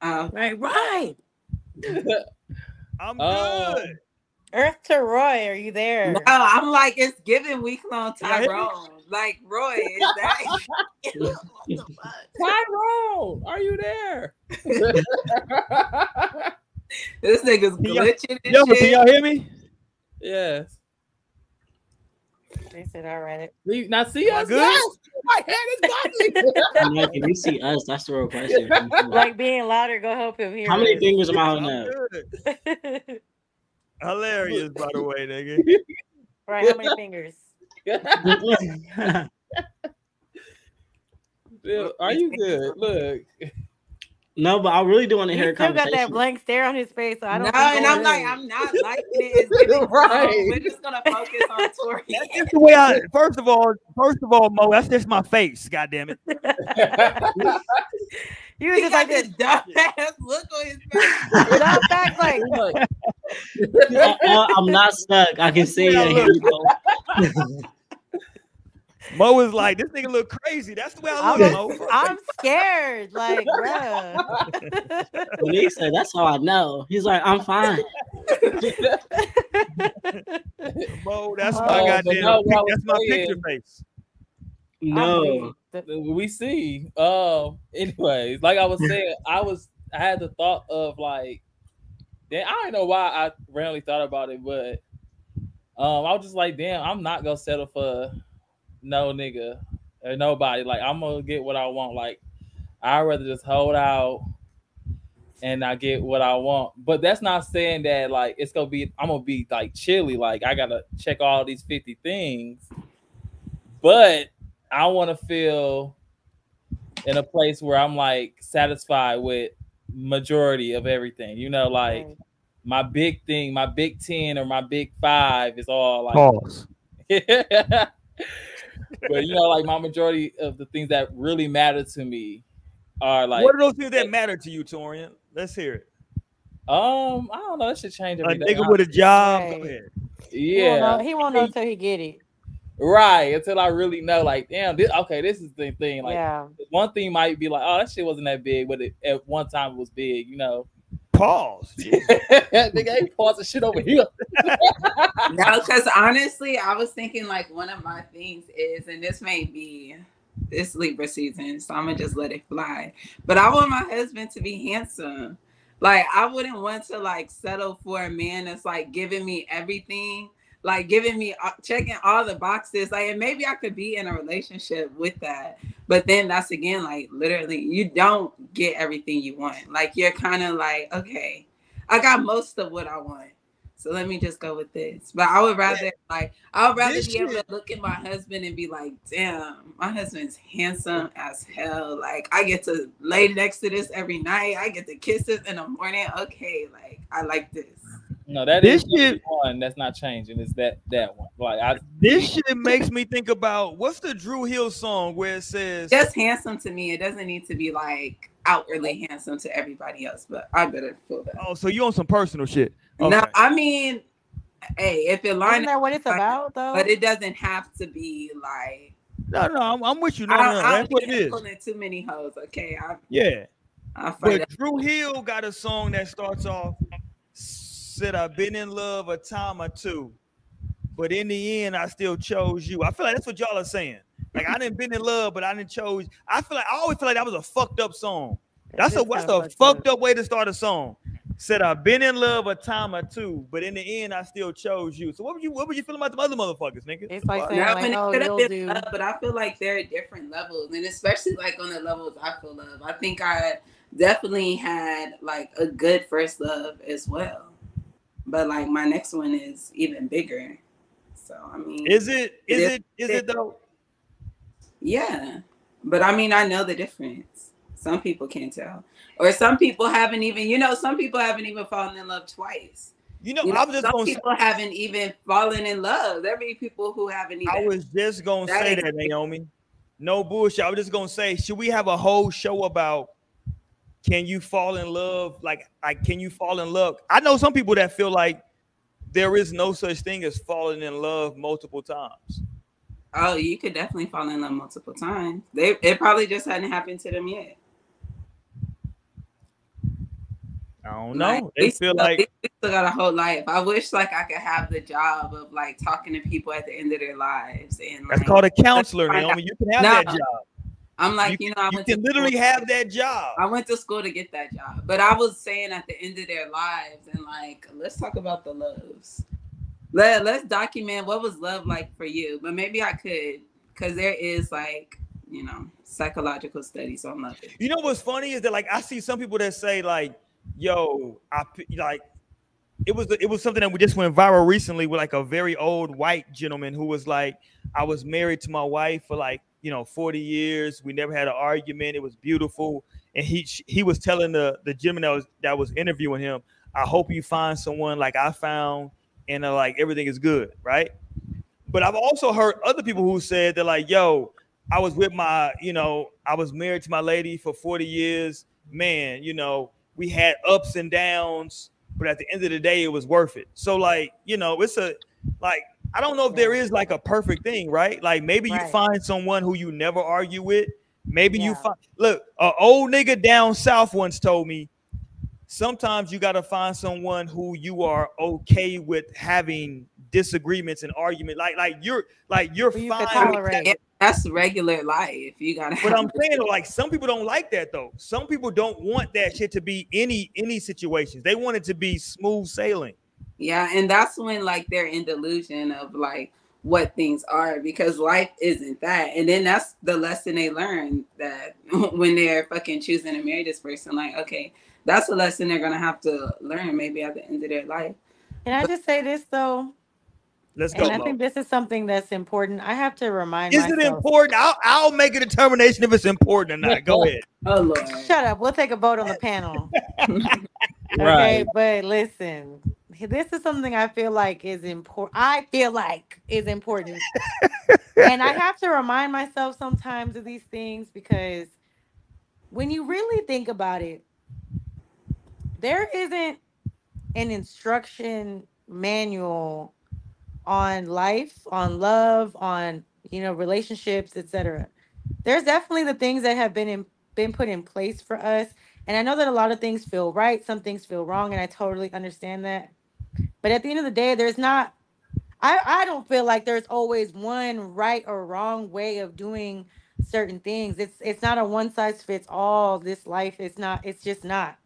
Uh, right, right. I'm uh, good. Earth to Roy, are you there? No, I'm like, it's giving week-long Tyrone. Like, Roy, is that... What the fuck? Tyrone, are you there? This nigga's glitching and yo, shit. Yo, can y'all hear me? Yes. They said, all right. You not see us? Yes. My head is buzzing. Like, if you see us, that's the real question. Like, being louder, go help him hear. How many fingers am I holding up? Hilarious, by the way, nigga. Right, how many fingers? Bill, are you good? Look. No, but I really do want to hear a conversation. He still got that blank stare on his face, so I don't know. And I'm like, I'm not liking it. It's right. We're just going to focus on Tori. That's just the way I, first of all, first of all, Mo, that's just my face, goddammit. You was just like this dumbass look on his face. Back, like, look. I'm not stuck. I can see it. Here you go. Mo is like, this nigga look crazy. That's the way I look, I'm, Mo. I'm scared. Like, bro. When he said, that's how I know. He's like, I'm fine. Mo, that's oh, my goddamn. No, that's my saying, picture face. No. We see. Um, anyways, like I was saying, I was I had the thought of like, damn, I don't know why I randomly thought about it, but um, I was just like, damn, I'm not gonna settle for no nigga or nobody. Like, I'm gonna get what I want. Like, I'd rather just hold out and I get what I want. But that's not saying that like it's gonna be I'm gonna be like chilly, like I gotta check all these fifty things. But I wanna feel in a place where I'm like satisfied with majority of everything, you know, like right. my big thing, my big ten or my big five is all like pause. But you know, like my majority of the things that really matter to me are like. What are those things that matter to you, Torian? Let's hear it. Um, I don't know. That should change. A nigga down. With a job. Right. Go ahead. Yeah, he won't know until he, he get it. Right, until I really know. Like, damn, this okay. This is the thing. Like, yeah. One thing might be like, oh, that shit wasn't that big, but it, at one time it was big. You know. Pause. Nigga ain't pausing shit over here. No, because honestly, I was thinking like one of my things is, and this may be this Libra season, so I'm gonna just let it fly. But I want my husband to be handsome. Like I wouldn't want to like settle for a man that's like giving me everything, like giving me checking all the boxes. Like, and maybe I could be in a relationship with that. But then that's again, like literally you don't get everything you want. Like you're kind of like, okay, I got most of what I want. So let me just go with this. But I would rather yeah. like, I would rather this be shit. able to look at my husband and be like, damn, my husband's handsome as hell. Like I get to lay next to this every night. I get to kiss this in the morning. Okay. Like I like this. No, that this is shit, one that's not changing. It's that that one. Like I, this shit makes me think about what's the Dru Hill song where it says just handsome to me. It doesn't need to be like outwardly handsome to everybody else, but I better feel that. Oh, so you on some personal shit. Okay. No, I mean, hey, if it lines up what it's like, about though, but it doesn't have to be like no, no, I'm, I'm with you. No, I, no, I, that's what it is. Pulling too many hoes, okay. I, yeah, I but Dru Hill got a song that starts off. Said I've been in love a time or two, but in the end I still chose you. I feel like that's what y'all are saying. Like I didn't been in love, but I didn't chose. I feel like I always feel like that was a fucked up song. That's a what's a fucked up way to start a song. Said I've been in love a time or two, but in the end I still chose you. So what were you what were you feeling about the other motherfuckers, nigga? It's like saying, like, like, oh, you'll do. Love, but I feel like there are different levels, and especially like on the levels I feel love. I think I definitely had like a good first love as well. But like my next one is even bigger, so I mean, is it is it is it though? Yeah, but I mean, I know the difference. Some people can't tell, or some people haven't even, you know, some people haven't even fallen in love twice. You know, you know I was just some people say, haven't even fallen in love. There be people who haven't even. I was just gonna that say that, Naomi. No bullshit. I was just gonna say, should we have a whole show about? Can you fall in love? Like, I can you fall in love? I know some people that feel like there is no such thing as falling in love multiple times. Oh, you could definitely fall in love multiple times. They it probably just hadn't happened to them yet. I don't know. Like, they, they feel still, like they still got a whole life. I wish like I could have the job of like talking to people at the end of their lives. And that's like, called a counselor, Naomi. You can have no. that job. I'm like, you, you know, I went you can to literally have that job. I went to school to get that job. But I was saying at the end of their lives and like, let's talk about the loves. Let, let's document what was love like for you. But maybe I could, because there is like, you know, psychological studies on love. You know what's funny is that like, I see some people that say like, yo, I like, it was, it was something that we just went viral recently with like a very old white gentleman who was like, I was married to my wife for like you know, forty years. We never had an argument. It was beautiful. And he he was telling the, the gentleman that was, that was interviewing him, I hope you find someone like I found and uh, like everything is good, right? But I've also heard other people who said they're like, yo, I was with my, you know, I was married to my lady for forty years. Man, you know, we had ups and downs, but at the end of the day, it was worth it. So like, you know, it's a, like, I don't know if there is like a perfect thing, right? Like maybe right. you find someone who you never argue with. Maybe yeah. you find, look, an old nigga down south once told me, sometimes you got to find someone who you are okay with having disagreements and argument. Like, like you're, like you're you fine. That's regular life. You gotta. But I'm saying, like, some people don't like that though. Some people don't want that shit to be any any situations. They want it to be smooth sailing. Yeah, and that's when like they're in delusion of like what things are, because life isn't that. And then that's the lesson they learn, that when they're fucking choosing to marry this person, like, okay, that's a lesson they're gonna have to learn maybe at the end of their life. And I just say this though. Let's go. And I Mo. think this is something that's important. I have to remind myself. Is it important? I'll, I'll make a determination if it's important or not. Go ahead. Oh, Lord. Shut up. We'll take a vote on the panel. Right. Okay, but listen, this is something I feel like is important. I feel like is important. And I have to remind myself sometimes of these things, because when you really think about it, there isn't an instruction manual on life, on love, on, you know, relationships, et cetera. There's definitely the things that have been in, been put in place for us. And I know that a lot of things feel right, some things feel wrong, and I totally understand that. But at the end of the day, there's not, I, I don't feel like there's always one right or wrong way of doing certain things. It's it's not a one size fits all this life. It's not, it's just not.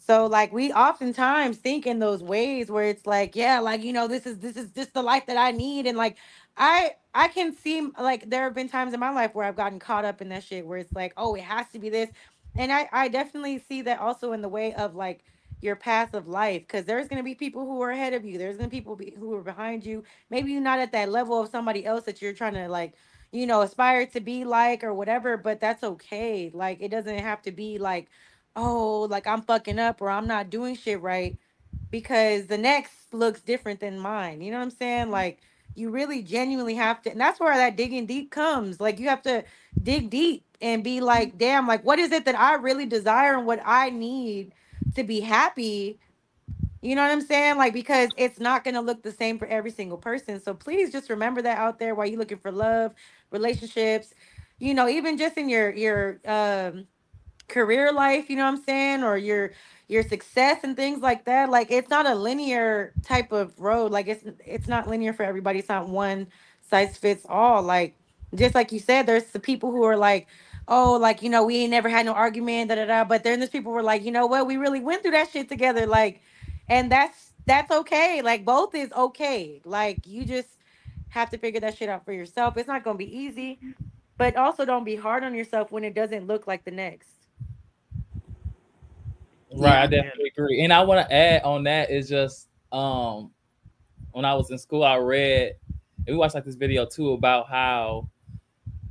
So like we oftentimes think in those ways where it's like, yeah, like, you know, this is this is just the life that I need. And like I I can see, like, there have been times in my life where I've gotten caught up in that shit where it's like, oh, it has to be this. And I, I definitely see that also in the way of like your path of life, because there's going to be people who are ahead of you. There's going to be people be, who are behind you. Maybe you're not at that level of somebody else that you're trying to, like, you know, aspire to be like or whatever. But that's OK. Like, it doesn't have to be like, oh, like I'm fucking up or I'm not doing shit right because the next looks different than mine. You know what I'm saying? Like, you really genuinely have to, and that's where that digging deep comes. Like, you have to dig deep and be like, damn, like, what is it that I really desire and what I need to be happy? You know what I'm saying? Like, because it's not going to look the same for every single person. So please just remember that out there while you're looking for love, relationships, you know, even just in your, your, um, career life, you know what I'm saying, or your your success and things like that. Like, it's not a linear type of road. Like, it's it's not linear for everybody. It's not one size fits all. Like, just like you said, there's the people who are like, oh, like, you know, we ain't never had no argument, da da da. But then there's people who are like, you know what, we really went through that shit together. Like, and that's that's okay. Like, both is okay. Like, you just have to figure that shit out for yourself. It's not gonna be easy, but also don't be hard on yourself when it doesn't look like the next. Right, I definitely agree. And I want to add on that is just um when I was in school, I read and we watched like this video too about how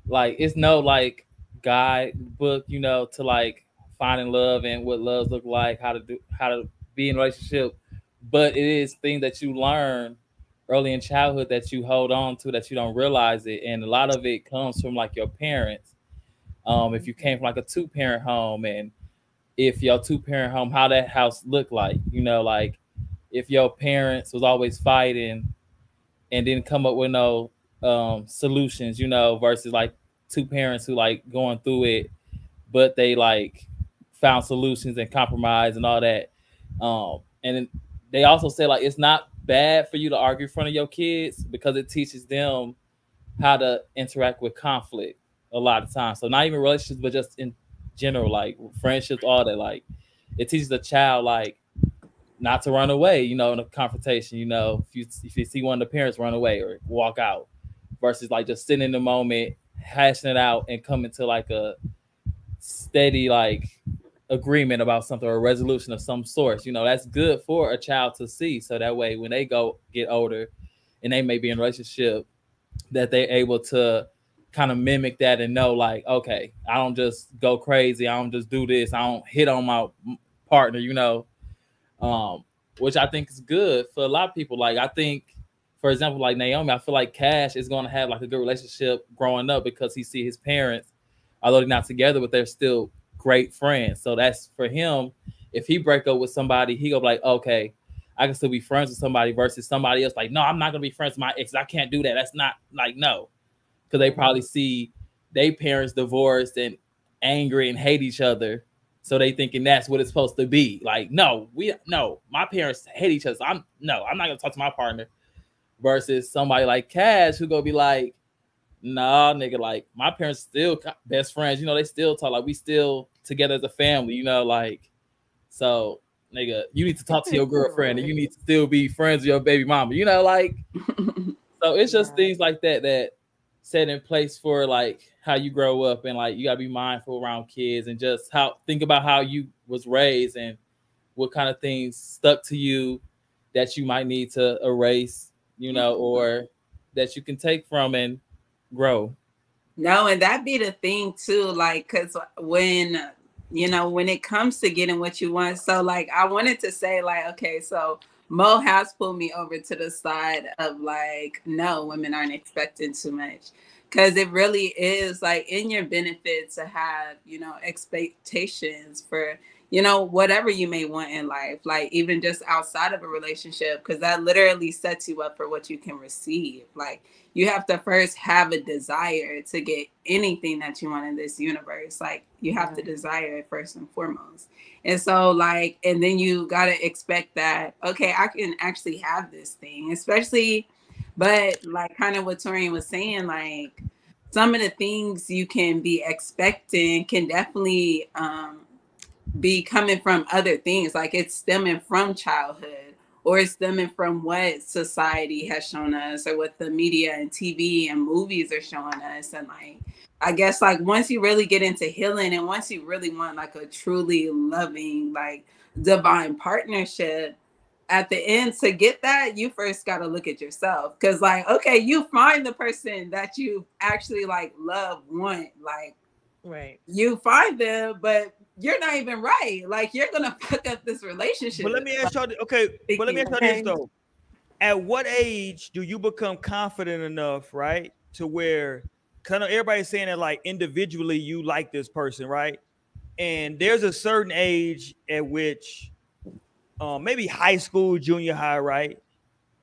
like it's no like guidebook, you know, to like finding love and what love look like, how to do how to be in a relationship, but it is things that you learn early in childhood that you hold on to that you don't realize it, and a lot of it comes from like your parents. Um, if you came from like a two-parent home, and if your two-parent home, how that house looked like, you know, like if your parents was always fighting and didn't come up with no um, solutions, you know, versus like two parents who like going through it, but they like found solutions and compromise and all that. Um, and they also say like, it's not bad for you to argue in front of your kids because it teaches them how to interact with conflict a lot of times. So not even relationships, but just in general, like friendships, all that. Like, it teaches the child like not to run away, you know, in a confrontation, you know, if you if you see one of the parents run away or walk out, versus like just sitting in the moment, hashing it out and coming to like a steady like agreement about something or a resolution of some sort. You know, that's good for a child to see, so that way when they go get older and they may be in a relationship, that they're able to kind of mimic that and know, like, okay, I don't just go crazy. I don't just do this. I don't hit on my partner, you know, um, which I think is good for a lot of people. Like, I think, for example, like Naomi, I feel like Cash is going to have like a good relationship growing up because he see his parents, although they're not together, but they're still great friends. So that's for him. If he break up with somebody, he go like, okay, I can still be friends with somebody versus somebody else. Like, no, I'm not going to be friends with my ex. I can't do that. That's not like, no. Because they probably see their parents divorced and angry and hate each other. So they thinking that's what it's supposed to be. Like, no, we no, my parents hate each other. So I'm no, I'm not going to talk to my partner. Versus somebody like Cash who going to be like, nah, nigga, like my parents still best friends. You know, they still talk, like we still together as a family, you know, like, so nigga, you need to talk to your girlfriend and you need to still be friends with your baby mama, you know, like, so it's just yeah. things like that, that set in place for like how you grow up and like, you gotta be mindful around kids and just how, think about how you was raised and what kind of things stuck to you that you might need to erase, you know, or that you can take from and grow. No, and that be the thing too, like, cause when, you know, when it comes to getting what you want. So like, I wanted to say like, okay, so Mo has pulled me over to the side of like, no, women aren't expecting too much. Cause it really is like in your benefit to have, you know, expectations for, you know, whatever you may want in life, like even just outside of a relationship, because that literally sets you up for what you can receive. Like you have to first have a desire to get anything that you want in this universe. Like you have to desire it first and foremost. And so like, and then you got to expect that, okay, I can actually have this thing, especially, but like kind of what Torian was saying, like some of the things you can be expecting can definitely um, be coming from other things. Like it's stemming from childhood or it's stemming from what society has shown us or what the media and T V and movies are showing us. And like, I guess like once you really get into healing and once you really want like a truly loving, like divine partnership, at the end, to get that, you first got to look at yourself. Cause like, okay, you find the person that you actually like love, want, like, right. You find them, but you're not even right. Like you're going to fuck up this relationship. But let me ask y'all, okay, speaking, but let me ask y'all okay? this though. At what age do you become confident enough, right? To where kind of everybody's saying that like individually you like this person, right? And there's a certain age at which Um, maybe high school, junior high, right?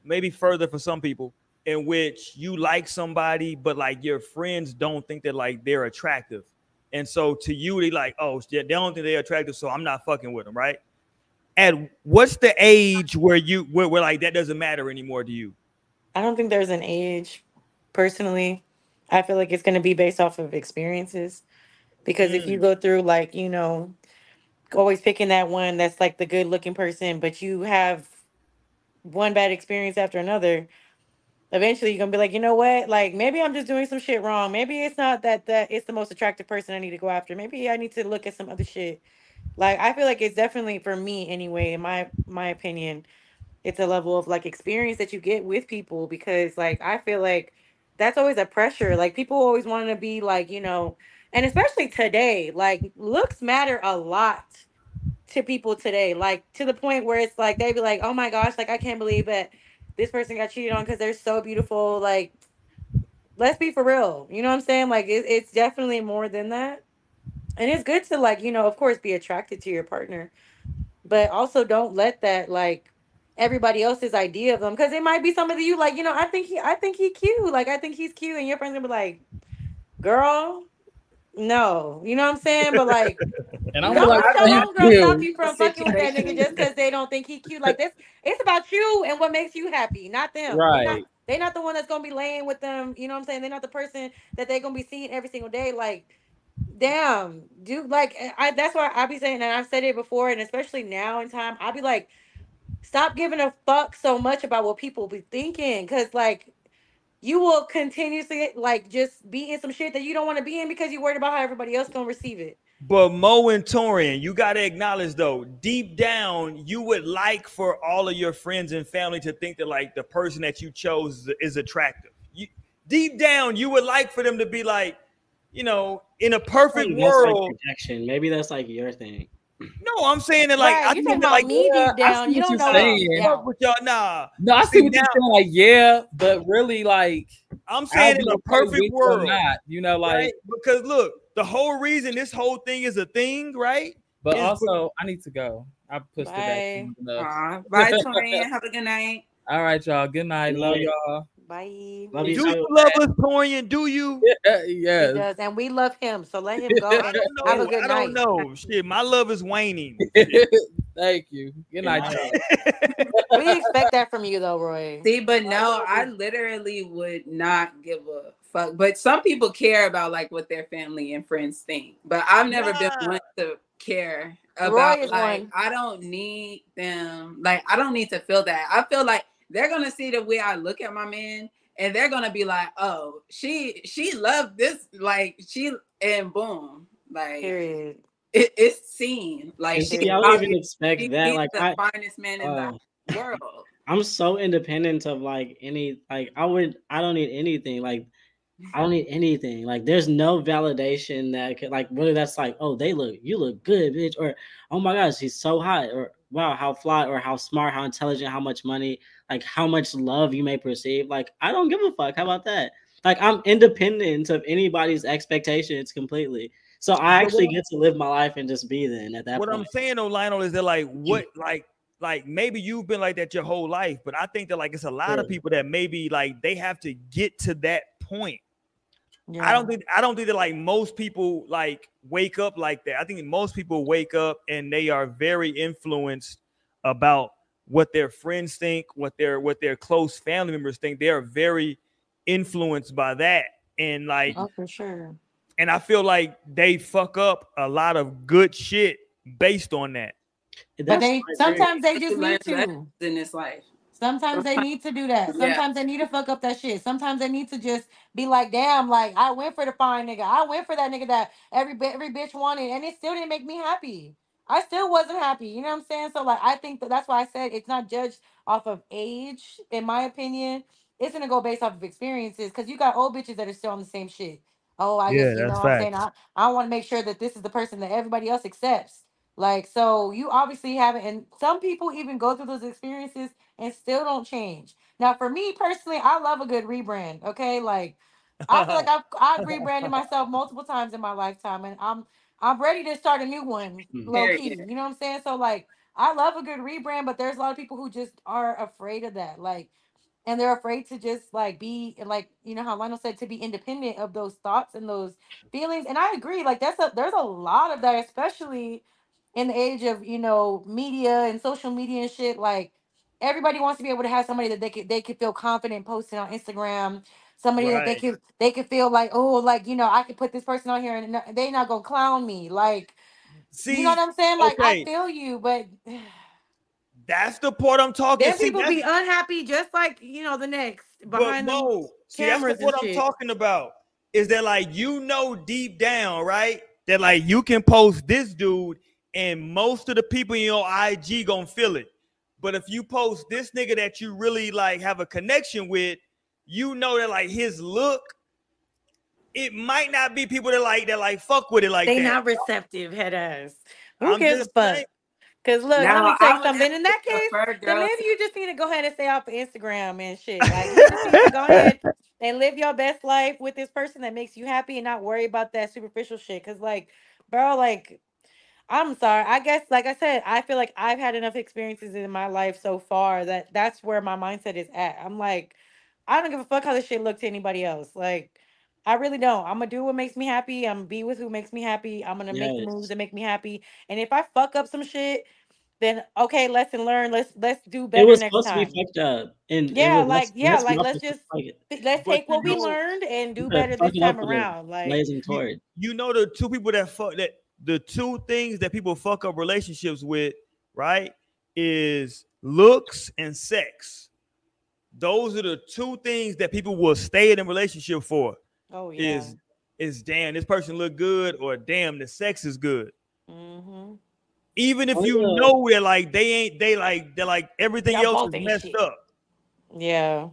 Maybe further for some people, in which you like somebody, but like your friends don't think that like they're attractive. And so to you, they like, oh, they don't think they're attractive, so I'm not fucking with them, right? And what's the age where you where, where like that doesn't matter anymore to you? I don't think there's an age. Personally, I feel like it's going to be based off of experiences, because mm. if you go through like, you know, always picking that one that's like the good looking person, but you have one bad experience after another, eventually you're gonna be like, you know what, like maybe I'm just doing some shit wrong. Maybe it's not that that it's the most attractive person I need to go after. Maybe I need to look at some other shit. Like I feel like it's definitely, for me anyway, in my my opinion, it's a level of like experience that you get with people, because like I feel like that's always a pressure. Like people always want to be like, you know, and especially today, like looks matter a lot to people today, like to the point where it's like, they'd be like, oh my gosh, like I can't believe that this person got cheated on because they're so beautiful. Like, let's be for real. You know what I'm saying? Like it, it's definitely more than that. And it's good to like, you know, of course, be attracted to your partner, but also don't let that like everybody else's idea of them. Cause it might be somebody you like, you know, I think he, I think he cute. Like, I think he's cute. And your friends gonna be like, girl, no, you know what I'm saying? But like, and I'm don't like, tell them girls stop you from fucking with that nigga just because they don't think he cute. Like this, it's about you and what makes you happy, not them. Right. They're not, they're not the one that's gonna be laying with them, you know what I'm saying? They're not the person that they're gonna be seeing every single day. Like, damn, dude, like I that's why I be saying, and I've said it before, and especially now in time, I'll be like, stop giving a fuck so much about what people be thinking, because like you will continuously like just be in some shit that you don't want to be in because you're worried about how everybody else gonna receive it. But Mo and Torian, you gotta acknowledge though, deep down, you would like for all of your friends and family to think that like the person that you chose is attractive. You, deep down, you would like for them to be like, you know, in a perfect world. Like projection. Maybe that's like your thing. No, I'm saying that like, right, I think that like, me yeah, deep down. You don't know what y'all, nah. No, I see what you're saying, like, yeah, but really like, I'm saying in a perfect world. Not, you know, like. Right? Because look, the whole reason this whole thing is a thing, right? But also, I need to go. I pushed it back. Bye, Torian. Have a good night. All right, y'all. Good night. Love y'all. Bye. Love do you, you love us, Torian? Do you? Yeah, yes. He does, and we love him. So let him go. I don't know. Have a good I don't night. know. Shit, my love is waning. Thank you. Good night, y'all. We expect that from you, though, Roy. See, but no, I literally would not give a fuck. But some people care about like what their family and friends think. But I've never yeah. been one to care about like one. I don't need them. Like I don't need to feel that. I feel like. They're gonna see the way I look at my man, and they're gonna be like, "Oh, she she loved this." Like she and boom, like period. It, it's seen. Like she, she I don't even expect she, that. She's like the I, finest man in uh, the world. I'm so independent of like any like I would I don't need anything like I don't need anything like there's no validation that could like whether that's like oh they look you look good bitch or oh my gosh she's so hot or wow how fly or how smart how intelligent how much money. Like how much love you may perceive. Like, I don't give a fuck. How about that? Like, I'm independent of anybody's expectations completely. So I actually get to live my life and just be then at that what point. What I'm saying though, Lionel, is that like, what, like, like maybe you've been like that your whole life, but I think that like, it's a lot yeah. of people that maybe like, they have to get to that point. Yeah. I don't think, I don't think that like most people like wake up like that. I think most people wake up and they are very influenced about what their friends think, what their what their close family members think. They are very influenced by that. And like oh, for sure. And I feel like they fuck up a lot of good shit based on that. But That's they sometimes they just need to in this life. Sometimes they need to do that. Sometimes yeah. they need to fuck up that shit. Sometimes they need to just be like, damn, like I went for the fine nigga. I went for that nigga that every every bitch wanted, and it still didn't make me happy. I still wasn't happy. You know what I'm saying? So, like, I think that that's why I said it's not judged off of age, in my opinion. It's going to go based off of experiences because you got old bitches that are still on the same shit. Oh, I yeah, just, you know what I'm saying? I, I want to make sure that this is the person that everybody else accepts. Like, so you obviously haven't, and some people even go through those experiences and still don't change. Now, for me personally, I love a good rebrand, okay? Like, I feel like I've, I've rebranded myself multiple times in my lifetime, and I'm, I'm ready to start a new one, low key. You know what I'm saying? So, like, I love a good rebrand, but there's a lot of people who just are afraid of that. Like, and they're afraid to just, like, be, like, you know how Lionel said, to be independent of those thoughts and those feelings. And I agree. Like, that's a, there's a lot of that, especially in the age of, you know, media and social media and shit. Like, everybody wants to be able to have somebody that they could, they could feel confident posting on Instagram. Somebody right. that they could they could feel like, oh, like, you know, I could put this person on here and they're not gonna clown me. Like, see, you know what I'm saying? Like, okay. I feel you, but that's the part I'm talking about. People see, be unhappy just like, you know, the next behind but, the no. See, that's what I'm shit. talking about. Is that like, you know, deep down, right? That like you can post this dude and most of the people in your I G gonna feel it. But if you post this nigga that you really like have a connection with, you know that like his look, it might not be people that like that like fuck with it like they that. not receptive head ass. Who I'm gives a fuck? Because look, now, let me tell you something. In that case, then maybe you just need to go ahead and stay off of Instagram and shit. Like, you just need to go ahead and live your best life with this person that makes you happy and not worry about that superficial shit. Because like, bro, like, I'm sorry. I guess, like I said, I feel like I've had enough experiences in my life so far that that's where my mindset is at. I'm like, I don't give a fuck how this shit look to anybody else. Like, I really don't. I'm going to do what makes me happy. I'm going to be with who makes me happy. I'm going to yes. make the moves that make me happy. And if I fuck up some shit, then, okay, lesson learned. Let's let's do better next time. It was supposed time. to be fucked up. And yeah, was, like, let's, yeah, let's like, let's just, let's take what we learned and do better this time around. Like, you, you know the two people that fuck, that the two things that people fuck up relationships with, right, is looks and sex. Those are the two things that people will stay in a relationship for. Oh, yeah. Is, is damn, this person look good, or damn, the sex is good. Mm-hmm. Even if oh, you yeah. know it, like, they ain't, they like, they're like, everything else is messed shit. up. Yeah.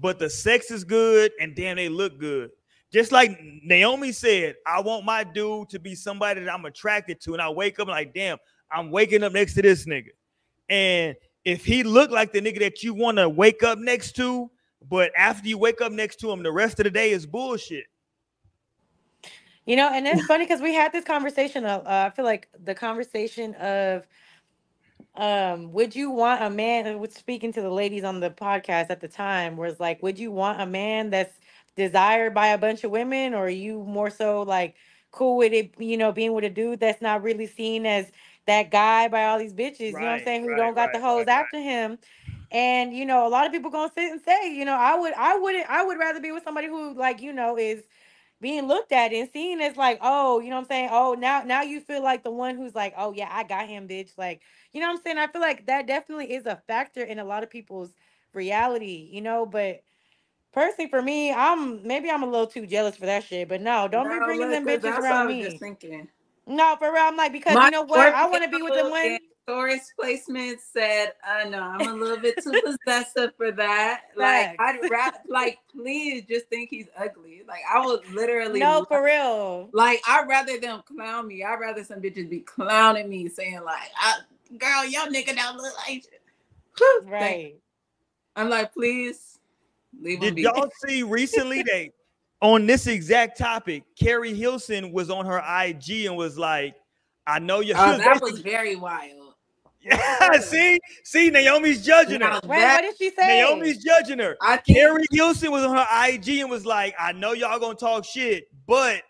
but the sex is good and damn, they look good. Just like Naomi said, I want my dude to be somebody that I'm attracted to. And I wake up like, damn, I'm waking up next to this nigga. And if he look like the nigga that you want to wake up next to, but after you wake up next to him, the rest of the day is bullshit. You know, and it's funny because we had this conversation. Of, uh, I feel like the conversation of, um, would you want a man, was speaking to the ladies on the podcast at the time, was like, would you want a man that's desired by a bunch of women, or are you more so like cool with it, you know, being with a dude that's not really seen as that guy by all these bitches, right, you know what I'm saying, who right, don't got right, the hoes right, after right. him. And, you know, a lot of people gonna sit and say, you know, I would, I wouldn't, I would rather be with somebody who, like, you know, is being looked at and seen as like, oh, you know what I'm saying? Oh, now, now you feel like the one who's like, oh yeah, I got him, bitch. Like, you know what I'm saying? I feel like that definitely is a factor in a lot of people's reality, you know, but personally, for me, I'm maybe I'm a little too jealous for that shit. But no, don't no, be bringing them bitches around me. Just thinking. No, for real, I'm like, because my, you know what, I want to be with the one. Storage placement said, "Uh, no, I'm a little bit too possessive for that. Like, I'd rather, like, please just think he's ugly. Like, I would literally no, for real. Like, I'd rather them clown me. I'd rather some bitches be clowning me, saying like, I, girl, your nigga don't look like you. Right. I'm like, please." Did y'all see recently that on this exact topic, Keri Hilson was on her I G and was like, I know you're... Oh, that was very wild. Yeah, see? See, Naomi's judging her. Wait, what did she say? Naomi's judging her. Keri Hilson was on her I G and was like, I know y'all gonna talk shit, but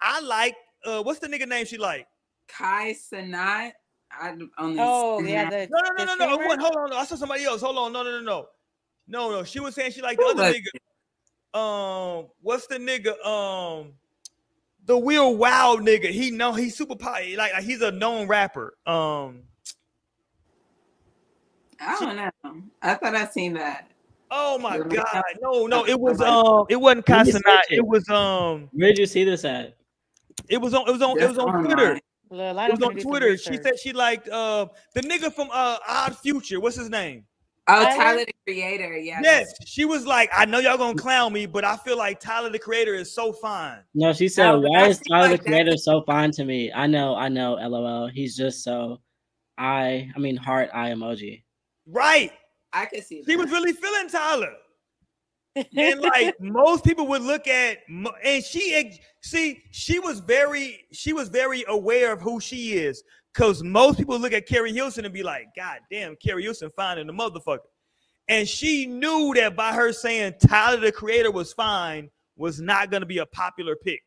I like... Uh, what's the nigga name she like? Kai Sinat. I only... Oh, yeah. The, no, no, no, no, no. Hold on. I saw somebody else. Hold on. No, no, no, no. No, no, she was saying she liked the other nigga. Um, what's the nigga? Um, the Will Wow nigga. He know he's super popular. Like, like he's a known rapper. Um, I don't know. I thought I seen that. Oh my god! No, no, it was um, it wasn't Casanova. It was um. Where did you see this at? It was on. It was on. It was on Twitter. It was on Twitter. She said she liked uh the nigga from uh Odd Future. What's his name? Oh, Tyler the Creator, yeah. Yes, she was like, I know y'all gonna clown me, but I feel like Tyler the Creator is so fine. No, she said, oh, why is Tyler like the Creator that. so fine to me? I know, I know, LOL. He's just so, I, I mean, heart eye emoji. Right. I could see that. She was really feeling Tyler. And like, most people would look at, and she, see, she was very, she was very aware of who she is. Because most people look at Keri Hilson and be like, God damn, Keri Hilson finding the motherfucker. And she knew that by her saying Tyler the Creator was fine was not going to be a popular pick.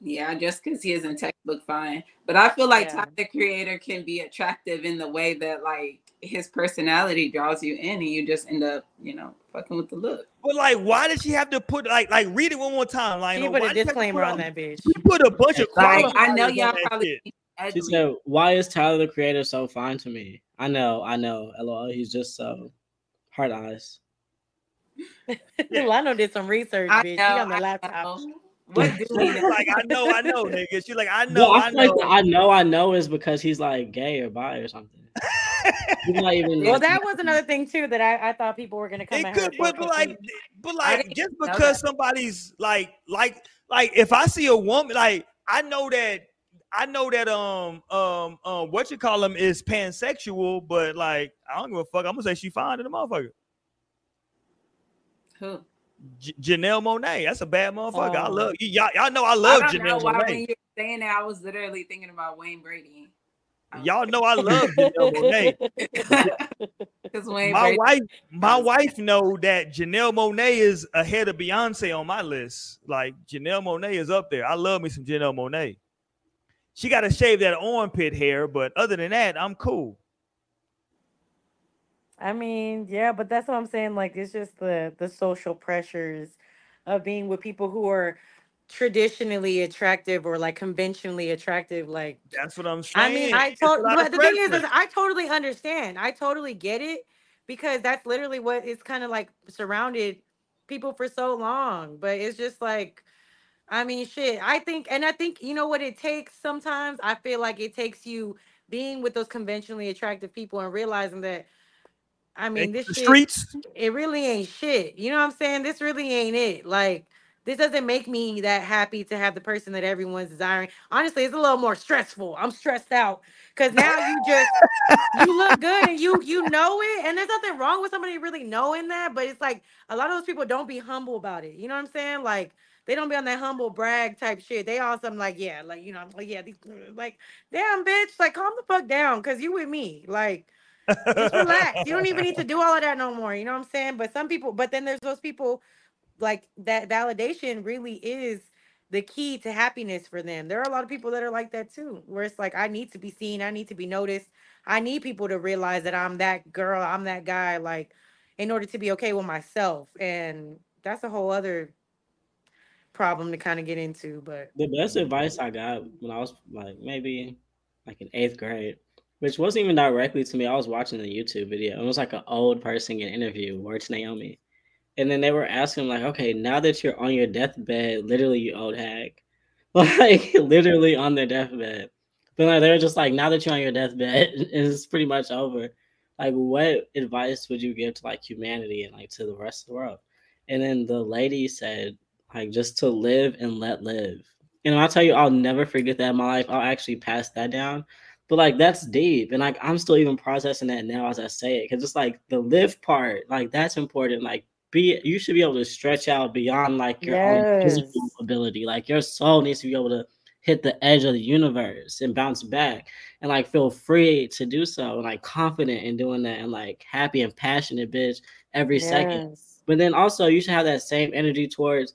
Yeah, just because he isn't textbook fine. But I feel like yeah. Tyler the Creator can be attractive in the way that, like, his personality draws you in and you just end up, you know, fucking with the look. But, like, why did she have to put, like, like read it one more time. Like, she put a disclaimer on that bitch. She put a bunch of like, I know y'all probably... Shit. She said, why is Tyler the Creator so fine to me? I know, I know. LOL, he's just so hard eyes. Lionel did some research, bitch. She on the laptop. What dude? Like, I know, I know, nigga. She's like, I know, well, I, I know. Like the, I know, I know is because he's like gay or bi or something. Not even well, that was another thing too that I, I thought people were gonna come it at could, her but, but like, but like, just because somebody's like, like, like, if I see a woman, like, I know that. I know that um um um what you call him is pansexual, but like I don't give a fuck. I'm gonna say she fine to the motherfucker. Who? J Janelle Monae. That's a bad motherfucker. Oh. I love you. Y'all know I love I don't Janelle know why Monae. When you were saying that, I was literally thinking about Wayne Brady. Y'all know I love Janelle Monae. Because Wayne my Brady wife, my wife know that Janelle Monae is ahead of Beyonce on my list. Like Janelle Monae is up there. I love me some Janelle Monae. She got to shave that armpit hair, but other than that, I'm cool. I mean, yeah, but that's what I'm saying. Like, it's just the, the social pressures of being with people who are traditionally attractive or, like, conventionally attractive. Like, that's what I'm saying. I mean, I totally, the thing is, is, I totally understand. I totally get it because that's literally what it's kind of, like, surrounded people for so long. But it's just, like, I mean, shit, I think, and I think, you know what it takes sometimes? I feel like it takes you being with those conventionally attractive people and realizing that I mean, this shit, streets, it really ain't shit. You know what I'm saying? This really ain't it. Like, this doesn't make me that happy to have the person that everyone's desiring. Honestly, it's a little more stressful. I'm stressed out because now you just you look good and you you know it. And there's nothing wrong with somebody really knowing that, but it's like a lot of those people don't be humble about it. You know what I'm saying? Like, they don't be on that humble brag type shit. They all something like, yeah, like, you know, I'm like, yeah, these, like, damn, bitch, like, calm the fuck down because you with me. Like, just relax. You don't even need to do all of that no more. You know what I'm saying? But some people, but then there's those people like that validation really is the key to happiness for them. There are a lot of people that are like that too, where it's like, I need to be seen. I need to be noticed. I need people to realize that I'm that girl. I'm that guy, like, in order to be okay with myself. And that's a whole other problem to kind of get into. But the best advice I got when I was like maybe like in eighth grade, which wasn't even directly to me, I was watching a YouTube video. It was like an old person in an interview, where it's Naomi, and then they were asking like, okay, now that you're on your deathbed, literally, you old hag, like literally on their deathbed, but like, they're just like, now that you're on your deathbed, it's pretty much over, like, what advice would you give to like humanity and like to the rest of the world? And then the lady said, like, just to live and let live. And I'll tell you, I'll never forget that in my life. I'll actually pass that down. But, like, that's deep. And, like, I'm still even processing that now as I say it. Because it's, like, the live part, like, that's important. Like, be you should be able to stretch out beyond, like, your yes. own physical ability. Like, your soul needs to be able to hit the edge of the universe and bounce back and, like, feel free to do so and, like, confident in doing that and, like, happy and passionate, bitch, every yes. second. But then also you should have that same energy towards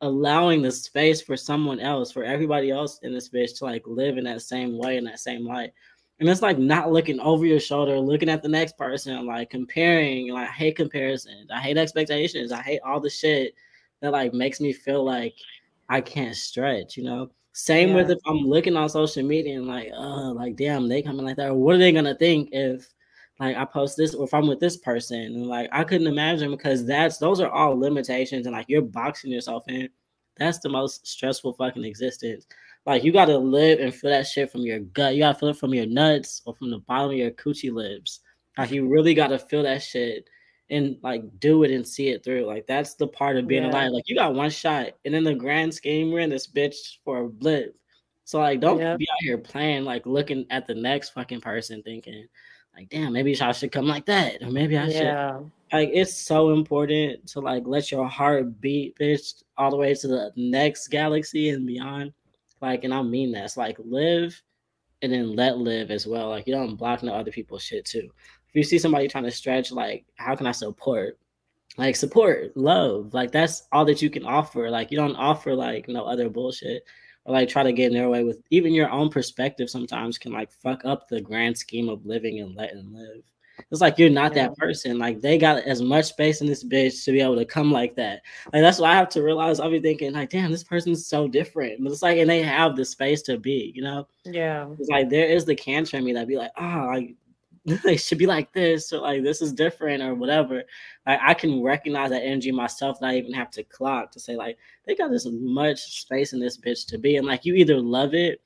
allowing the space for someone else, for everybody else in this bitch to like live in that same way, in that same light. And it's like not looking over your shoulder, looking at the next person, like comparing, like I hate comparisons. I hate expectations. I hate all the shit that like makes me feel like I can't stretch, you know? Same yeah. with if I'm looking on social media and like, oh, like, damn, they coming like that. Or what are they going to think if like I post this or if I'm with this person? And like, I couldn't imagine, because that's, those are all limitations and like you're boxing yourself in. That's the most stressful fucking existence. Like you got to live and feel that shit from your gut. You got to feel it from your nuts or from the bottom of your coochie lips. Like you really got to feel that shit and like do it and see it through. Like that's the part of being yeah. alive. Like you got one shot, and in the grand scheme, we're in this bitch for a blip. So like, don't yeah. be out here playing, like looking at the next fucking person thinking, like, damn, maybe I should come like that. Or maybe I yeah. should. Like, it's so important to, like, let your heart beat, bitch, all the way to the next galaxy and beyond. Like, and I mean that. It's like, live and then let live as well. Like, you don't block no other people's shit, too. If you see somebody trying to stretch, like, how can I support? Like, support, love. Like, that's all that you can offer. Like, you don't offer, like, no other bullshit. Or like try to get in their way with even your own perspective sometimes can like fuck up the grand scheme of living and letting live. It's like you're not yeah. that person. Like they got as much space in this bitch to be able to come like that. Like that's what I have to realize. I'll be thinking like, damn, this person's so different. But it's like, and they have the space to be, you know? Yeah. It's like there is the cancer in me that be like, oh, like they should be like this, or like this is different, or whatever. Like I can recognize that energy myself, not even have to clock to say like they got this much space in this bitch to be, and like you either love it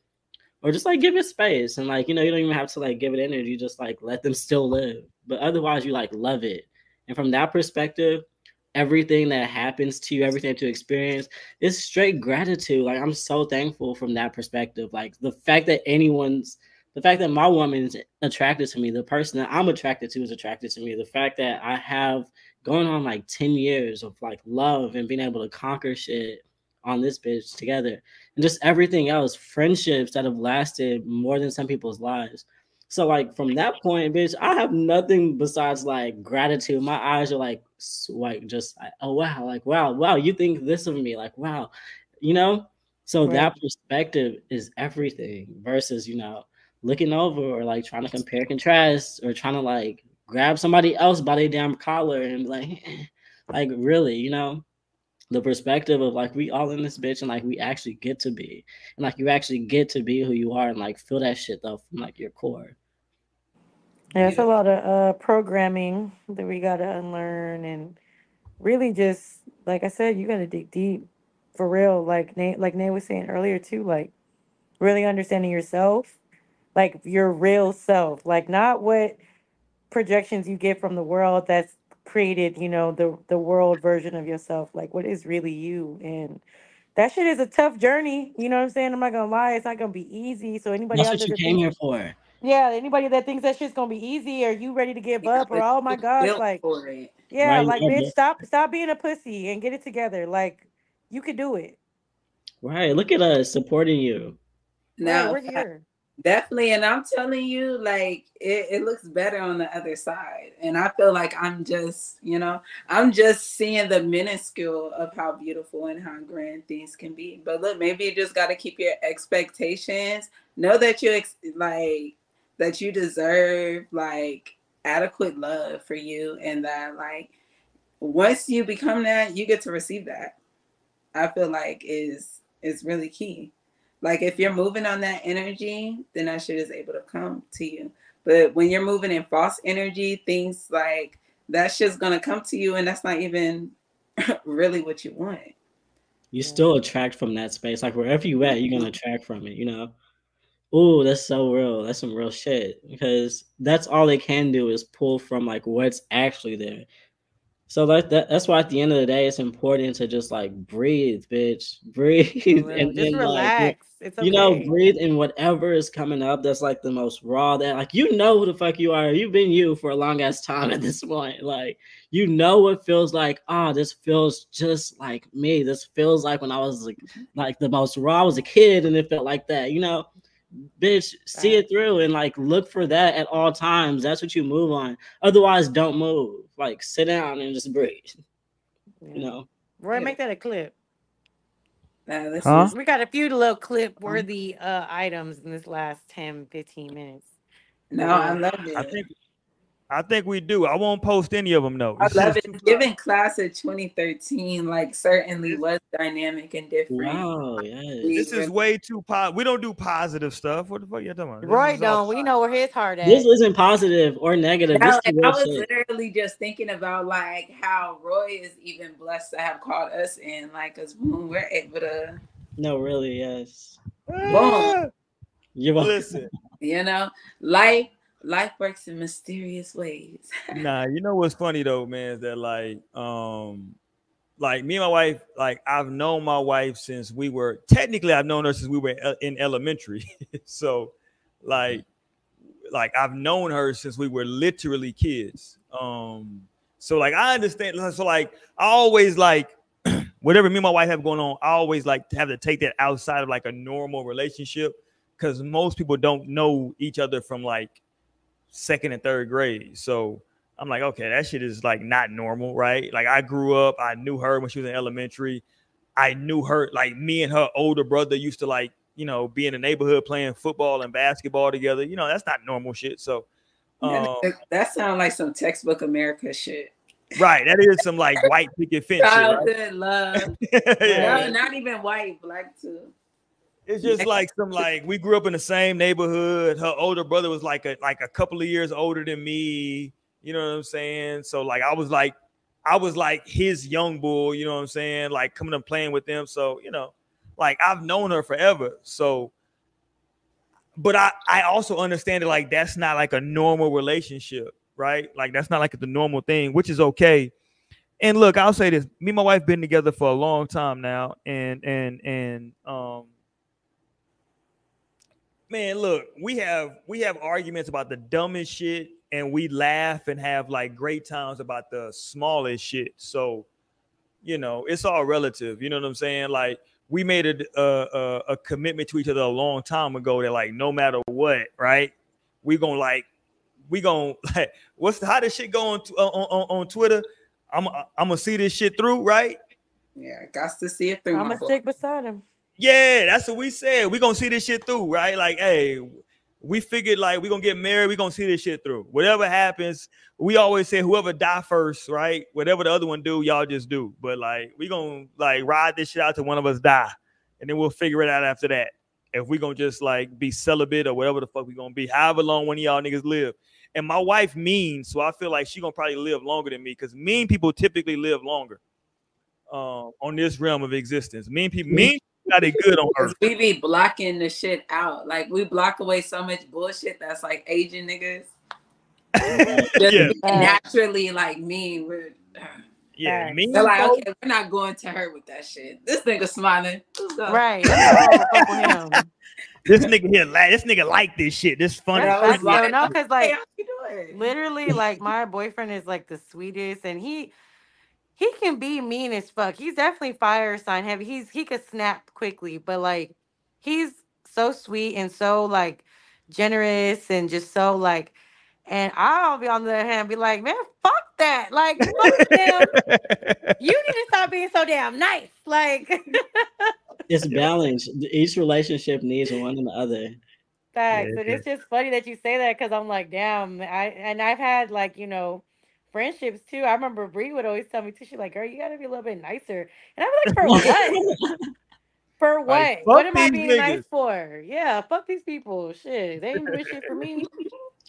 or just like give it space, and like you know you don't even have to like give it energy, just like let them still live. But otherwise, you like love it, and from that perspective, everything that happens to you, everything to experience is straight gratitude. Like I'm so thankful from that perspective. Like the fact that anyone's. The fact that my woman's attracted to me, the person that I'm attracted to is attracted to me. The fact that I have going on like ten years of like love and being able to conquer shit on this bitch together, and just everything else, friendships that have lasted more than some people's lives. So like from that point, bitch, I have nothing besides like gratitude. My eyes are like, like just like, oh, wow. Like, wow, wow. You think this of me, like, wow, you know? So right. that perspective is everything versus, you know, looking over or like trying to compare, contrast, or trying to like grab somebody else by their damn collar and like, like really, you know, the perspective of like we all in this bitch and like we actually get to be, and like you actually get to be who you are and like feel that shit though from like your core. Yeah, it's yeah. a lot of uh, programming that we gotta unlearn, and really just like I said, you gotta dig deep for real. Like Nate, like Nate was saying earlier too, like really understanding yourself. Like your real self, like not what projections you get from the world that's created, you know, the the world version of yourself, like what is really you. And that shit is a tough journey, you know what I'm saying? I'm not gonna lie, it's not gonna be easy. So anybody that's else what you came here for. Yeah, anybody that thinks that shit's gonna be easy, or you ready to give yeah, up, or oh my god, like yeah, right, like yeah, bitch, yeah. stop stop being a pussy and get it together. Like you could do it. Right, look at us supporting you. Now right, we're here. Definitely, and I'm telling you, like it, it looks better on the other side. And I feel like I'm just, you know, I'm just seeing the minuscule of how beautiful and how grand things can be. But look, maybe you just got to keep your expectations. Know that you ex- like that you deserve like adequate love for you, and that like once you become that, you get to receive that. I feel like is is really key. Like if you're moving on that energy, then that shit is able to come to you. But when you're moving in false energy, things like that shit's gonna come to you, and that's not even really what you want. You still attract from that space. Like wherever you at, you're gonna attract from it, you know? Ooh, that's so real. That's some real shit. Because that's all they can do is pull from like what's actually there. So like that, that's why at the end of the day, it's important to just like breathe, bitch, breathe, and just then relax. Like, it's okay. You know, breathe in whatever is coming up. That's like the most raw. That like you know who the fuck you are. You've been you for a long ass time at this point. Like you know what feels like. Ah, oh, this feels just like me. This feels like when I was like, like the most raw. I was a kid, and it felt like that. You know. Bitch, see it through and like look for that at all times. That's what you move on. Otherwise, don't move. Like sit down and just breathe. Yeah. You know, Roy, yeah. make that a clip. Uh, this huh? is, we got a few little clip worthy uh, items in this last ten, fifteen minutes. No, um, I love it. I think, I think we do. I won't post any of them though. I love it. Given class of twenty thirteen, like certainly was dynamic and different. Wow, yes. This is way too po- we don't do positive stuff. What the fuck you talking about? Right, don't we know where his heart is? This isn't positive or negative. Now, this I was shit. literally just thinking about like how Roy is even blessed to have called us in, like because boom, we're able to. No, really, yes. Boom. You listen. You know, like. Life works in mysterious ways. Nah, you know what's funny though, man, is that like, um, like me and my wife, like I've known my wife since we were technically I've known her since we were in elementary. So, like, like I've known her since we were literally kids. Um, so like I understand. So like I always like whatever me and my wife have going on. I always like have to take that outside of like a normal relationship because most people don't know each other from like. Second and third grade. So I'm like, okay, that shit is like not normal, right? Like I grew up, I knew her when she was in elementary. I knew her, like me and her older brother used to like, you know, be in the neighborhood playing football and basketball together. You know, that's not normal shit. So um, that, that sounds like some textbook America shit. Right. That is some like white picket fence. Childhood shit, right? Love. Yeah. No, not even white, black too. It's just like some like we grew up in the same neighborhood. Her older brother was like a like a couple of years older than me. You know what I'm saying? So like I was like I was like his young bull. You know what I'm saying? Like coming and playing with them. So you know, like I've known her forever. So, but I I also understand it like that's not like a normal relationship, right? Like that's not like the normal thing, which is okay. And look, I'll say this: me and my wife been together for a long time now, and and and um. Man, look, we have we have arguments about the dumbest shit, and we laugh and have like great times about the smallest shit. So, you know, it's all relative. You know what I'm saying? Like we made a a, a commitment to each other a long time ago that like no matter what, right? We gonna like we gonna like what's the how this shit going on, on on Twitter? I'm I'm gonna see this shit through, right? Yeah, got to see it through. I'm gonna stick beside him. Yeah, that's what we said. We're going to see this shit through, right? Like, hey, we figured like we're going to get married. We're going to see this shit through. Whatever happens, we always say whoever die first, right? Whatever the other one do, y'all just do. But like, we're going to like ride this shit out till one of us die. And then we'll figure it out after that. If we're going to just like be celibate or whatever the fuck we're going to be, however long one of y'all niggas live. And my wife mean, so I feel like she's going to probably live longer than me because mean people typically live longer um, on this realm of existence. Mean people, mean got it good on earth. We be blocking the shit out. Like we block away so much bullshit that's like aging niggas. Just yeah. naturally, like me, we're uh, yeah, me. They're like, okay, we're not going to her with that shit. This nigga smiling, right? This nigga here, this nigga like this shit. This funny. That's, I don't know, because like, hey, literally, like my boyfriend is like the sweetest, and he. He can be mean as fuck. He's definitely fire sign heavy. He's he could snap quickly, but like he's so sweet and so like generous and just so like. And I'll be on the other hand, be like, man, fuck that. Like, fuck them. You need to stop being so damn nice. Like, it's balance. Each relationship needs one and the other. Facts. Yeah, and it's just funny that you say that because I'm like, damn. I and I've had like you know. friendships too. I remember Bree would always tell me too. She's like, "Girl, you gotta be a little bit nicer." And I'm like, "For what? For what? Like, what am I being niggas. nice for? Yeah, fuck these people. Shit, they ain't doing shit for me."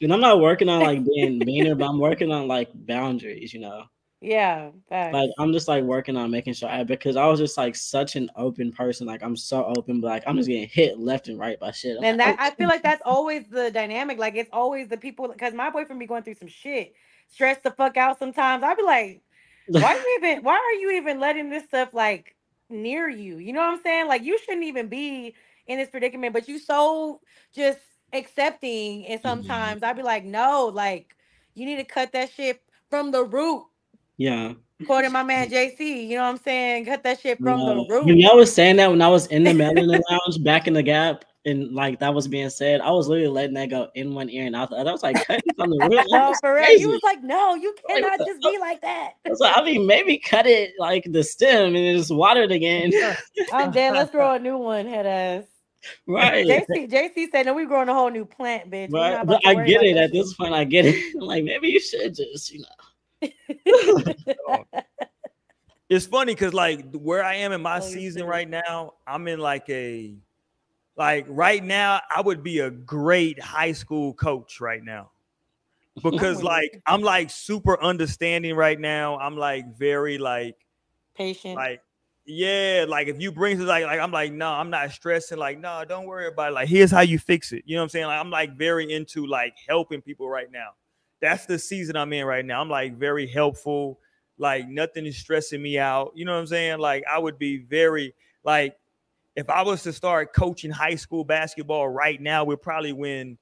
And I'm not working on like being meaner, but I'm working on like boundaries. You know? Yeah. Facts. Like I'm just like working on making sure I because I was just like such an open person. Like I'm so open, but like I'm just getting hit left and right by shit. I'm and like, that oh. I feel like that's always the dynamic. Like it's always the people because my boyfriend be going through some shit. Stress the fuck out sometimes. I'd be like, why you even why are you even letting this stuff like near you? You know what I'm saying? Like you shouldn't even be in this predicament, but you so just accepting. And sometimes I'd be like, no, like you need to cut that shit from the root. Yeah. Quoting my man J C, you know what I'm saying? Cut that shit from no. the root. You know, I was saying that when I was in the Melanin Lounge back in the Gap. And like that was being said, I was literally letting that go in one ear and out the other. I was like, cut it from the root. No, for real. You was like, no, you cannot like, just be like that. I, like, I mean, maybe cut it like the stem and just water it again. I'm dead. Let's grow a new one, head ass. Right. J C, J C said, no, we're growing a whole new plant, bitch. Right. But I get it at this point. I get it. I'm like, maybe you should just, you know. It's funny because like where I am in my oh, season right now, I'm in like a Like right now, I would be a great high school coach right now because like, I'm like super understanding right now. I'm like very like patient. Like, yeah. Like if you bring to like, like, I'm like, no, nah, I'm not stressing. Like, no, nah, don't worry about it. Like, here's how you fix it. You know what I'm saying? Like, I'm like very into like helping people right now. That's the season I'm in right now. I'm like very helpful. Like nothing is stressing me out. You know what I'm saying? Like I would be very like, if I was to start coaching high school basketball right now, we'd probably win.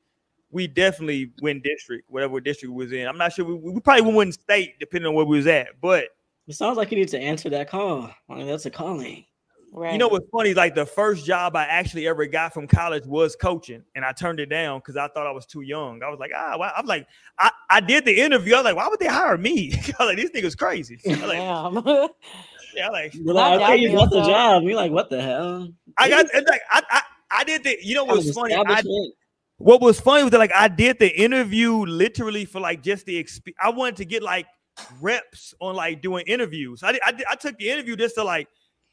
We definitely win district, whatever district we was in. I'm not sure. We, we probably wouldn't state depending on where we was at. But it sounds like you need to answer that call. I mean, that's a calling. Right. You know what's funny? Like the first job I actually ever got from college was coaching, and I turned it down because I thought I was too young. I was like, ah, well, I'm like, I, I did the interview. I was like, why would they hire me? I was like, these niggas crazy. I was like, yeah, like, you're like, okay, you got the job. You're like, what the hell? I got like, I, I, I did the. You know what's funny? I, what was funny was that like I did the interview literally for like just the experience. I wanted to get like reps on like doing interviews. I did, I, did, I took the interview just to like.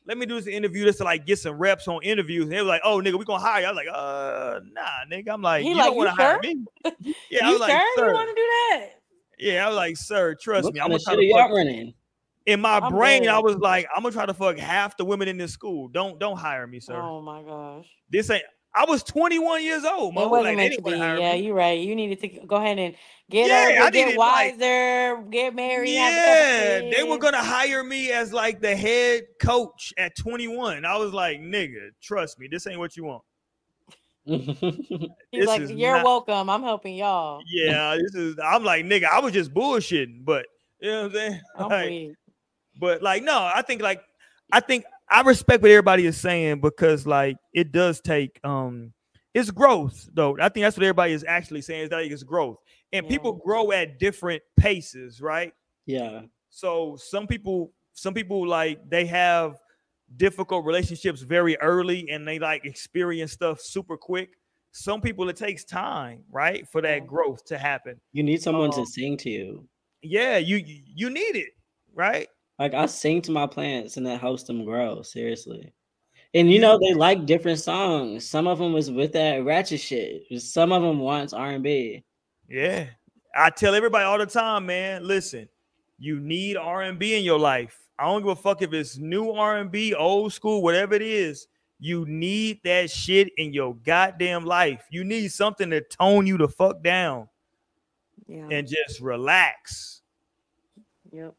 Let me do this interview just to like get some reps on interviews. And they were like, oh, nigga, we gonna hire you. I was like, uh, nah, nigga. I'm like, he you like, don't want to sure? hire me. Yeah, I was sure? like, sir. You want to do that? Yeah, I was like, sir, trust what me. I'm gonna try to fuck. Running? In my I'm brain, dead. I was like, I'm gonna try to fuck half the women in this school. Don't don't hire me, sir. Oh my gosh. This ain't I was twenty-one years old. It wasn't meant to be. Yeah, you're right. You needed to go ahead and get yeah, older, get wiser, like, get married. Yeah, they were going to hire me as like the head coach at twenty-one. I was like, nigga, trust me. This ain't what you want. He's like, you're not... welcome. I'm helping y'all. Yeah, this is, I'm like, nigga, I was just bullshitting. But you know what I'm saying? I'm like, weak. But like, no, I think like, I think. I respect what everybody is saying because like it does take um it's growth though. I think that's what everybody is actually saying is that it's growth. And yeah. people grow at different paces, right? Yeah. So some people some people like they have difficult relationships very early and they like experience stuff super quick. Some people it takes time, right? For that yeah. growth to happen. You need someone um, to sing to you. Yeah, you you need it, right? Like, I sing to my plants, and that helps them grow, seriously. And, you know, they like different songs. Some of them was with that ratchet shit. Some of them wants R and B. Yeah. I tell everybody all the time, man, listen, you need R and B in your life. I don't give a fuck if it's new R and B, old school, whatever it is. You need that shit in your goddamn life. You need something to tone you the fuck down. yeah. and just relax. Yep.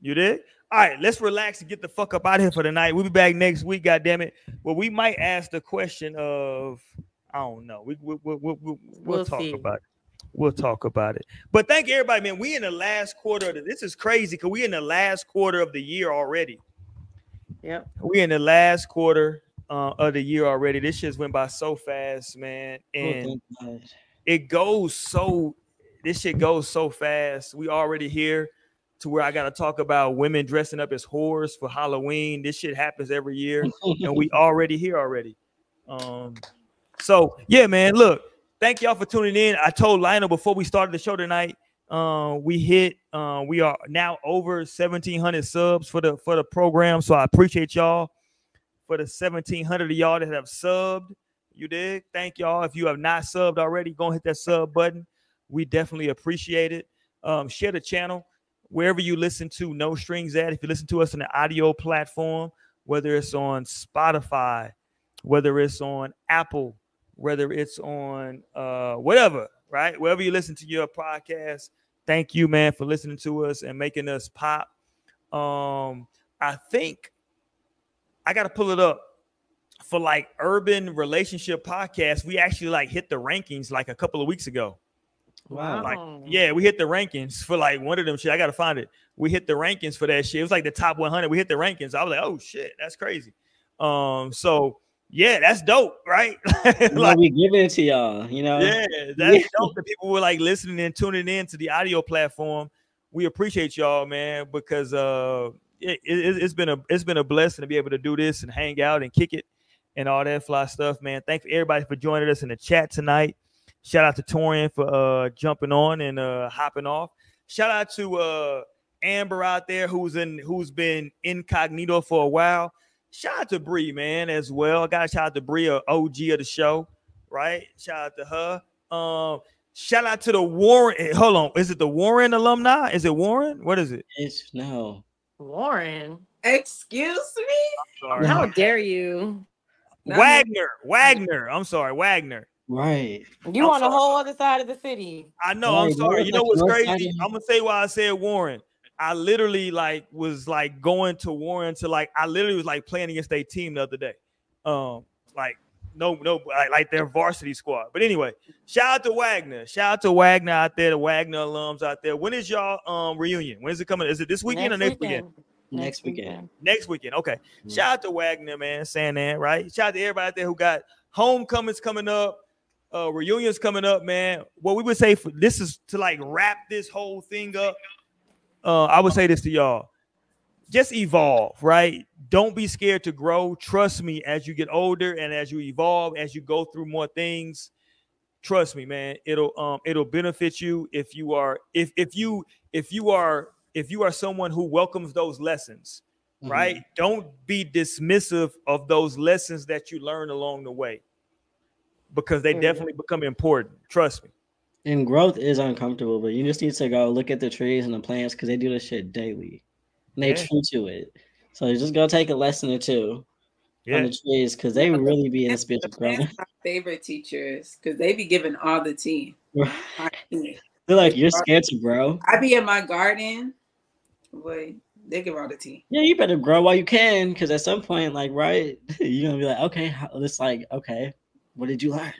You did? All right, let's relax and get the fuck up out of here for the night. We'll be back next week, goddammit. Well, we might ask the question of, I don't know. We, we, we, we, we, we'll, we'll talk see. about it. We'll talk about it. But thank you, everybody, man. We in the last quarter of the, this is crazy because we in the last quarter of the year already. Yep. We in the last quarter uh, of the year already. This shit went by so fast, man. And oh, it goes so, this shit goes so fast. We already here to where I got to talk about women dressing up as whores for Halloween. This shit happens every year. And we already here already. Um, so, yeah, man, look. Thank y'all for tuning in. I told Lionel before we started the show tonight, uh, we hit, uh, we are now over seventeen hundred subs for the for the program. So I appreciate y'all for the seventeen hundred of y'all that have subbed. You dig? Thank y'all. If you have not subbed already, go and hit that sub button. We definitely appreciate it. Um, share the channel wherever you listen to No Strings at. If you listen to us on the audio platform, whether it's on Spotify, whether it's on Apple, whether it's on uh, whatever, right? Wherever you listen to your podcast, thank you, man, for listening to us and making us pop. Um, I think I got to pull it up for like urban relationship podcasts. We actually like hit the rankings like a couple of weeks ago. Wow. Like, yeah, we hit the rankings for like one of them shit. I got to find it. We hit the rankings for that shit. It was like the top one hundred. We hit the rankings. I was like, oh shit, that's crazy. Um, so yeah, that's dope, right? Like, no, we giving it to y'all, you know. Yeah, that's yeah. dope that people were like listening and tuning in to the audio platform. We appreciate y'all, man, because uh, it, it, it's been a it's been a blessing to be able to do this and hang out and kick it and all that fly stuff, man. Thank everybody for joining us in the chat tonight. Shout out to Torian for uh, jumping on and uh, hopping off. Shout out to uh, Amber out there who's in who's been incognito for a while. Shout out to Bree, man, as well. I gotta shout out to Bree, an O G of the show, right? Shout out to her. Um, shout out to the Warren. Hold on, is it the Warren alumni? Is it Warren? What is it? It's no Warren. Excuse me. How dare you? Not Wagner, me. Wagner. I'm sorry, Wagner. Right. You I'm on sorry. the whole other side of the city. I know. Right, I'm sorry. Right, you know what's right, crazy? Right. I'm gonna say why I said Warren. I literally like was like going to Warren to like I literally was like playing against their team the other day, um like no no like, like their varsity squad. But anyway, shout out to Wagner, shout out to Wagner out there, the Wagner alums out there. When is y'all um reunion? When is it coming? Is it this weekend next or next weekend? weekend? Next weekend. Next weekend. Okay. Yeah. Shout out to Wagner, man, saying that right. Shout out to everybody out there who got homecomings coming up, uh reunions coming up, man. What we would say for this is to like wrap this whole thing up. Uh, I would say this to y'all. Just evolve, right? Don't be scared to grow. Trust me, as you get older and as you evolve, as you go through more things, trust me, man, it'll um it'll benefit you if you are if if you if you are if you are someone who welcomes those lessons, mm-hmm. right? Don't be dismissive of those lessons that you learn along the way, because they mm-hmm. definitely become important. Trust me. And growth is uncomfortable, but you just need to go look at the trees and the plants because they do this shit daily. And they yeah. true to it. So you just go take a lesson or two yeah. on the trees because they really be in this bitch growing. My favorite teachers because they be giving all the tea. They're like, you're scared to grow. I be in my garden. Boy, they give all the tea. Yeah, you better grow while you can because at some point, like, right, you're going to be like, okay, it's like, okay, what did you learn?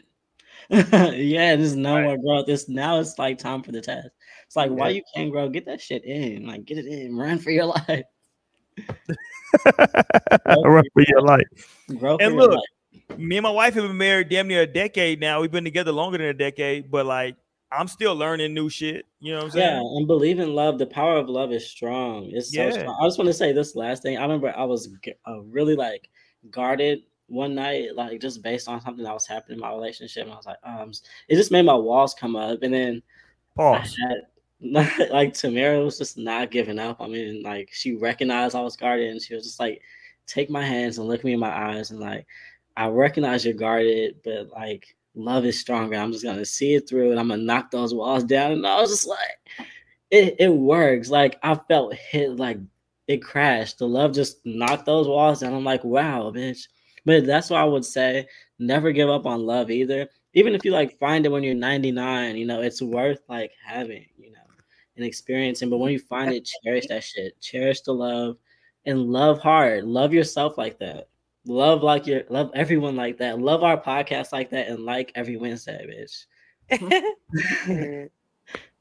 Yeah, this is no right. more growth. This now it's like time for the test. It's like yeah. why you can't grow, get that shit in, like get it in, run for your life. Run for your life. Grow and look, life. Me and my wife have been married damn near a decade now. We've been together longer than a decade, but like I'm still learning new shit. You know what I'm saying? Yeah, and believe in love. The power of love is strong. It's yeah. so strong. I just want to say this last thing. I remember I was uh, really like guarded one night, like just based on something that was happening in my relationship, and I was like, um, it just made my walls come up. And then, oh, had, like Tamara was just not giving up. I mean, like she recognized I was guarded, and she was just like, take my hands and look me in my eyes, and like, I recognize you're guarded, but like love is stronger. I'm just gonna see it through, and I'm gonna knock those walls down. And I was just like, it it works. Like I felt hit, like it crashed. The love just knocked those walls down. I'm like, wow, bitch. But that's why I would say never give up on love either. even if you like find it when you're ninety-nine, you know, it's worth like having, you know, and experiencing. But when you find it, cherish that shit. Cherish the love and love hard. Love yourself like that. Love like your love everyone like that. Love our podcast like that, and like every Wednesday, bitch.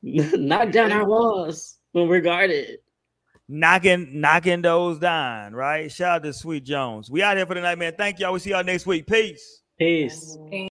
Knock down our walls when we're guarded. Knocking, knocking those down, right? Shout out to Sweet Jones. We out here for the night, man. Thank y'all. We see y'all next week. Peace. Peace. Peace.